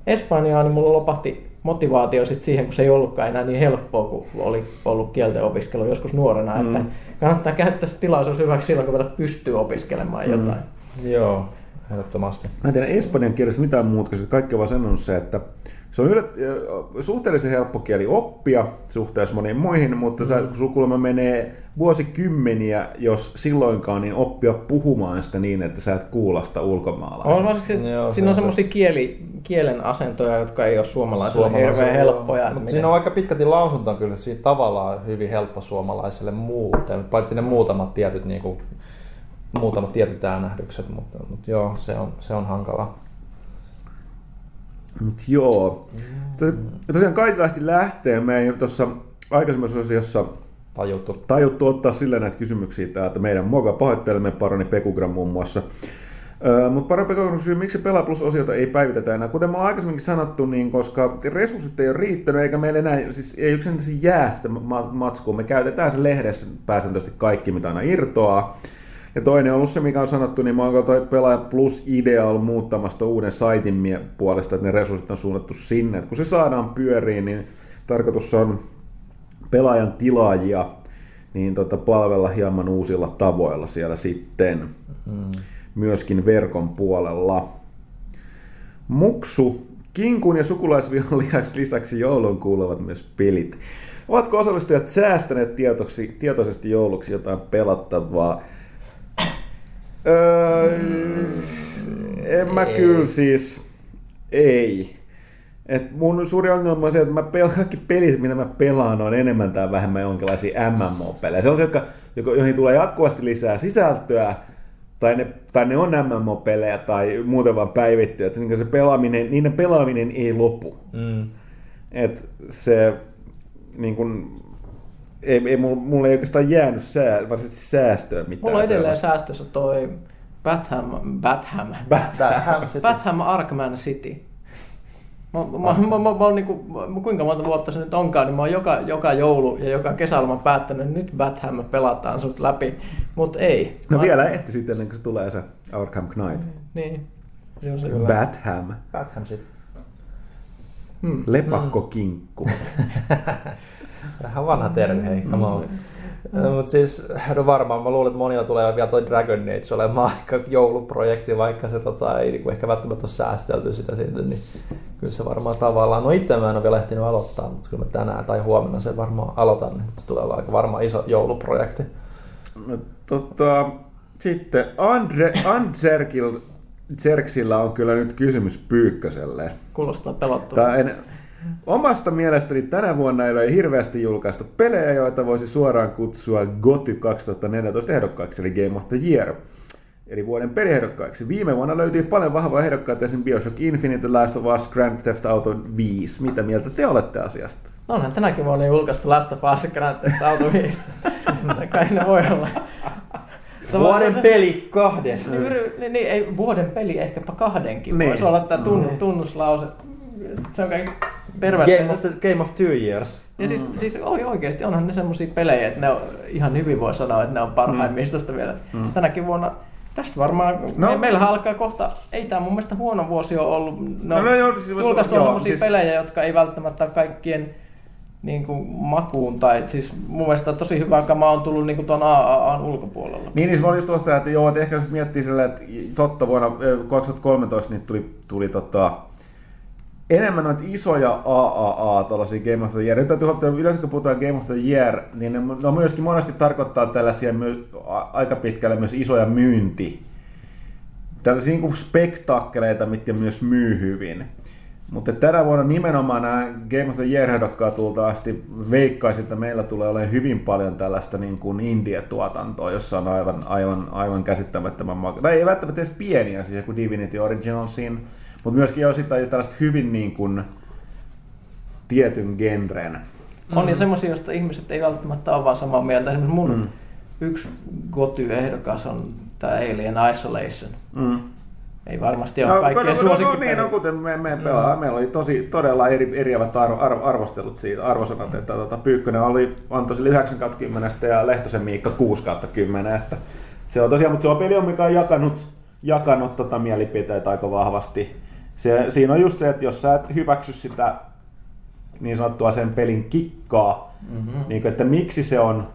Espanjaan, niin mulla lopahti motivaatio sit siihen, kun se ei ollutkaan enää niin helppoa, kun oli ollut kielten opiskelu joskus nuorena, mm. että kannattaa käyttää se tilaisuus hyväksi silloin, kun pystyy opiskelemaan mm. jotain. Joo, ehdottomasti. Mä en tiedä espanjan kielestä mitään muuta, koska kaikki on vaan sanonut se, että se on yllät, suhteellisen helppo kieli oppia suhteessa moniin muihin, mutta mm. sukulemma menee vuosikymmeniä, jos silloinkaan, niin oppia puhumaan sitä niin, että sä et kuulla sitä ulkomaalaista. No, siinä on semmoisia kieli, kielen asentoja, jotka ei ole suomalaisille hirveän helppoja. Mutta miten... siinä on aika pitkälti lausunta kyllä siitä tavallaan hyvin helppo suomalaiselle muuten, paitsi ne muutamat tietyt, niin kuin, muutamat tietyt äänähdykset, mutta, mutta joo, se on, se on hankalaa. Mut joo. Tosiaan Kaiti lähti lähtee. Me ei tuossa aikaisemmassa osiossa tajuttu. tajuttu ottaa sillä näitä kysymyksiä, että meidän moga pahoittelemme paroni Pekugram muun muassa Öö, mutta parempi kysyä, miksi Pelaa Plus-osiota ei päivitetä enää? Kuten me ollaan aikaisemminkin sanottu, niin koska resurssit ei ole riittänyt, eikä meillä enää, siis ei yksinäisesti jää sitä matskua. Me käytetään sen lehdessä pääsääntöisesti kaikki, mitä aina irtoaa. Ja toinen on ollut se, mikä on sanottu, niin mä oon toi Pelaaja Plus-idea ollut muuttamasta uuden saitin puolesta, että ne resurssit on suunnattu sinne. Et kun se saadaan pyöriin, niin tarkoitus on pelaajan tilaajia niin tota, palvella hieman uusilla tavoilla siellä sitten. Hmm. Myöskin verkon puolella. Muksu, kinkun ja sukulaisvihan lisäksi joulun kuuluvat myös pelit. Ovatko osallistujat säästäneet tietoksi, tietoisesti jouluksi jotain pelattavaa? Öö, en mä kyllä siis... Ei. Et mun suuri ongelma on se, että mä pel- kaikki pelit, mitä mä pelaan, on enemmän tai vähemmän jonkinlaisia M M O-pelejä. Sellaisia, jotka, joihin tulee jatkuvasti lisää sisältöä, Tai ne, tai ne on M M O-pelejä tai muuten vaan päivittyä, että se pelaaminen, niiden pelaaminen ei lopu. Mm. Et se niin kun, ei, ei, mulla ei oikeastaan jäänyt sää, varsinaisesti säästöä mitään. Mulla on edelleen säästössä toi Batman, Batman, Batman, Batman Arkham City. Mä, mä, mä, mä, mä on niinku, kuinka monta vuotta se nyt onkaan, niin mä oon joka, joka joulu ja joka kesällä päättänyt, että nyt Batman pelataan sut läpi, mut ei. No mä... vielä ehti sitten ennen kuin se tulee se Arkham Knight. Niin. Batman. Batman sitten. Hmm. Lepakkokinkku. Vähän vanha termi, hei. Mm. No, mutta siis, no varmaan, mä luulen, että monilla tulee vielä toi Dragon Age olemaan aika jouluprojekti, vaikka se tota, ei niin kuin ehkä välttämättä ole säästelty sitä sinne, niin kyllä se varmaan tavallaan, no itse mä en ole vielä ehtinyt aloittaa, mutta kyllä mä tänään tai huomenna sen varmaan aloitan, niin se tulee olla aika varmaan iso jouluprojekti. No, tota, sitten Andre Andserksillä on kyllä nyt kysymys Pyykköselle. Kuulostaa pelottavalta. Omasta mielestäni tänä vuonna ei ole hirveästi julkaistu pelejä, joita voisi suoraan kutsua G O T Y kaksituhattaneljätoista ehdokkaiksi, eli Game of the Year, eli vuoden peliehdokkaiksi. Viime vuonna löytyi paljon vahvoja ehdokkaita, esimerkiksi BioShock Infinite, Last of Us, Grand Theft Auto viisi. Mitä mieltä te olette asiasta? No onhan tänäkin vuonna julkaistu Last of Us, Grand Theft Auto viisi. Kai ne voi olla. Vuoden peli kahdesta. Niin, niin, ei, vuoden peli ehkäpä kahdenkin. Niin. Voisi olla tämä tunn- tunnuslause. Se on kaikki... Game of, the, Game of Two Years. Ja siis, siis oikeasti onhan ne semmosia pelejä, että ne on, ihan hyvin voi sanoa, että ne on parhaimmistosta mm. vielä. Mm. Tänäkin vuonna tästä varmaan, no. me, meillähän alkaa kohta, ei tää mun mielestä huono vuosi ole ollut. No, no, no, joo, siis julkaistu on semmosia siis... pelejä, jotka ei välttämättä kaikkien niin kuin, makuun. Tai siis mun mielestä tosi hyvä kamaa on tullut niin kuin tuon A A A:n ulkopuolella. Niin, niin se oli just tuosta, että joo, että ehkä jos miettii silleen, että totta vuonna kaksituhattakolmetoista niin tuli, tuli tota... enemmän noita isoja A A A, tällaisia Game of the Year. Nyt täytyy, yleensä kun puhutaan Game of the Year, niin ne, ne myöskin monesti tarkoittaa tällaisia myös, aika pitkälle myös isoja myynti. Tällaisia niin kuin spektakkeleita, mitkä myös myy hyvin. Mutta tänä vuonna nimenomaan nämä Game of the Year-ehdokkaat tulta asti veikkaisin, että meillä tulee olemaan hyvin paljon tällaista niin kuin indie-tuotantoa, jossa on aivan, aivan, aivan käsittämättömän maku. Tai ei välttämättä edes pieniä, siis joku Divinity Originalsin. Mutta myöskin osittain tällaista hyvin niin kuin tietyn genren. On ja semmoisia, joista ihmiset ei välttämättä ole vaan samaa mieltä. Esimerkiksi mun mm. yksi G O T Y-ehdokas on tämä Alien Isolation. Mm. Ei varmasti ole no, kaikkea suosikkipäin. No niin, no, kuten me, me pelaa. Mm. Meillä oli tosi, todella eri, eriävät arvo, arvo, arvostelut siitä, arvosanat. Että, tota, Pyykkönen oli, antoi sille yhdeksän kymmenestä ja Lehtosen Miikka kuusi kymmenen. Että se on tosiaan, mutta se on peli, mikä on jakanut, jakanut tota mielipiteitä aika vahvasti. Se, siinä on just se, että jos sä et hyväksy sitä niin sanottua sen pelin kikkaa, mm-hmm. niin kuin, että miksi se on,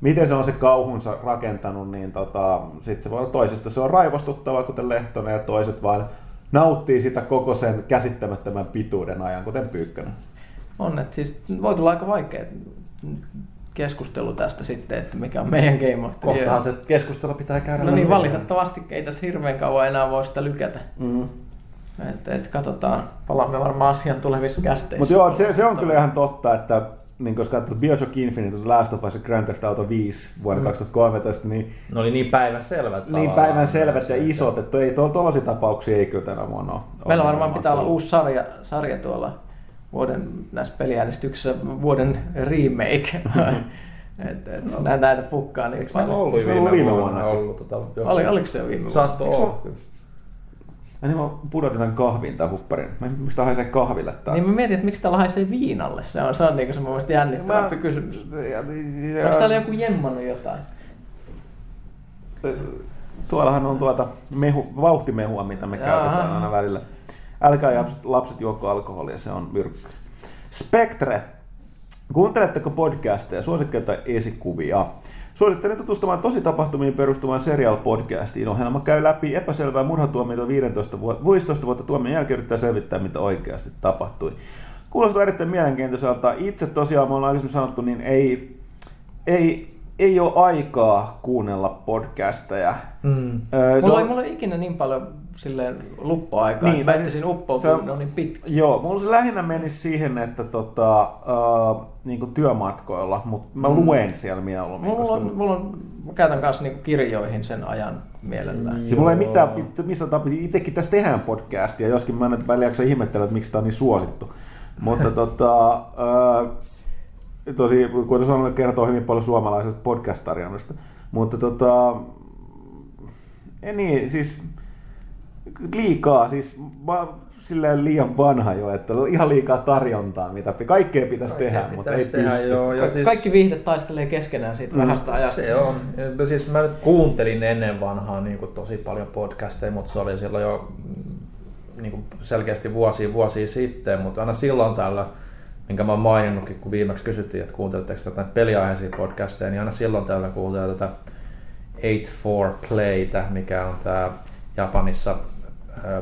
miten se on se kauhunsa rakentanut, niin tota, sit se voi olla toisesta. Se on raivostuttava, kuten Lehtonen, ja toiset vaan nauttii sitä koko sen käsittämättömän pituuden ajan, kuten Pyykkönen. On, että siis voi tulla aika vaikea keskustelu tästä sitten, että mikä on meidän Game of the Year. Kohtahan se keskustelu pitää käydä. No niin, valitettavasti ei tässä hirveän kauan enää voi sitä lykätä. Mm. Et, et katsotaan, palaamme varmaan asian tulevissa kästeissä. Mutta joo, se, se on kyllä ihan totta, että niin koska katsotaan BioShock Infinite, Last of Us ja Grand Theft Auto viisi vuonna mm. kaksituhattakolmetoista, niin... Ne oli niin päivänselvät. Niin päivänselvät ja isot, että tuollaisia tapauksia ei kyllä tänä vuonna ole. Meillä varmaan pitää olla uusi sarja, sarja tuolla vuoden näissä peliäänestyksissä, vuoden remake. Että et, no. näitä näitä pukkaa niin eks vaan ollut viime vuonna ollut tota. Oli oliko se viime vuonna? Saatto olla. Aina mä pudotetaan kahviin tai hupparin. Mä en muista haisee kahville tää. Niin mä mietin, että miksi täällä haisee viinalle. Se on, se on niinku semmoista jännittävämpi mä... kysymys. Ja... Onko täällä joku jemmannut jotain? Tuollahan on tuota mehu, vauhtimehua, mitä me Jaahan. käytetään aina välillä. Älkää lapset, lapset juokko alkoholia, se on myrkky. Spectre. Kuunteletteko podcasteja, suosikkeja tai esikuvia? Suosittelen tutustumaan tositapahtumiin perustuvaan serial-podcastiin. Ohjelma käy läpi epäselvää murhatuomioita viisitoista vuotta tuomion jälkeen yrittää selvittää, mitä oikeasti tapahtui. Kuulostaa erittäin mielenkiintoiselta. Itse tosiaan, me ollaan aikaisemmin sanottu, niin ei, ei, ei ole aikaa kuunnella podcasteja. Mm. Öö, mulla, on... ei, mulla ei ikinä niin paljon luppa-aikaa, niin, että päästäisin siis, uppoutua, on, ne on niin pitkä. Joo, mulla se lähinnä menisi siihen, että tota, äh, niinku työmatkoilla, mutta mä luen siellä mieluummin. Mulla on, koska... mulla on, mä käytän kanssa niinku kirjoihin sen ajan mielellään. Siis mulla ei mitään, mistä tapahtuu, itsekin tässä tehdään podcastia, joskin mä en välillä jaksa ihmettele, että miksi tää on niin suosittu. Mutta tota, äh, tosi, kuten sanoin, kertoo hyvin paljon suomalaisesta podcast-tarjonnasta. Mutta tota, ei niin, siis... Liikaa, siis mä silleen liian vanha jo, että ihan liikaa tarjontaa, mitä kaikkea pitäisi kaikkea tehdä, pitäisi mutta ei tehdä, pysty. Joo, ja Ka- siis... Kaikki viihde taistelee keskenään siitä mm, vähästä ajasta. Se on. Ja siis mä nyt kuuntelin ennen vanhaa niin kuin tosi paljon podcasteja, mutta se oli silloin jo niin kuin selkeästi vuosia vuosia sitten, mutta aina silloin tällä, minkä mä oon maininnutkin, kun viimeksi kysyttiin, että kuunteletteko jotain peliaiheisia podcasteja, niin aina silloin tällä kuuntelee tätä eighty-four Playtä, mikä on tää Japanissa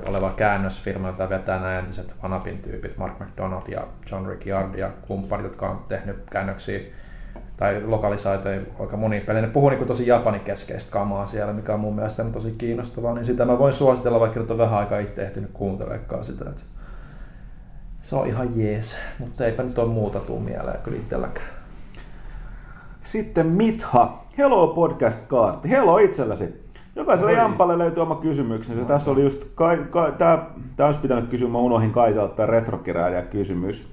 oleva käännösfirma, jota vetää nämä entiset Vanapin tyypit, Mark McDonald ja John Ricciard ja kumppanit, jotka on tehnyt käännöksiä tai lokalisaitoja aika moniin peleihin. Ne puhuu niin tosi japanikeskeistä kamaa siellä, mikä on mun mielestä tosi kiinnostavaa, niin sitä mä voin suositella, vaikka nyt on vähän aikaa itse ehtinyt kuunteleekaan sitä. Se on ihan jees, mutta eipä nyt ole muuta tuu mieleen kyllä itselläkään. Sitten Mitha, Hello Podcast-kaartti, Hello itselläsi. Jokaisella jampalle löytyy oma kysymyksensä. No. Tässä oli just, kai, kai, tää, tää olisi pitänyt kysyä, mä unohdin kaitella tää retrokeräilijä kysymys.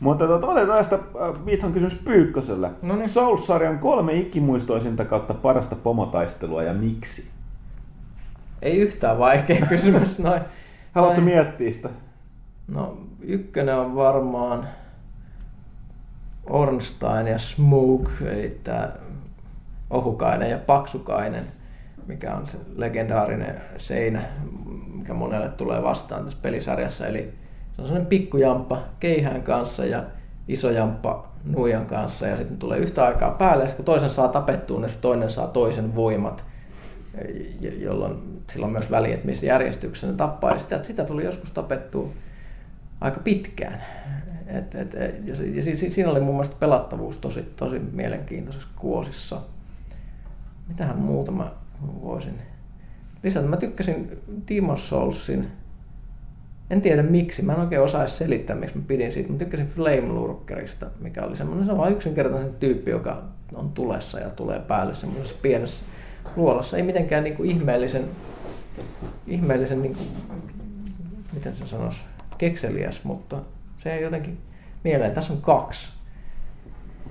Mutta tota, otetaan tästä Mithan kysymys Pyykköselle. Noniin. Souls-sarjan kolme ikimuistoisinta kautta parasta pomotaistelua ja miksi? Ei yhtään vaikea kysymys noin. Haluatko noin. miettiä sitä? No ykkönen on varmaan Ornstein ja Smoke, eli tää ohukainen ja paksukainen, mikä on se legendaarinen seinä, mikä monelle tulee vastaan tässä pelisarjassa. Eli se on sellainen pikkujamppa keihään kanssa ja iso jamppa nuijan kanssa. Ja sitten tulee yhtä aikaa päälle, ja sitten kun toisen saa tapettua, niin toinen saa toisen voimat, jolloin sillä on myös väliä, että missä järjestyksessä ne tappaa. Ja sitä, sitä tuli joskus tapettua aika pitkään. Et, et, ja siinä oli mun mielestä pelattavuus tosi, tosi mielenkiintoisessa kuosissa. Mitähän muutama... voisin lisätä. Mä tykkäsin Demon's Soulsin. En tiedä miksi. Mä en oikein osaisi selittää, miksi mä pidin siitä. Mä tykkäsin Flame Lurkerista, mikä oli semmoinen se vaan yksinkertainen tyyppi, joka on tulessa ja tulee päälle semmoisessa pienessä luolassa. Ei mitenkään niinku ihmeellisen, ihmeellisen niinku, miten sen sanoisi, kekseliäs, mutta se ei jotenkin mieleen. Tässä on kaksi.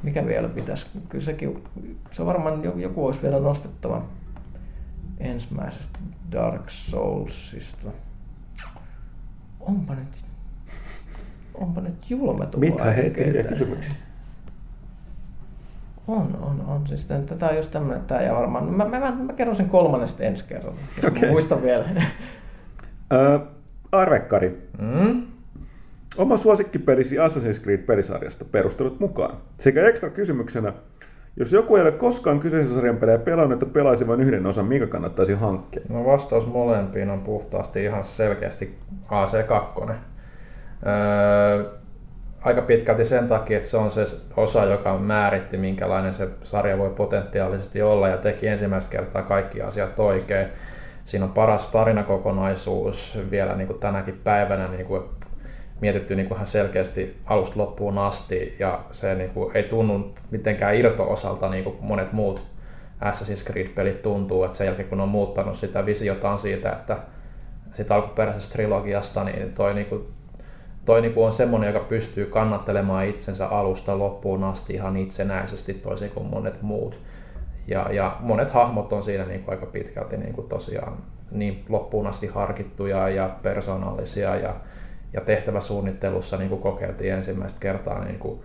Mikä vielä pitäisi? Kyllä sekin, se varmaan joku olisi vielä nostettava. Ensimmäisestä Dark Soulsista. Onpa nyt, onpa nyt julma tuo aikeita. Mitä heitä kysymyksiä? On, on, on. Siis tämä on just tämmöinen, tämä jää varmaan... Mä, mä, mä, mä kerron sen kolmannesta ensi kerralla. Okay. Muistan vielä. uh, Arvekkari. Mm? Oma suosikkipelisi Assassin's Creed -pelisarjasta, perustelut mukaan. Sekä ekstra kysymyksenä, jos joku ei ole koskaan kyseisen sarjan pelejä pelannut, että pelaisi vain yhden osan, mikä kannattaisi hankkia? No vastaus molempiin on puhtaasti ihan selkeästi A C kaksi. Öö, aika pitkälti sen takia, että se on se osa, joka määritti, minkälainen se sarja voi potentiaalisesti olla ja teki ensimmäistä kertaa kaikki asiat oikein. Siinä on paras tarinakokonaisuus vielä niin kuin tänäkin päivänä. Niin kuin mietitty niin kuin ihan selkeästi alusta loppuun asti, ja se niin kuin ei tunnu mitenkään irto-osalta, niin kuin monet muut Assassin's Creed-pelit tuntuu, että sen jälkeen kun on muuttanut sitä visiotaan siitä, että siitä alkuperäisestä trilogiasta, niin toi niin kuin toi niinku on semmoinen, joka pystyy kannattelemaan itsensä alusta loppuun asti ihan itsenäisesti toisin kuin monet muut. Ja, ja monet hahmot on siinä niinku aika pitkälti niinku tosiaan niin loppuun asti harkittuja ja persoonallisia ja, ja tehtäväsuunnittelussa niinku kokeiltiin ensimmäistä kertaa niinku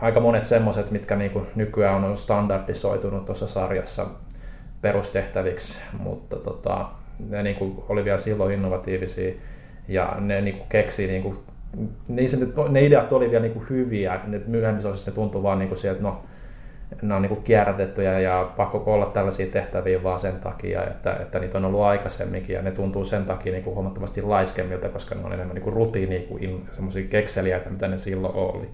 aika monet semmoiset, mitkä niinku nykyään on standardisoitunut tuossa sarjassa perustehtäviksi, mutta tota, ne niinku oli vielä silloin innovatiivisia ja ne niinku keksii niinku, ne ideat oli vielä niinku hyviä, nyt myöhemmin osassa ne tuntui vaan niinku sieltä, no ne on niinku kierrätettyjä ja pakko olla tällaisia tehtäviä vaan sen takia, että, että niitä on ollut aikaisemminkin ja ne tuntuu sen takia niinku huomattavasti laiskemmilta, koska ne on enemmän niinku rutiinia kuin semmoisia kekseliäitä, mitä ne silloin oli.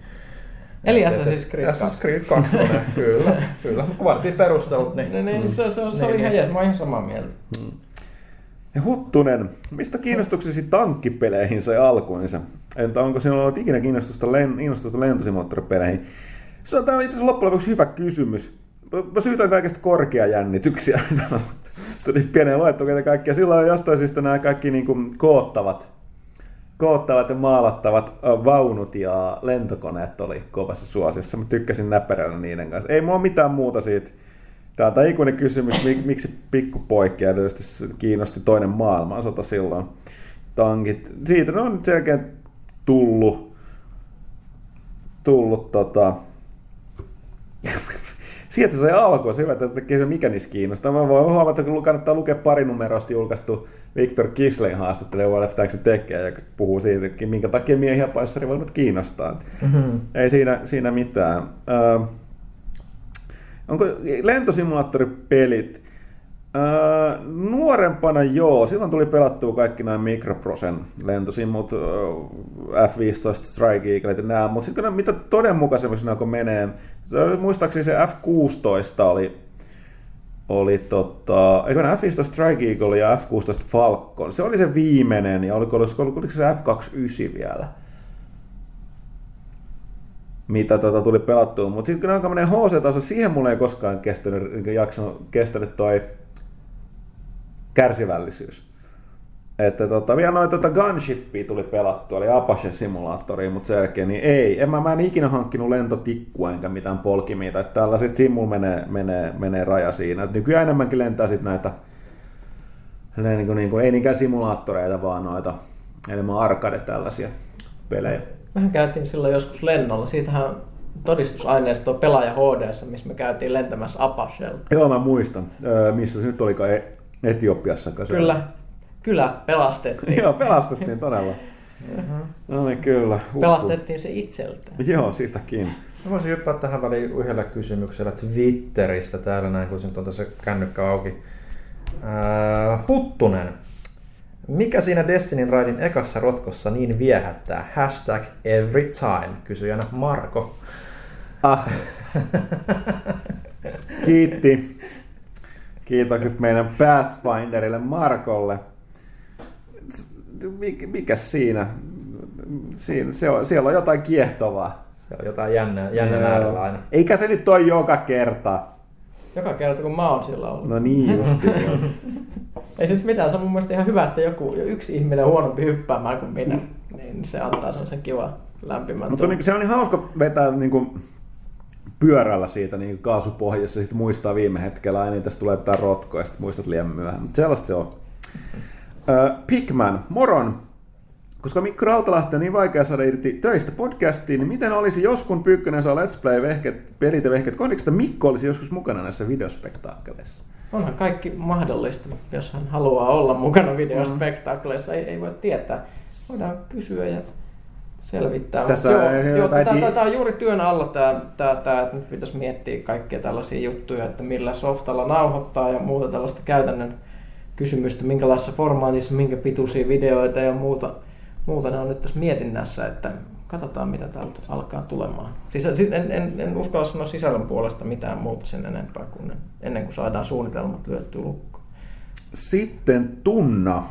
Eli Assassin's Creed Assassin's Creed kaksi, kyllä, kyllä. Kun vartiin perustelut, niin... No niin, se, se, se niin, oli ihan niin. Jees, mä oon ihan samaa mieltä. Hmm. Ja Huttunen, mistä kiinnostuksesi tankkipeleihin sai alkuunsa? Entä onko sinulla ollut ikinä kiinnostusta, len, kiinnostusta lentosimulaattoripeleihin? Se on itse asiassa loppujen lopuksi hyvä kysymys. Mä syytän kaikista korkeajännityksiä. Tuli pienen luettukeita kaikkia. Silloin jostain syystä nämä kaikki niin kuin koottavat. Koottavat ja maalattavat vaunut ja lentokoneet oli kovassa suosiossa. Mä tykkäsin näperellä niiden kanssa. Ei mulla mitään muuta siitä. Tää on ikuinen kysymys, miksi pikkupoikia tietysti kiinnosti toinen maailmansota silloin. Tankit. Siitä ne on nyt selkeä tullut. Tullut tota... Sieltä se alkoi, se hyvä, että se mikä niissä kiinnostaa. Mä voin huomata, että kannattaa lukea pari numerosta julkaistu Victor Kisleyn haastattelija, World of Darknessin tekijä, joka puhuu siitä, minkä takia miehiä panssarivoimat kiinnostaa. Mm-hmm. Ei siinä, siinä mitään. Öö, onko lentosimulaattoripelit? Öö, nuorempana joo, silloin tuli pelattua kaikki nämä Microprosen lentosimut, F viisitoista, Strike Eagle ja nämä, mutta sitten mitä todenmukaisemmiksi nämä menee, muistaakseni se F kuusitoista oli, oli tota, eikö ne F viisitoista Strike Eagle ja F kuusitoista Falcon, se oli se viimeinen, ja oliko, oliko, oliko, oliko se F kaksikymmentäyhdeksän vielä, mitä tota tuli pelattua, mutta sitten kun alkaa mennä H C-taso, siihen mulla ei koskaan kestänyt, jaksanut, kestänyt toi kärsivällisyys. Että tota, vielä noin tota Gunshipia tuli pelattua, eli Apache-simulaattoria, mutta sen jälkeen niin ei. En mä, mä en ikinä hankkinut lentotikkua enkä mitään polkimia, että tällaiset siinä mulla menee, menee, menee raja siinä. Et nykyään enemmänkin lentää sitten näitä, niin kuin, niin kuin, ei niinkään simulaattoreita, vaan noita enemmän arcade tällaisia pelejä. Mehän käytiin silloin joskus lennolla, siitähän todistusaineisto on Pelaaja H D:ssä, missä me käytiin lentämässä Apachella. Joo, mä muistan. Öö, missä se nyt olikaan Etiopiassa? Kyllä, kyllä pelastettiin. Joo, pelastettiin todella. Mm-hmm. No niin, kyllä. Uhku. Pelastettiin se itseltään. Joo, siitäkin. Mä voisin hyppää tähän väliin yhdellä kysymyksellä Twitteristä täällä näin, kun se nyt on tässä kännykkä auki. Äh, Huttunen. Mikä siinä Destiny Raidin ekassa rotkossa niin viehättää? Hashtag every time, kysyjänä Marko. Ah. Kiitti. Kiitokset meidän Pathfinderille Markolle. Mikäs siinä? Siin, se on, siellä on jotain kiehtovaa. Se on jotain jännää, jännän äärellä aina. Eikä se nyt ole joka kerta. Joka kerta, kun mä oon siellä ollut. No niin justi. Ei siis mitään, se on mun mielestä ihan hyvä, että joku, yksi ihminen on huonompi hyppäämään kuin minä, niin se antaa sen kiva lämpimän. Mutta se, se on niin hauska vetää niin kuin pyörällä siitä niin kuin kaasupohjassa, ja sitten muistaa viime hetkellä, aina tässä tulee jotain rotkoa, ja sitten muistat liian myöhään. Mutta sellaista se on. Äh, Pikman, moron! Koska Mikko Rautalahti on niin vaikea saada irti töistä podcastiin, niin miten olisi joskus Pyykkönen saa Let's Play-vehket, pelit ja vehket kondiksesta, Mikko olisi joskus mukana näissä videospektaakkeleissa? Onhan kaikki mahdollista, jos hän haluaa olla mukana videospektaakkeleissa, ei, ei voi tietää. Voidaan kysyä ja selvittää. Tämä on juuri työn alla, tää, tää, tää, että nyt pitäisi miettiä kaikkia tällaisia juttuja, että millä softalla nauhoittaa ja muuta tällaista käytännön kysymystä, minkälaisessa formaatissa, minkä pituisia videoita ja muuta. Muuta ne on nyt tässä mietinnässä, että katsotaan mitä täältä alkaa tulemaan. Siis en, en, en uskalla sanoa sisällön puolesta mitään muuta sen enempää kuin ennen kuin saadaan suunnitelmat lyöttyä lukkoon. Sitten Tunna.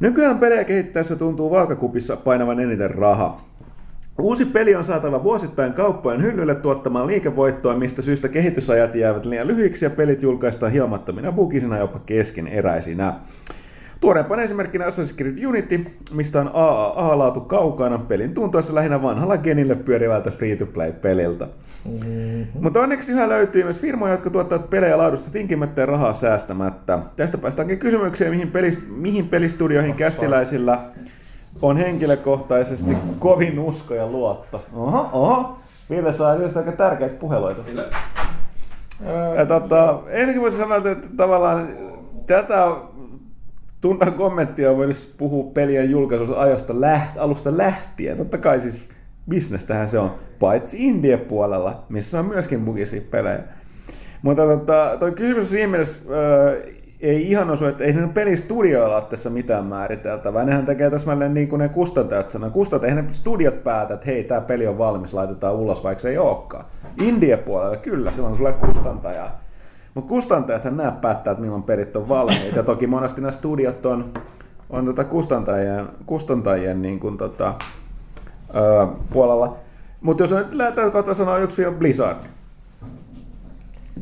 Nykyään pelejä kehittäessä tuntuu vaakakupissa painavan eniten raha. Uusi peli on saatava vuosittain kauppojen hyllylle tuottamaan liikevoittoa, mistä syystä kehitysajat jäävät liian lyhyiksi ja pelit julkaistaan hiomattomina, bukisina, jopa keskeneräisinä. Tuoreempana esimerkkinä Assassin's Creed Unity, mistä on triple A-laatu kaukana pelin tuntuessa lähinnä vanhalla genillä pyörivältä free-to-play-peliltä. Mm-hmm. Mutta onneksi yhä löytyy myös firmoja, jotka tuottavat pelejä laadusta tinkimättä ja rahaa säästämättä. Tästä päästäänkin kysymykseen, mihin, pelist- mihin pelistudioihin kästiläisillä on henkilökohtaisesti kovin usko ja luotto. Oho, oho. Ville saa yleensä aika tärkeitä puheluita. Tota, ensinnäkin voisi sanoa, että tavallaan tätä tunnan kommenttia on voinut puhua pelien julkaisusta ajosta läht- alusta lähtien. Totta kai siis bisnestähän se on, paitsi Indien puolella, missä on myöskin bugisia pelejä. Mutta tota, toi kysymys siinä mielessä äh, ei ihan osu, että ei ne pelistudioilla ole tässä mitään määriteltävää. Nehän tekee täsmälleen niin kuin ne kustantajat sanoo. Kustantajat, eihän ne studiot päätä, että hei, tää peli on valmis, laitetaan ulos, vaikka se ei olekaan. Indien puolella kyllä, silloin sulla ei ole kustantajaa. Mutta kustantajathan nämä päättää, että milloin pelit on valmiit. Ja toki monesti nämä studiot on, on tota kustantajien, kustantajien niin kuin tota, öö, puolella. Mutta jos on nyt lähtee kohta sanoa yksi firma Blizzard.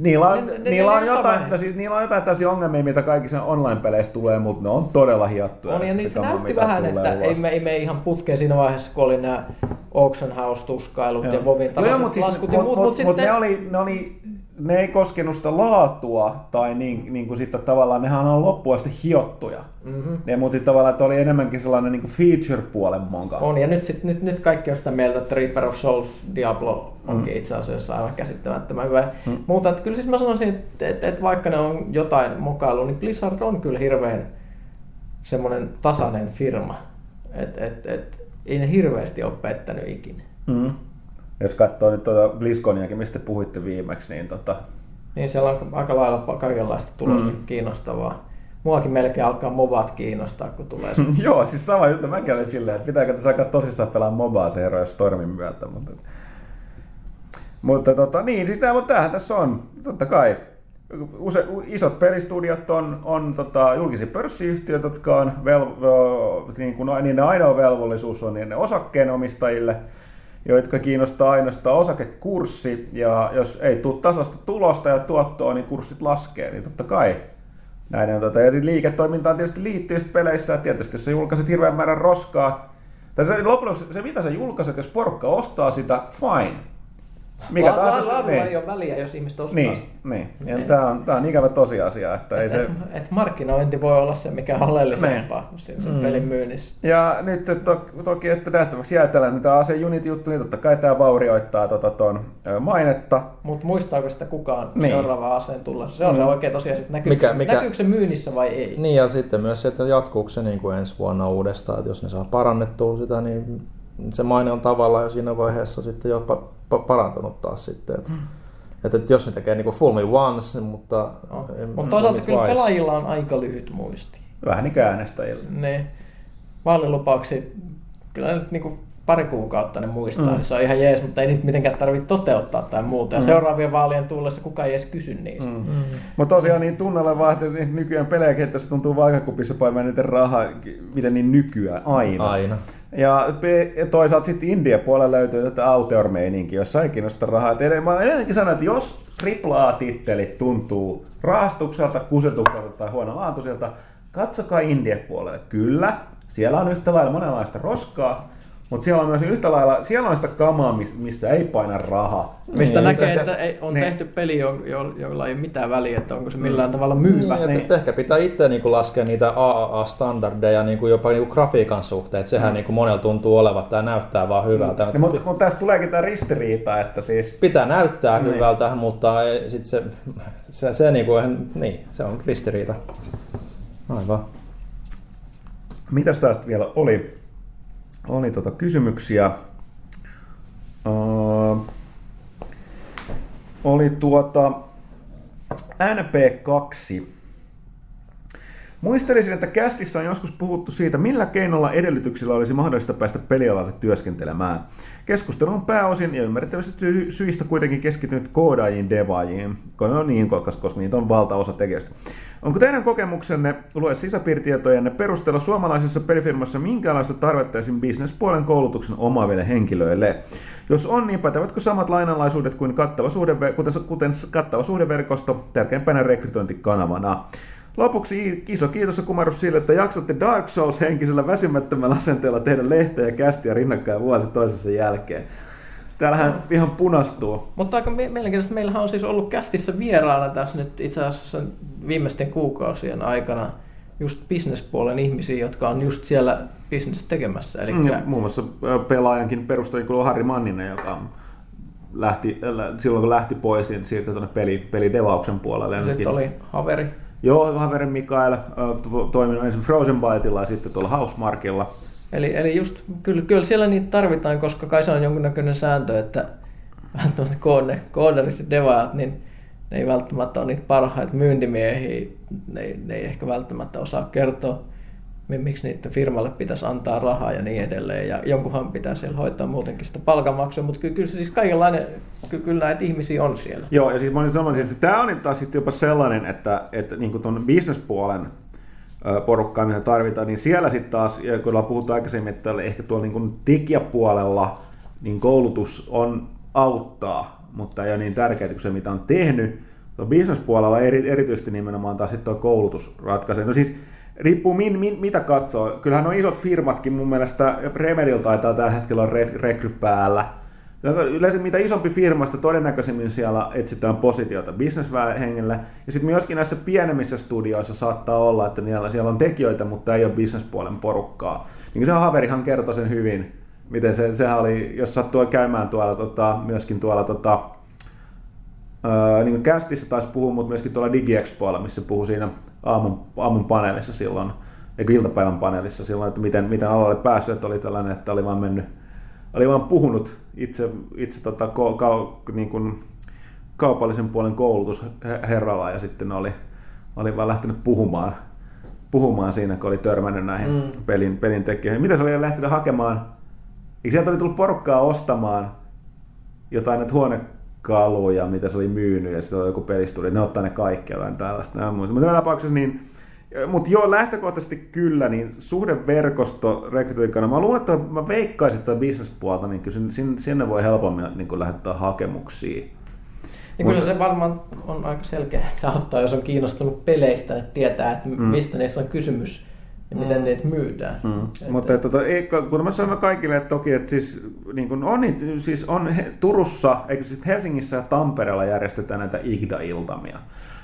Niillä on, ne, ne, niillä, on jotain, no siis, niillä on jotain tällaisia ongelmia, mitä kaikissa online-peleissä tulee, mutta ne on todella hiattuja. On, ja niin se näytti vähän, että ei me, ei me ihan putkeen siinä vaiheessa, kun oli nämä Auction House-tuskailut ja Vovin tasaiset siis, laskut. Mutta mut, mut, mut sitten... ne oli... Ne oli ne ei koskenut sitä laatua, tai niin, niin kuin sitten tavallaan, nehän on loppuun asti hiottuja. Mm-hmm. Ne, mutta sitten tavallaan, että oli enemmänkin sellainen niin kuin feature-puolen monka. On, ja nyt, sit, nyt, nyt kaikki on sitä mieltä, että Reaper of Souls Diablo onkin mm. itse asiassa aivan käsittämättömän hyvä. Mm. Mutta että kyllä siis mä sanoisin, että, että, että vaikka ne on jotain mokailu, niin Blizzard on kyllä hirveän semmoinen tasainen firma. Että et, et, ei ne hirveästi ole pettänyt ikinä. Mm. Jos katsoo nyt tuota BlizzConiakin, mistä puhuitte viimeksi, niin tota... Niin, siellä on aika lailla kaikenlaista tulossa mm. kiinnostavaa. Muakin melkein alkaa mobat kiinnostaa, kun tulee se. Joo, siis sama juttu. Mä kävin silleen, että pitääkö tässä alkaa tosissaan pelaa mobaa se Hero Stormin myötä, mutta... Mutta tota, niin, siis nää, mutta tämähän tässä on, totta kai. Use, isot pelistudiot on, on tota, julkisia pörssiyhtiöitä, jotka on... Velvo, niin kuin, niiden ainoa velvollisuus on niiden osakkeenomistajille, jotka kiinnostaa ainoastaan osakekurssi, ja jos ei tule tasasta tulosta ja tuottoa, niin kurssit laskee, niin totta kai. Näin tota, liiketoimintaan tietysti liittyy peleissä, tietysti jos sä julkaiset hirveän määrän roskaa, tai se, lopuksi se mitä sä julkaiset, jos porukka ostaa sitä, fine. Mikä taas on niin. Ei ole väliä, jos ihmiset ostaa niin, sitä. Niin, ja niin. Tämä on, on ikävä tosiasia. Että et, ei se... et, et markkinointi voi olla se, mikä on oleellisempaa siinä mm. pelin myynnissä. Ja nyt to, toki, että nähtäväksi jäätellään niitä Ase Unity-juttu, niin totta kai tämä vaurioittaa tuota, tuon mainetta. Mutta muistaako sitä kukaan niin. seuraavaan aseen tullessa? Se on mm. se oikea tosiaan, että näkyy, mikä, mikä... näkyykö se myynnissä vai ei? Niin, ja sitten myös se, että jatkuuko se niin kuin ensi vuonna uudestaan, että jos ne saa parannettua sitä, niin... Se maine on tavallaan jo siinä vaiheessa sitten jo parantunut taas sitten, että mm. et, et jos ne tekee niin kuin full me once, mutta... No. Mutta toisaalta kyllä twice. Pelaajilla on aika lyhyt muisti. Vähän niin kuin äänestäjillä. Ne vaalilupauksi, kyllä nyt niin kuin pari kuukautta ne muistaa, mm. niin se on ihan jees, mutta ei niitä mitenkään tarvitse toteuttaa tai muuta. Ja mm. seuraavien vaalien tullessa kukaan ei edes kysy niistä. Mm. Mm. Mutta tosiaan niin tunnella vaan, että nykyään pelejäkin, että se tuntuu vaakakupissa painaa niitä rahaa, miten niin nykyään, aina. Aina. Ja toisaalta sitten Indian puolella löytyy tätä outdoor-meininkiä, jossa ei kiinnosta rahaa. Mä olen edelleenkin sanonut, että jos triple A-tittelit tuntuu rahastukselta, kusetukselta tai huonolaatuiselta, katsokaa Indian puolelle. Kyllä, siellä on yhtä lailla monenlaista roskaa, mutta siellä on myös yhtä lailla, siellä on sitä kamaa, missä ei paina raha. Mistä niin, näkee, että te... on niin. tehty peli, jolla ei ole mitään väliä, että onko se millään tavalla myyvä. Niin, niin. Ehkä pitää itse niinku laskea niitä triple A-standardeja niinku jopa niinku grafiikan suhteen, että sehän mm. niinku monella tuntuu olevan, tämä näyttää vaan hyvältä. Mm. Niin, mutta mut tässä tuleekin tämä ristiriita, että siis... Pitää näyttää niin. hyvältä, mutta ei, sit se, se, se, niinku, niin, se on ristiriita. Aivan. Mitäs tästä vielä oli? Oli tuota kysymyksiä. Öö, oli tuota N P kaksi. Muistelisin, että kästissä on joskus puhuttu siitä, millä keinolla edellytyksillä olisi mahdollista päästä pelialalle työskentelemään. Keskustelu on pääosin ja ymmärrettävästi syistä kuitenkin keskittynyt koodaajiin, devaajiin, no niin, koska niitä on valtaosa tekijöistä. Onko teidän kokemuksenne lue sisäpiiritietojanne perusteella suomalaisessa pelifirmassa minkäänlaista tarvetta esimerkiksi bisnespuolen koulutuksen omaaville henkilöille? Jos on, niin pätevätkö samat lainalaisuudet kuin kattava suhdever- kuten, kuten kattava suhdeverkosto tärkeimpänä rekrytointikanavana? Lopuksi iso kiitos ja kumarus sille, että jaksatte Dark Souls-henkisellä väsymättömällä asenteella tehdä lehteä ja kästiä rinnakkain vuosi toisessa jälkeen. Täällähän no. ihan punastuu. Mutta aika mielenkiintoista. Meillähän on siis ollut kästissä vieraana tässä nyt itse asiassa viimeisten kuukausien aikana just businesspuolen ihmisiä, jotka on just siellä business tekemässä. Elikkä... Muun muassa Pelaajankin perustaja Harri Manninen, joka lähti, silloin kun lähti pois, niin siirtyi tuonne peli, pelidevauksen puolelle. Sitten nytkin... oli Haveri. Joo, Haveri Mikael, toiminut ensin Frozen Bytella ja sitten tuolla Housemarkilla. Eli, eli just, kyllä, kyllä siellä niitä tarvitaan, koska kai se on jonkunnäköinen sääntö, että koodarit ja devaajat, niin ne ei välttämättä ole niitä parhaita myyntimiehiä, ne, ne ei ehkä välttämättä osaa kertoa, miksi niiden firmalle pitäisi antaa rahaa ja niin edelleen, ja jonkunhan pitää siellä hoitaa muutenkin sitä palkanmaksua, mutta kyllä, kyllä siis kaikenlainen, kyllä, kyllä näitä ihmisiä on siellä. Joo, ja siis mä olin sanoisin, että tämä on taas sitten jopa sellainen, että, että niin tuon bisnespuolen porukkaa, mitä tarvitaan, niin siellä sitten taas, kun ollaan puhuttu aikaisemmin, että ehkä tuolla niin tekijäpuolella niin koulutus on auttaa, mutta ei ole niin tärkeää kuin se, mitä on tehnyt. Business-puolella eri, erityisesti nimenomaan taas sitten tuo koulutus ratkaisee. No siis riippuu min, min, mitä katsoo. Kyllähän on isot firmatkin mun mielestä, Remedil taitaa tällä hetkellä on rekry päällä. Yleensä mitä isompi firma, sitä todennäköisemmin siellä etsitään positiota business-hengelle. Ja sitten myöskin näissä pienemmissä studioissa saattaa olla, että siellä on tekijöitä, mutta ei ole business-puolen porukkaa. Niin se Haverihan kertoi sen hyvin, miten se, sehän oli, jos sattuu käymään tuolla tota, myöskin tuolla tota, ää, niin kuin Kästissä taisi puhua, mutta myöskin tuolla DigiExpoilla, missä puhui siinä aamun, aamun paneelissa silloin, eikä iltapäivän paneelissa silloin, että miten, miten alalle päässyt, että oli tällainen, että oli vaan mennyt Oli vaan puhunut itse, itse tota, ka, ka, niin kuin kaupallisen puolen koulutusherralla ja sitten oli, oli vaan lähtenyt puhumaan, puhumaan siinä, kun oli törmännyt näihin mm. pelin, pelintekijöihin. Mitä se oli lähtenyt hakemaan? Eikö sieltä oli tullut porukkaa ostamaan jotain näitä huonekaluja, mitä se oli myynyt ja sitten oli joku pelistuli, ne ottaa ne kaikki jotain tällaista. Mutta tämän tapauksessa niin... Mutta joo, lähtökohtaisesti kyllä, niin suhdeverkosto rekrytoijana, mä luulen, että mä veikkaisin, että bisnespuolta, niin kyllä sinne voi helpommin niin lähettää hakemuksia. Ja kyllä se varmaan on aika selkeä, että se auttaa, jos on kiinnostunut peleistä, että tietää, että mm. mistä niissä on kysymys ja miten mm. niitä myydään. Mm. Että... Mutta tota, ei, kun mä sanon kaikille, että toki, että siis, niin on, niin, siis on Turussa, eikö siis Helsingissä ja Tampereella järjestetään näitä I G D A-iltamia.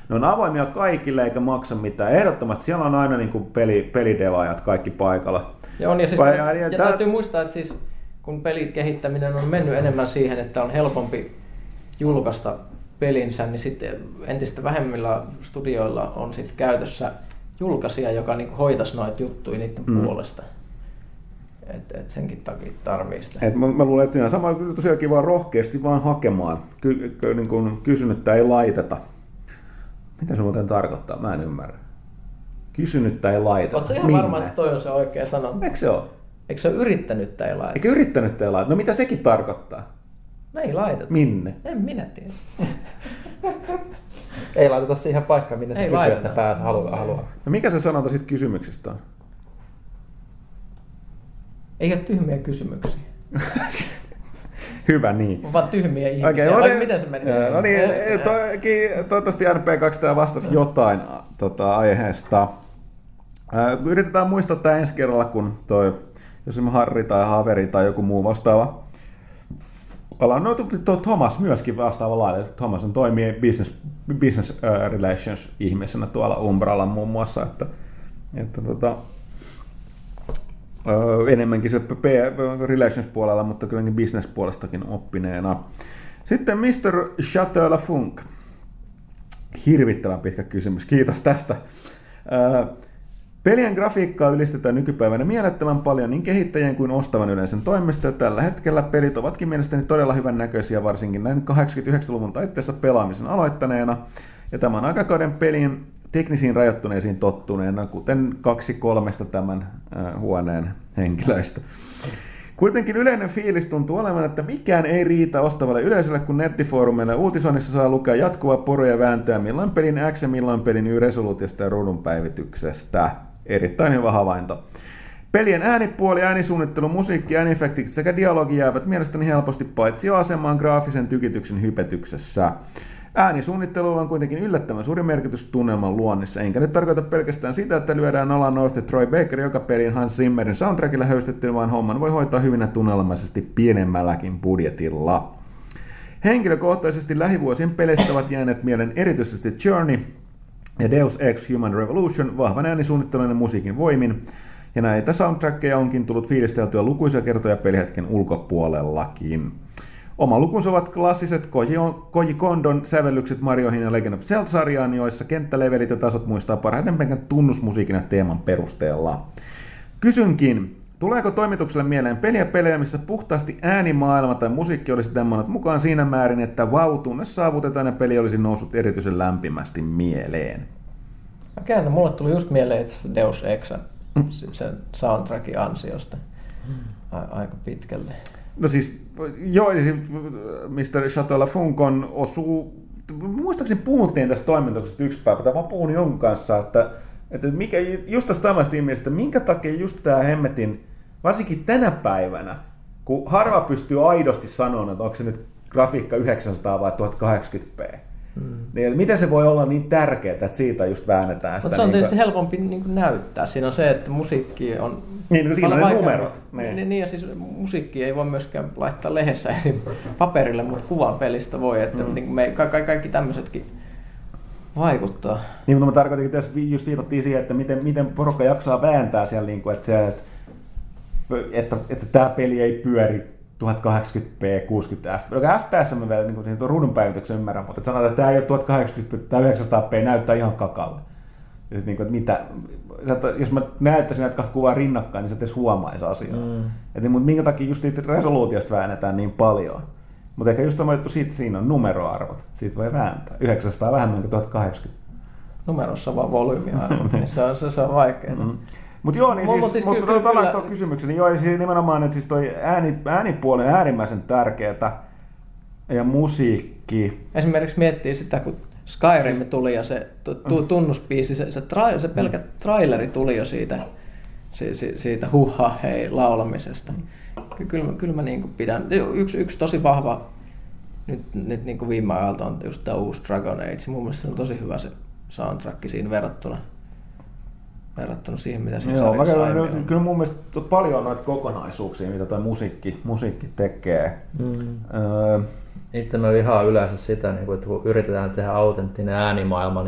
Ne on avoimia kaikille eikä maksa mitään. Ehdottomasti siellä on aina niin kuin peli, pelidevaajat kaikki paikalla. Ja, on, ja, siis, ja, ja tää... täytyy muistaa, että siis, kun pelin kehittäminen on mennyt enemmän siihen, että on helpompi julkaista pelinsä, niin sitten entistä vähemmillä studioilla on sit käytössä julkaisija, joka niin kuin hoitaisi noita juttuja niiden mm. puolesta. Että et senkin takia tarvii sitä. Et mä, mä luulen, että ihan sama tosiaankin vaan rohkeasti vaan hakemaan. Ky- k- niin kuin kysynyttä ei laiteta. Mitä se muuten tarkoittaa? Mä en ymmärrä. Kysynyt tai laiteta. Ootko sä ihan varma, että toi on se oikea sana? Eikö se ole? Eikö se ole yrittänyt tai laiteta? Eikö yrittänyt tai laiteta? No mitä sekin tarkoittaa? No ei laiteta. Minne? En minä tiedä. Ei laiteta siihen paikkaan, minne se ei kysyy, laiteta. Että pääs haluaa. haluaa. No mikä se sanonta sit kysymyksistä on? Ei ole tyhmiä kysymyksiä. Hyvä niin. Vaan tyhmiä ihmisiä. Okei, no niin, miten se meni? No niin, to, toivottavasti N P kaksi tämä vastasi jotain tota, aiheesta. Yritetään muistaa tämä ensi kerralla, kun toi, jos me Harri tai Haveri tai joku muu vastaava. No tuo Thomas myöskin vastaava lailla. Thomas on toimii business, business relations ihmisenä tuolla Umbralla muun muassa. Että, että tota... enemmänkin se relations-puolella, mutta kylläkin business-puolestakin oppineena. Sitten mister Chateau La Funk. Hirvittävän pitkä kysymys, kiitos tästä. Pelien grafiikkaa ylistetään nykypäivänä mielettömän paljon niin kehittäjien kuin ostavan yleisön toimesta. Tällä hetkellä pelit ovatkin mielestäni todella hyvän näköisiä, varsinkin näin kahdeksankymmentäyhdeksänluvun taitteessa pelaamisen aloittaneena. Ja tämän aikakauden pelin teknisiin rajoittuneisiin tottuneena, kuten kaksi kolmesta tämän äh, huoneen henkilöistä. Kuitenkin yleinen fiilis tuntuu olevan, että mikään ei riitä ostavalle yleisölle, kun nettifoorumeilla uutisoinnissa saa lukea jatkuvaa poroja vääntöä milloin pelin X ja milloin pelin Y-resoluutiosta ja ruudun päivityksestä. Erittäin hyvä havainto. Pelien äänipuoli, äänisuunnittelu, musiikki, äänifektit sekä dialogi jäävät mielestäni helposti paitsi asemaan graafisen tykityksen hypetyksessä. Äänisuunnittelulla on kuitenkin yllättävän suuri merkitys tunnelman luonnissa, enkä nyt tarkoita pelkästään sitä, että lyödään Alan North ja Troy Baker joka pelin Hans Zimmerin soundtrackilla höystettyyn, vaan homman voi hoitaa hyvinä tunnelmaisesti pienemmälläkin budjetilla. Henkilökohtaisesti lähivuosien peleistä ovat jääneet mielen erityisesti Journey ja Deus Ex Human Revolution vahvan äänisuunnittelun ja musiikin voimin, ja näitä soundtrackeja onkin tullut fiilisteltyä lukuisia kertoja pelihetken ulkopuolellakin. Oma lukunsa ovat klassiset Koji Kondon sävellykset Marioihin ja Legend of Zelda-sarjaan, joissa kenttälevelit ja tasot muistaa parhaiten pelkän tunnusmusiikin ja teeman perusteella. Kysynkin, tuleeko toimitukselle mieleen peliä pelejä, missä puhtaasti äänimaailma tai musiikki olisi tämmöinen mukaan siinä määrin, että vautunne saavutetaan ja peli olisi noussut erityisen lämpimästi mieleen? Okei, mulle tuli just mieleen, että Deus Ex sen soundtrackin ansiosta aika pitkälle. No siis, joo, mister Chateau Lafuncon osuu, muistaakseni puhuttiin tästä toimintoksesta yksi päivä, tai mä puhun jonkun kanssa, että, että mikä, just tästä samasta ihmisestä, minkä takia just tämä hemmetin, varsinkin tänä päivänä, kun harva pystyy aidosti sanomaan, että onko se nyt grafiikka yhdeksänsataa vai tuhat kahdeksankymmentä p, hmm. niin miten se voi olla niin tärkeää, että siitä just väännetään sitä. Mutta se on niin tietysti kuin helpompi niin näyttää, siinä on se, että musiikki on. Niin, siinä on ne numerot. Niin, niin, ja siis musiikki ei voi myöskään laittaa lehdessä esim. Paperille, mutta kuvan pelistä voi, että mm. niin me, ka- kaikki tämmöisetkin vaikuttaa. Niin, mutta mä tarkoitin, että just viitattiin siihen, että miten, miten porukka jaksaa vääntää siellä, niin kuin, että, se, että, että, että tämä peli ei pyöri tuhat kahdeksankymmentä p, kuusikymmentä f p. Joka F P S on vielä niin tuon ruudun päivityksen ymmärrän, mutta että sanotaan, että tämä ei ole tuhat kahdeksankymmentä p, tämä yhdeksänsataa p näyttää ihan kakalle. Niin kuin, mitä, jos mä näyttäisin näitä kahta kuvaa rinnakkain, niin sä et edes huomaisi asioita. Mm. Että, mutta minkä takia just niitä resoluutiosta väännetään niin paljon? Mutta ehkä just sama juttu, siitä siinä on numeroarvot. Siitä voi vääntää. yhdeksänsataa vähemmän kuin tuhat kahdeksankymmentä. Numerossa on vaan volyymiarvot, niin se on, se, se on vaikeaa. Mm. Mutta joo, niin siis, siis mut tällaista kyllä on kysymyksiä. Niin joo, siis nimenomaan, että siis toi ääni, äänipuoli on äärimmäisen tärkeää. Ja musiikki. Esimerkiksi miettii sitä, kun Skyrim tuli ja se tunnuspiisi, se, se, tra- se pelkä traileri tuli jo siitä, si- si- siitä huha hei laulamisesta. Kyllä mä, kyllä mä niin pidän. Yksi, yksi tosi vahva nyt, nyt niin viime ajalta on just tämä uusi Dragon Age. Mun mielestä se on tosi hyvä se soundtrack siinä verrattuna, verrattuna siihen, mitä siinä sarjassa sai. Kyllä mun mielestä paljon on noita kokonaisuuksia, mitä tämä musiikki, musiikki tekee. Mm. Öö, Itse mä vihaan yleensä sitä, että kun yritetään tehdä autenttinen äänimaailma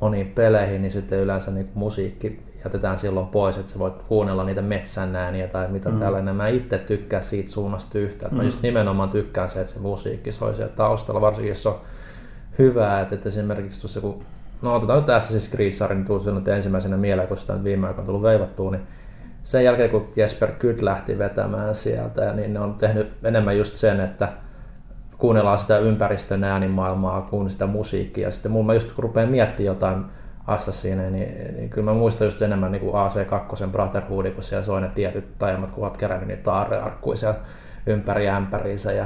moniin peleihin, niin sitten yleensä musiikki jätetään silloin pois, että sä voit kuunnella niitä metsän ääniä tai mitä mm. tällainen. Mä itse tykkään siitä suunnasta yhtään. Mm. Mä just nimenomaan tykkään se, että se musiikki soi siellä taustalla, varsinkin jos on hyvää. Että esimerkiksi tuossa, kun no otetaan nyt Assassin's Creed-sarja, niin tuli nyt ensimmäisenä mieleen, kun sitä nyt viime aikoina on tullut veivattua, niin sen jälkeen kun Jesper Kyt lähti vetämään sieltä, niin ne on tehnyt enemmän just sen, että kuunnellaan sitä ympäristön äänimaailmaa, kuunnellaan sitä musiikkia. Sitten mun mä just kun rupean miettimään jotain Assassineja, niin, niin kyllä mä muistan just enemmän niin kuin A C kaksi Brotherhoodin, kun siellä soi ne tietyt taajemmat, kun olet kerännyt niitä aarrearkkuja siellä ympäri ämpäriinsä. Ja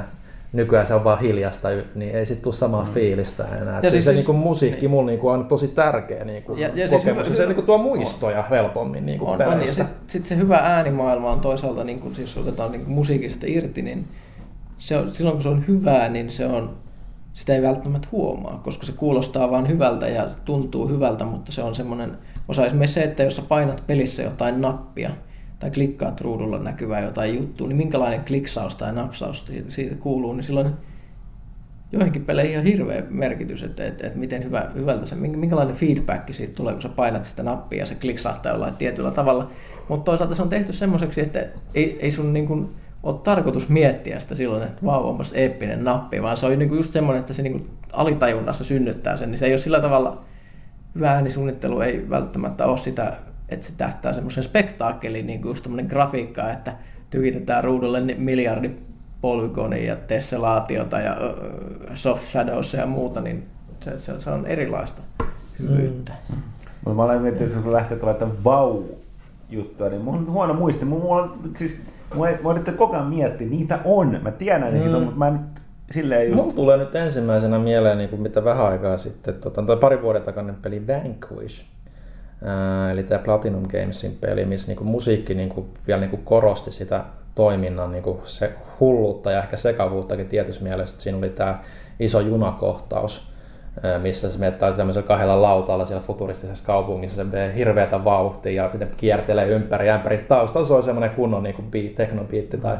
nykyään se on vaan hiljasta, niin ei sit tule samaa mm. fiilistä enää. Ja siis, se siis, niin musiikki niin. Mulla niin on tosi tärkeä niin kuin ja, ja kokemus. Siis hyvä, se, hyvä, se niin kuin tuo muistoja on helpommin niin kuin on, on. Ja sitten sit se hyvä äänimaailma on toisaalta, niin kuin, siis otetaan niin kuin musiikista irti, niin se on, silloin kun se on hyvää, niin se on, sitä ei välttämättä huomaa, koska se kuulostaa vaan hyvältä ja tuntuu hyvältä, mutta se on semmoinen osa esimerkiksi se, että jos sä painat pelissä jotain nappia tai klikkaat ruudulla näkyvää jotain juttua, niin minkälainen kliksaus tai napsaus siitä kuuluu, niin silloin joihinkin peleihin ihan hirveä merkitys, että, että, että miten hyvä, hyvältä se, minkälainen feedback siitä tulee, kun sä painat sitä nappia ja se kliksaattaa jollain tietyllä tavalla, mutta toisaalta se on tehty semmoiseksi, että ei, ei sun niin kuin on tarkoitus miettiä sitä silloin, että vau, onpas eeppinen nappi, vaan se on niinku just semmoinen, että se niinku alitajunnassa synnyttää sen, niin se ei ole sillä tavalla, hyvä äänisuunnittelu ei välttämättä ole sitä, että se tähtää semmoisen spektaakkeliin, niin kuin just tämmöinen grafiikka, että tykitetään ruudulle miljardi polygonia ja tessellaatiota ja soft shadows ja muuta, niin se, se, se on erilaista hyvyyttä. Mm. Mutta mä olen miettinyt, että kun lähtee tulemaan vau-juttua, niin mun huono muisti, mulla on siis mä nyt koko ajan miettiä, niitä on. Mä tiedän niitä, mm. mutta mä nyt silleen just mulla tulee nyt ensimmäisenä mieleen, niin kuin mitä vähän aikaa sitten, tuota, toi pari vuoden takainen peli Vanquish. Ää, eli tämä Platinum Gamesin peli, missä niin kuin musiikki niin kuin vielä niin kuin korosti sitä toiminnan niin kuin se hulluutta ja ehkä sekavuuttakin tietyssä mielessä, että siinä oli tämä iso junakohtaus, missä se menettää sellaisella kahdella lautalla siellä futuristisessa kaupungissa, se hirveätä vauhtia ja kiertelee ympäri ja ympäri. Taustalla se oli semmoinen kunnon niin kuin beat, teknobiitti tai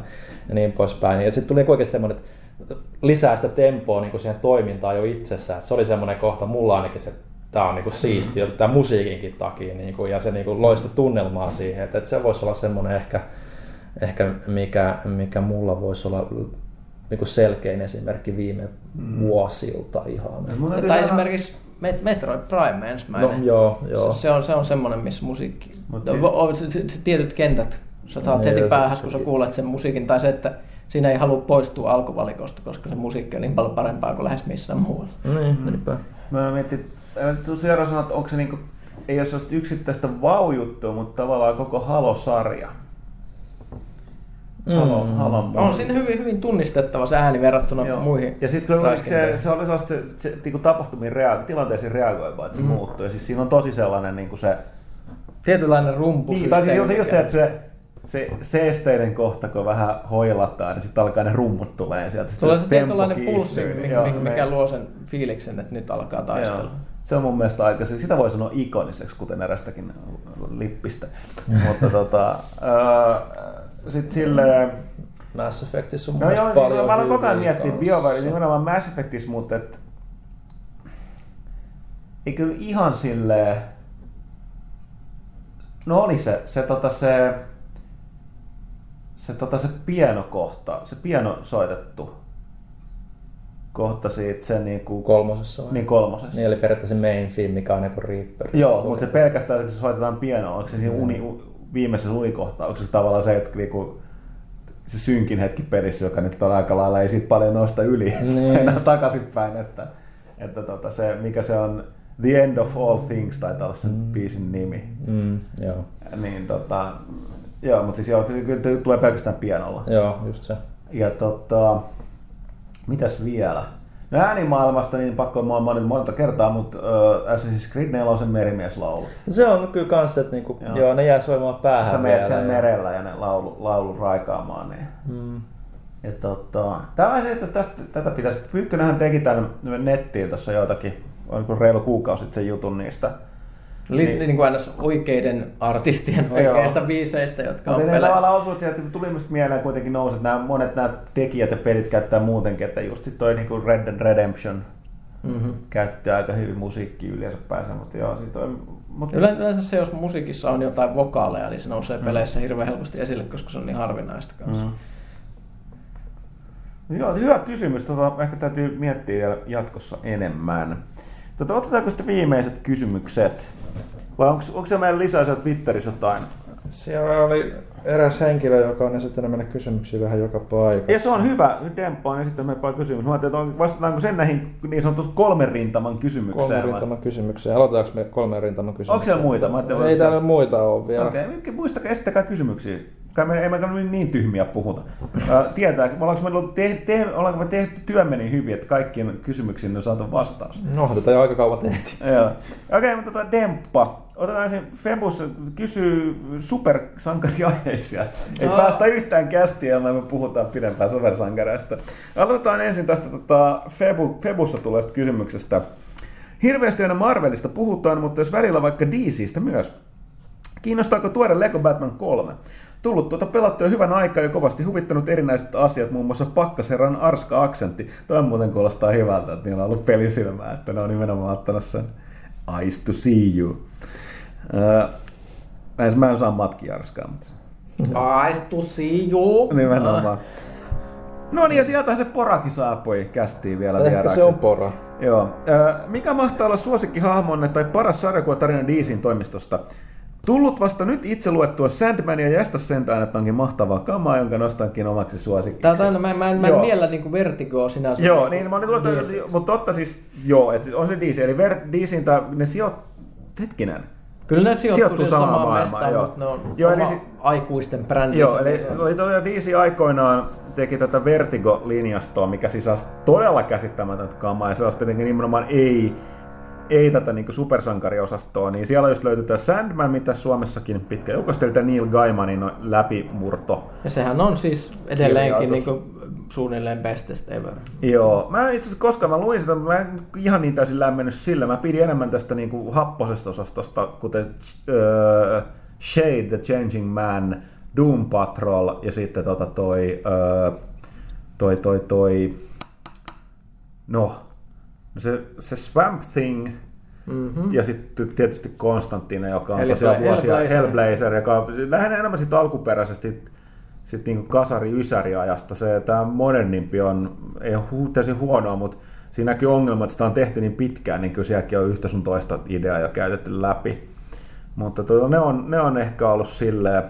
niin poispäin. Ja sitten tuli niin oikeasti semmoinen, että lisää sitä tempoa niin kuin siihen toimintaan jo itsessään. Se oli semmoinen kohta mulla ainakin, se tämä on niinku siistiä, tämä musiikinkin takia niinku, ja se niinku loista tunnelmaa siihen, että et se voisi olla semmoinen ehkä, ehkä mikä, mikä mulla voisi olla niinku selkein esimerkki viime mm. vuosilta ihan. Tai ihan... esimerkiksi Metroid Prime ensimmäinen, no, joo, joo. Se, se, on, se on semmoinen, missä musiikki, se, se, se tietyt kentät, sä saat heti päähän, kun sä kuulet sen musiikin, tai se, että siinä ei halua poistua alkuvalikosta, koska se musiikki on niin paljon parempaa kuin lähes missään muualla. Niin, niinpä. Mä mietin, seuraava sanoa, että onko se niinku, ei ole sellaista yksittäistä vau-juttua, mutta tavallaan koko Halo-sarja. Halo, mm. Halon on siinä hyvin, hyvin tunnistettava se ääni verrattuna joo. muihin. Ja sitten kyllä se, se oli sellaista se, se, niinku tapahtumiin rea- tilanteisiin reagoiva, että se mm. muuttuu. Ja siis siinä on tosi sellainen niinku se... tietynlainen rumpu. Niin, tai siis just se, että se... Se, se esteiden kohta, kun vähän hoilataan, niin sitten alkaa ne rummut tulee sieltä. Tulee se tietynlainen pulssi, mikä, joo, mikä me... luo sen fiiliksen, että nyt alkaa taistella. Joo. Se on mun mielestä aika, sitä voi sanoa ikoniseksi, kuten erästäkin lippistä. Mutta tota, äh, sitten silleen... Mass Effectissä on mun no, mielestä joo, paljon... Mä aloin koko ajan miettiä BioWareen, nimenomaan Mass Effectissä, mutta et... ei kyllä ihan silleen... No oli se, se tota se... Se, tota, se pieno kohta, se pieno soitettu kohta siitä se niinku kolmosessa vai? Niin kolmosessa. Niin eli periaatteessa main theme, mikä on niinku Reaper. Joo, mutta se pelkästään, kun se soitetaan pienoa, onko se siinä mm. uni, viimeisessä unikohtauksessa se tavallaan se, että niinku, se synkin hetki pelissä, joka nyt on aika lailla, ei siitä paljon nosta yli, niin. enää takaisinpäin, että, että tota, se, mikä se on The End of All Things, taitaa olla se mm. biisin nimi. Mm, joo. Niin tota... Joo, mutta siis joo, kyllä tulee pelkästään pianolla. Joo, just se. Ja tota, mitäs vielä? No äänimaailmasta niin pakko mä oon monta kertaa, mutta äh, Assassin's Creed neljä on sen merimieslaulut. Se on kyllä kans, että niinku, joo. joo, ne jää soimaan päähän. Sä menet siellä merellä ja ne laulu, laulu raikaamaan. Niin. Mm. Ja tota, tämä, tästä, tätä pitäisi, Pyykkönähän teki tämän nettiin tuossa joitakin, on reilu kuukausi sitten sen jutun niistä. Niin, niin kuin aina oikeiden artistien oikeista biiseistä, jotka on peleissä. Tavallaan osuut sieltä, tuli minusta mieleen kuitenkin nousi, että nämä monet nämä tekijät ja pelit käyttää muutenkin, että just toi niin kuin Red Dead Redemption mm-hmm. käyttää aika hyvin musiikkia yleensä päänsä, mutta joo. Siis toi, mut... Yleensä se, jos musiikissa on jotain vokaaleja, niin se nousee peleissä mm-hmm. hirveän helposti esille, koska se on niin harvinaista kanssa. Mm-hmm. No, joo, hyvä kysymys. Tota, ehkä täytyy miettiä vielä jatkossa enemmän. Tota, otetaanko sitten viimeiset kysymykset? Vai onko, onko se meidän lisää siellä Twitterissä jotain? Siellä oli eräs henkilö, joka on esittänyt meille kysymyksiä vähän joka paikassa. Ja se on hyvä. Nyt Demppa on esittänyt meille paljon kysymyksiä. Mä ajattelin, että vastataanko sen näihin niin sanottuun kolmen rintaman kysymykseen? Kolmen rintaman kysymykseen. Aloitetaanko me kolmen rintaman kysymykseen? Onko siellä muita? Mä ajattelin, ei se... täällä muita ole vielä. Okei, okay. Muistakaa, esittäkää kysymyksiä. Kai me ei me niin tyhmiä puhuta. Tietää, ollaanko me tehty, te, ollaanko me tehty työmme niin hyvin, että kaikkiin kysymyksiin on saatu vastaus? No, tätä jo aika kauan tehty. Okei, okay, mutta otetaan Demppa. Otetaan ensin Febus kysyy supersankariaiheisia. Ei no. päästä yhtään kästiä, jolla me puhutaan pidempään supersankareista. Aloitetaan ensin tästä tota, Febu, Febussa tulleesta kysymyksestä. Hirveästi aina Marvelista puhutaan, mutta jos välillä vaikka D C:stä myös. Kiinnostaako tuoda Lego Batman kolme? Tullut tuota pelattua hyvän aikaa ja kovasti huvittanut erinäiset asiat, muun muassa Pakkaserran arska-aksentti. Toi muuten kuulostaa hyvältä, että niillä on ollut pelisilmää, että ne on nimenomaan ottanut sen Eyes to see you. Äh, mä en saa matkia arskaa, mutta... Eyes to see you! Nimenomaan. No niin, ja sieltä se Porakin saapui kästiin vielä vieraaksi. Ehkä se on Pora. Joo. Äh, mikä mahtaa olla suosikkihahmonne tai paras sarjakuvatarina D C:n toimistosta? Tullut vasta nyt itse luettua Sandmania ja jästä sentään, että onkin mahtavaa kamaa, jonka nostankin omaksi suosikiksi. Tää on aina, mä, mä en, mä en miellä niinku vertigoa sinänsä. Joo, niin, tullut, mutta totta siis, joo, että on se D C, eli D C:n ne sijoit... Hetkinen. Kyllä ne sijoittuu samaan, samaan maailmaan, joo. Ne on joo, eli, aikuisten brändissä. Joo, eli, eli todella D C aikoinaan teki tätä Vertigo-linjastoa, mikä sisälsi todella käsittämätöntä kamaa, ja sellaista tietenkin nimenomaan ei... ei tätä niin supersankariosastoa, niin siellä just löytyy tämä Sandman, mitä Suomessakin pitkä joukosteli, Neil Gaimanin läpimurto. Ja sehän on siis edelleenkin niin kuin suunnilleen bestest ever. Joo, mä itse asiassa koskaan mä luin sitä, mutta mä en ihan niin täysin lämmennyt sillä. Mä pidin enemmän tästä niin kuin happosesta osastosta, kuten uh, Shade the Changing Man, Doom Patrol ja sitten tota toi, uh, toi, toi, toi, no... Se, se Swamp Thing mm-hmm. ja sitten tietysti Konstantine, joka on tosiaan vuosia Hellblazer, joka on vähän enemmän sit alkuperäisesti sit niinku kasari-ysäri-ajasta. Se, tämä modernimpi on, ei ole täysin huonoa, mutta siinä näkyy ongelma, että sitä on tehty niin pitkään, niin kyllä sielläkin on yhtä sun toista ideaa jo käytetty läpi. Mutta tuota, ne, on, ne on ehkä ollut silleen,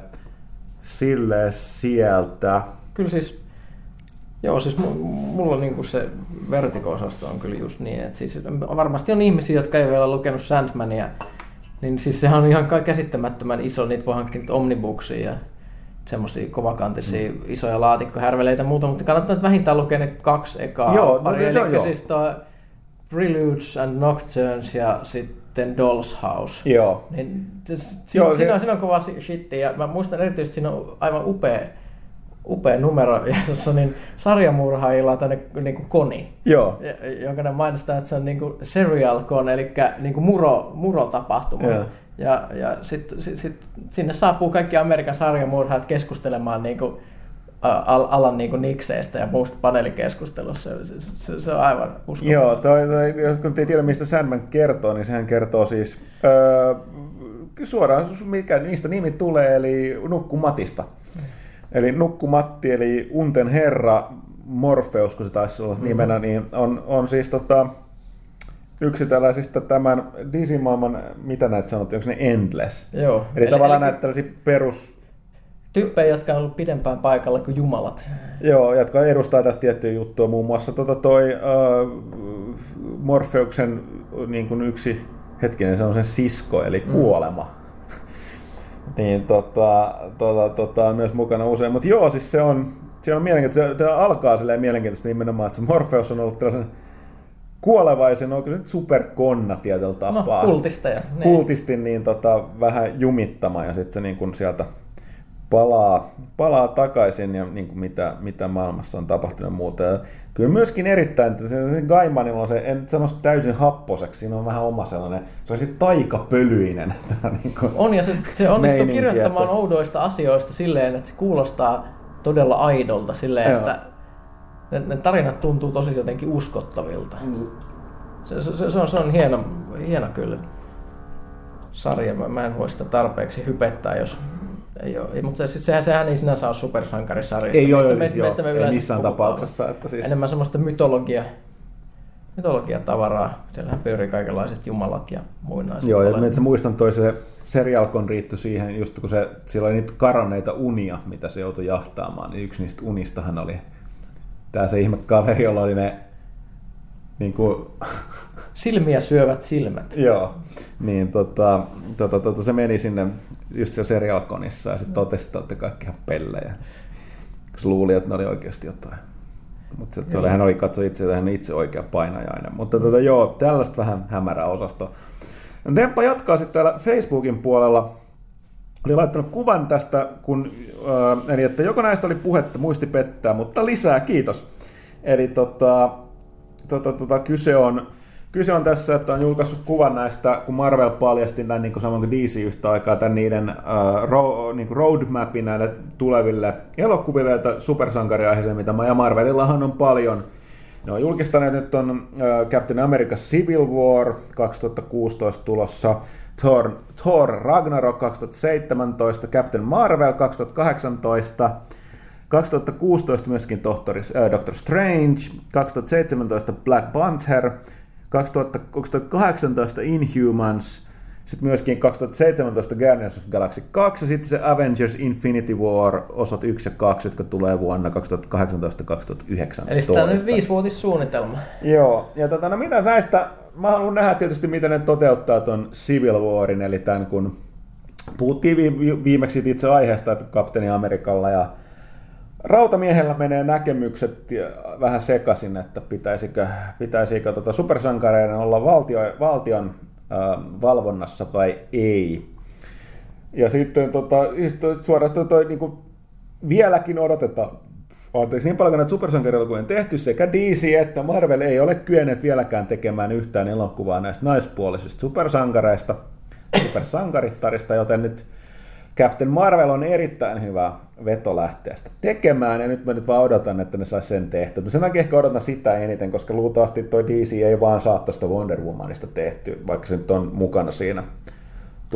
silleen sieltä. Kyllä siis... Joo, siis mulla niinku se vertiko-osasto on kyllä just niin, että siis varmasti on ihmisiä, jotka ei vielä lukenut Sandmania, niin siis sehän on ihan käsittämättömän iso, niitä voi hankkia nyt omnibooksia ja semmoisia kovakantisia mm. isoja laatikkohärveleitä ja muuta, mutta kannattaa vähintään lukea ne kaksi ekaa joo, pari, no, eli siis toi Preludes and Nocturnes ja sitten Doll's House. Joo. Niin, siis, joo siinä, se... on, siinä on kova shittiä ja mä muistan erityisesti, siinä on aivan upea upea numero, jossa niin sarjamurhaajilla on tänne niinku koni. Joo. Jonka ne mainostaa, että se on niinku serial con, eli niinku muro murotapahtuma. Yeah. Ja ja sit, sit, sit, sinne saapuu kaikki Amerikan sarjamurhaajat keskustelemaan niinku al- alan niinku nikseistä ja muusta paneelikeskustelussa. Se, se, se on aivan uskomaton. Joo, toi, toi, jos kun ei tiedä mistä Sandman kertoo, niin sehän kertoo siis öö, suoraan mikä niistä nimi tulee, eli Nukkumatista. Eli Nukkumatti, eli Unten herra, Morpheus, kun se taisi olla mm-hmm. nimenä, niin on, on siis tota, yksi tällaisista tämän D C-maailman, mitä näitä sanottiin, onko ne Endless? Joo. Eli, eli tavallaan eli... näitä tällaisia perus... Tyyppejä, jotka on ollut pidempään paikalla kuin jumalat. Joo, jotka edustaa tästä tiettyä juttua, muun muassa tota toi äh, Morpheuksen niin kuin yksi, hetkinen, se on sen sisko, eli kuolema. Mm. Niin tota, tota, tota, myös mukana usein, mutta joo, siis se on, se on mielenkiintoista, se alkaa silleen mielenkiintoista nimenomaan, että se Morpheus on ollut tällaisen kuolevaisen, onko se nyt superkonna tietyllä tapaa. No, kultisteja. Kultisti niin tota, vähän jumittamaan ja sitten se niin kun sieltä palaa, palaa takaisin ja niin kun mitä, mitä maailmassa on tapahtunut muuta. Ja kyllä myöskin erittäin, että se Gaimanilla on se, en sano täysin happoseksi, siinä on vähän oma sellainen, se on sitten taikapölyinen. Niin on ja se, se onnistuu kirjoittamaan että... oudoista asioista silleen, että se kuulostaa todella aidolta silleen, joo. Että ne, ne tarinat tuntuu tosi jotenkin uskottavilta. Se, se, se, on, se on hieno, hieno kyllä sarja, mä, mä en voi sitä tarpeeksi hypettää, jos... Joo, mutta se, sehän, sehän ei sinänsä ole supersankarisarjasta. Ei ole, siis joo, ei missään tapauksessa. Että siis... Enemmän semmoista mytologia, mytologiatavaraa. Siellähän pyörii kaikenlaiset jumalat ja muinaiset. Joo, ja mä muistan toi se serialkon riitty siihen, just kun se, siellä oli niitä karanneita unia, mitä se joutui jahtaamaan. Niin yksi niistä unistahan oli tää se ihme kaveri, jolla oli ne... Niin kuin... Silmiä syövät silmät. Joo, niin tota, tota, tota, se meni sinne just siellä serialkonissa ja sitten totesi, että olette kaikki ihan pellejä. Kun luuli, että ne oli oikeasti jotain. Mutta hän oli katso itse, että hän on itse oikea painajainen. Mutta tota, joo, tällaista vähän hämärää osastoa. Demppa jatkaa sitten täällä Facebookin puolella. Oli laittanut kuvan tästä, kun, äh, eli että joko näistä oli puhetta, muisti pettää, mutta lisää, kiitos. Eli tota... Tota, tota, kyse, on, kyse on tässä, että on julkaissut kuvan näistä, kun Marvel paljasti näin niin kuin samoin kuin D C yhtä aikaa, tämän niiden uh, ro, niin kuin roadmapin näille tuleville elokuville, joita supersankariaiheeseen, mitä ja Marvelillahan on paljon. Ne on julkistaneet, nyt on uh, Captain America Civil War kaksituhattakuusitoista tulossa, Thor, Thor Ragnarok kaksituhattaseitsemäntoista, Captain Marvel kaksituhattakahdeksantoista, kaksituhattakuusitoista myöskin Tohtori, äh, Doctor Strange, kaksituhattaseitsemäntoista Black Panther, kaksituhattakahdeksantoista Inhumans, sitten myöskin kaksituhattaseitsemäntoista Guardians of Galaxy kaksi ja sitten se Avengers Infinity War osat yksi ja kaksi, jotka tulee vuonna kaksituhattakahdeksantoista kaksituhattayhdeksäntoista. Eli sitä on nyt viisivuotissuunnitelma. Joo, ja tota, no mitä näistä, mä haluan nähdä tietysti miten ne toteuttaa ton Civil Warin, eli tämän kun puhuttiin viimeksi itse aiheesta, että Kapteeni Amerikalla ja Rautamiehellä menee näkemykset vähän sekaisin, että pitäisikö, pitäisikö tuota supersankareiden olla valtio, valtion äh, valvonnassa vai ei. Ja sitten tota, suoraan toi, toi niin kuin vieläkin odotetaan. Anteeksi, niin paljon näitä supersankarilokuvia on tehty, sekä D C että Marvel ei ole kyenneet vieläkään tekemään yhtään elokuvaa näistä naispuolisista supersankareista, supersankarittarista, joten nyt Captain Marvel on erittäin hyvä vetolähteestä tekemään, ja nyt mä nyt vaan odotan, että ne sais sen tehtyä. Mutta sen takia ehkä odotan sitä eniten, koska luultavasti toi D C ei vaan saa tuosta Wonder Womanista tehtyä, vaikka se nyt on mukana siinä.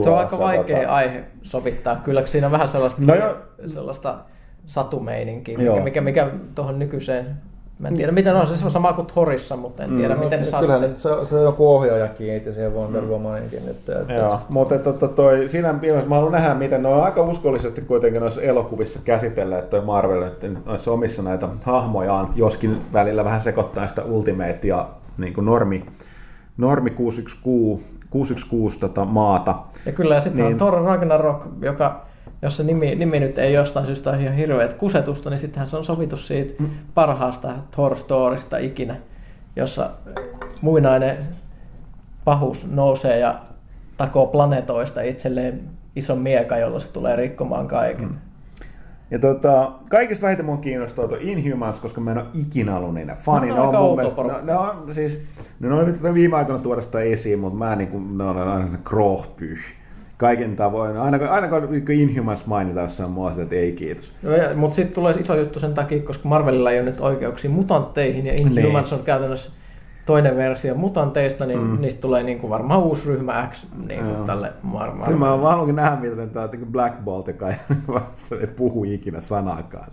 Se on aika vaikea tota... aihe sovittaa, kyllä siinä on vähän sellaista... No jo... sellaista... satumeininki, mikä, mikä, mikä tuohon nykyiseen, mä en tiedä, miten on, se on sama kuin Thorissa, mutta en tiedä, mm. miten no, ne saa sitten. Se, se on joku ohjaajakin itse siihen Wonder Womaninkin. Joo, mutta tota toi, siinä mielessä mä haluan nähdä, miten ne on aika uskollisesti kuitenkin noissa elokuvissa käsitellä, että toi Marvel noissa omissa näitä hahmojaan, joskin välillä vähän sekoittaa sitä Ultimate ja niin kuin normi, normi kuusi yksi kuusi tota maata. Ja kyllä, ja sitten niin... on Thor Ragnarok, joka... Jos se nimi, nimi nyt ei jostain syystä ole ihan hirveät kusetusta, niin sittenhän se on sovitu siitä parhaasta Thor-storista ikinä, jossa muinainen pahuus nousee ja takoo planeetoista itselleen ison miekan, jolla se tulee rikkomaan kaiken. Mm. Ja tota, kaikista vähiten minua kiinnostaa tuo Inhumans, koska mä en ole ikinä ollut niiden fani. No, ne on mun mielestä, ne, ne on siis, ne on nyt viime aikoina tuoda sitä esiin, mutta mä niin kuin, ne on aina krohpyy. Kaiken tavoin. Aina, aina kun Inhumans mainitaan jossain muussa, että ei kiitos. Mutta sitten tulee iso juttu sen takia, koska Marvelilla ei ole nyt oikeuksia mutantteihin, ja Inhumans niin. on käytännössä toinen versio mutanteista, niin mm. niistä tulee niin kuin varmaan uusi ryhmä X niin kuin tälle Marvelille. Sitten mä haluankin nähdä, miten tämä Black Bolt, joka ei puhu ikinä sanaakaan,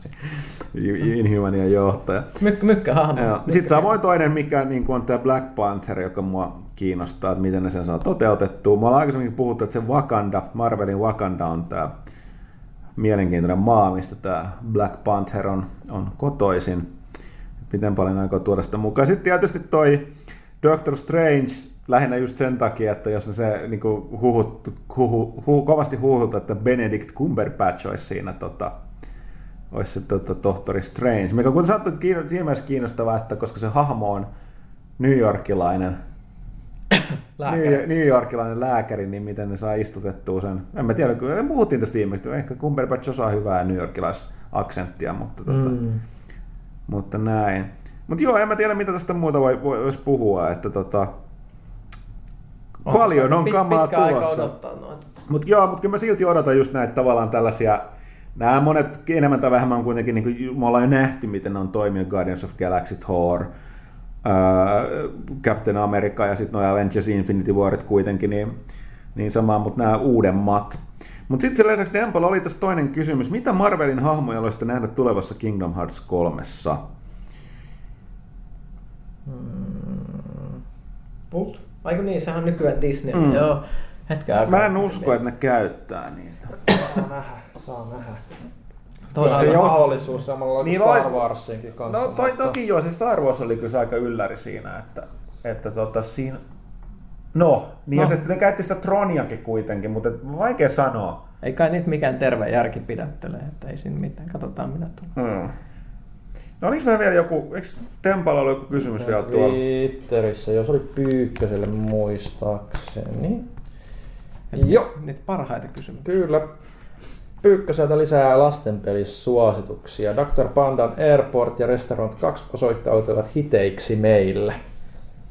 niin Inhumanien johtaja. Myk- mykkähahmo. Sitten samoin toinen, mikä on tämä Black Panther, joka mua... kiinnostaa, että miten ne sen saa toteutettua. Me ollaan aikaisemmin puhuttu, että se Wakanda, Marvelin Wakanda on tämä mielenkiintoinen maa, mistä tämä Black Panther on, on kotoisin. Miten paljon aikoo tuoda sitä mukaan. Sitten tietysti toi Doctor Strange lähinnä just sen takia, että jos on se niin kuin huhut, huhu, huhu, kovasti huhut, että Benedict Cumberbatch olisi siinä tota, olisi se tota, tohtori Strange. Mikä on kuitenkin siinä mielessä kiinnostavaa, että koska se hahmo on newyorkilainen, Lääkäri. New Yorkilainen lääkäri, niin miten ne saa istutettua sen. En mä tiedä, kun puhuttiin tästä viimeistä, ehkä Cumberbatch osaa hyvää New Yorkilais-aksenttia, mutta, mm. tota, mutta näin. Mutta joo, en mä tiedä, mitä tästä muuta voi, voisi puhua, että tota, paljon on pit, kamaa tulossa. Mutta joo, mutta kyllä mä silti odotan just näitä tavallaan tällaisia, nämä monet enemmän tai vähemmän kuitenkin, niin kuin me ollaan jo nähty, miten ne on toiminut, Guardians of Galaxy, Thor, Captain America ja sitten nuo Avengers Infinity Warit kuitenkin, niin, niin samaa, mutta nämä uudemmat. Mutta sitten sen lisäksi Dempalla oli tässä toinen kysymys. Mitä Marvelin hahmoja olisi nähdä tulevassa Kingdom Hearts kolmessa? Hmm. Volt? Aiku niin, sehän on nykyään Disney. Mm. Joo, hetken aikaa. Mä en usko, että ne käyttää niitä. Saa nähdä, saa nähdä. Toisaalta se mahdollisuus samalla niin Star Warsinkin kanssa. No toi, toki joo, se Star Wars oli kyllä aika ylläri siinä, että, että tota siinä... No, niin no. Se, ne käytti sitä Troniakin kuitenkin, mutta vaikea sanoa. Ei kai nyt mikään terve järki pidättele, että ei siinä mitään. Katsotaan mitä tulee. Hmm. No oliko meillä vielä joku, eikö Tempalla ollut joku kysymys vielä tuolla? Twitterissä, jos oli Pyykköselle muistaakseni. Eli joo. Niitä parhaita kysymyksiä. Kyllä. Pyykköseltä lisää lastenpelisuosituksia. doktor Pandan Airport ja Restaurant kaksi osoittautuivat hiteiksi meille.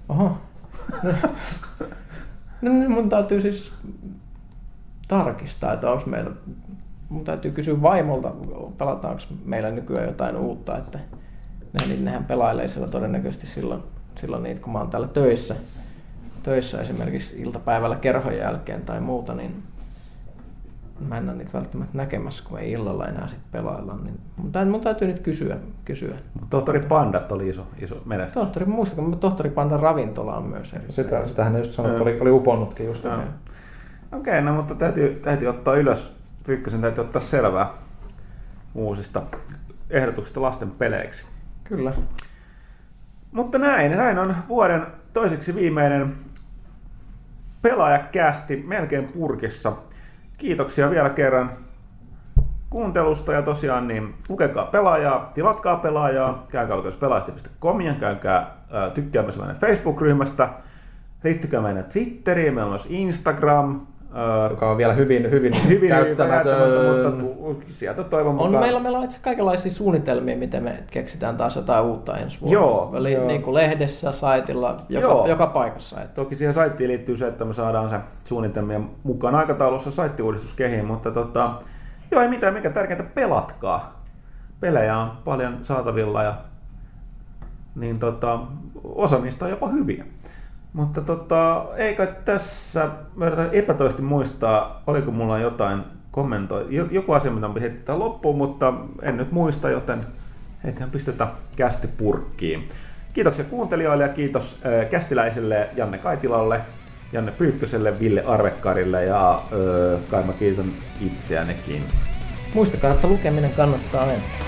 Oho. No, mun täytyy siis tarkistaa, että onko meillä... Mun täytyy kysyä vaimolta, pelataanko meillä nykyään jotain uutta. Että nehän pelailee siellä todennäköisesti silloin, silloin niitä, kun mä oon täällä töissä. Töissä esimerkiksi iltapäivällä kerhon jälkeen tai muuta, niin... Mä en ole niitä välttämättä näkemässä, kun ei illalla enää sit pelailla. Niin mun täytyy nyt kysyä. kysyä. Tohtori Pandat oli iso, iso menestys. Tohtori, muistakaa, mutta Tohtori Pandan ravintola on myös erittäin. Sitä, sitähän ne just sanoi, että oli, oli uponnutkin just. Okei, okay, no mutta täytyy, täytyy ottaa ylös. Pyykkösen täytyy ottaa selvää uusista ehdotuksista lasten peleiksi. Kyllä. Mutta näin, näin on vuoden toiseksi viimeinen Pelaajakästi melkein purkissa. Kiitoksia vielä kerran kuuntelusta ja tosiaan niin lukekaa Pelaajaa, tilatkaa Pelaajaa, käykää lukemassa pelaajat piste comia, käykää ää, tykkäämässä meidän Facebook-ryhmästä, liittykää meidän Twitteriin, meillä on myös Instagram, joka on vielä hyvin, hyvin, hyvin käyttämätön. Mutta sieltä toivon mukaan. On, meillä, meillä on itse kaikenlaisia suunnitelmia, miten me keksitään taas jotain uutta ensi vuonna. Joo, eli joo. Niin kuin lehdessä, saitilla, joka, joka paikassa. Että. Toki siihen saittiin liittyy se, että me saadaan se suunnitelmien mukaan aikataulussa saittiuudistus kehiin, mutta tota, joo ei mitään, mikä tärkeintä, pelatkaa. Pelejä on paljon saatavilla ja niin tota, osa niistä on jopa hyviä. Mutta tota, ei kai tässä, mä yritän epätoisesti muistaa, oliko mulla jotain kommentoi, joku asia, mitä me heitetään loppuun, mutta en nyt muista, joten heitetään pistetään kästi purkkiin. Kiitoksia kuuntelijoille ja kiitos äh, kästiläisille Janne Kaitilalle, Janne Pyykköselle, Ville Arvekkarille ja äh, kai mä kiitän itseänekin. Muistakaa, että lukeminen kannattaa mennä.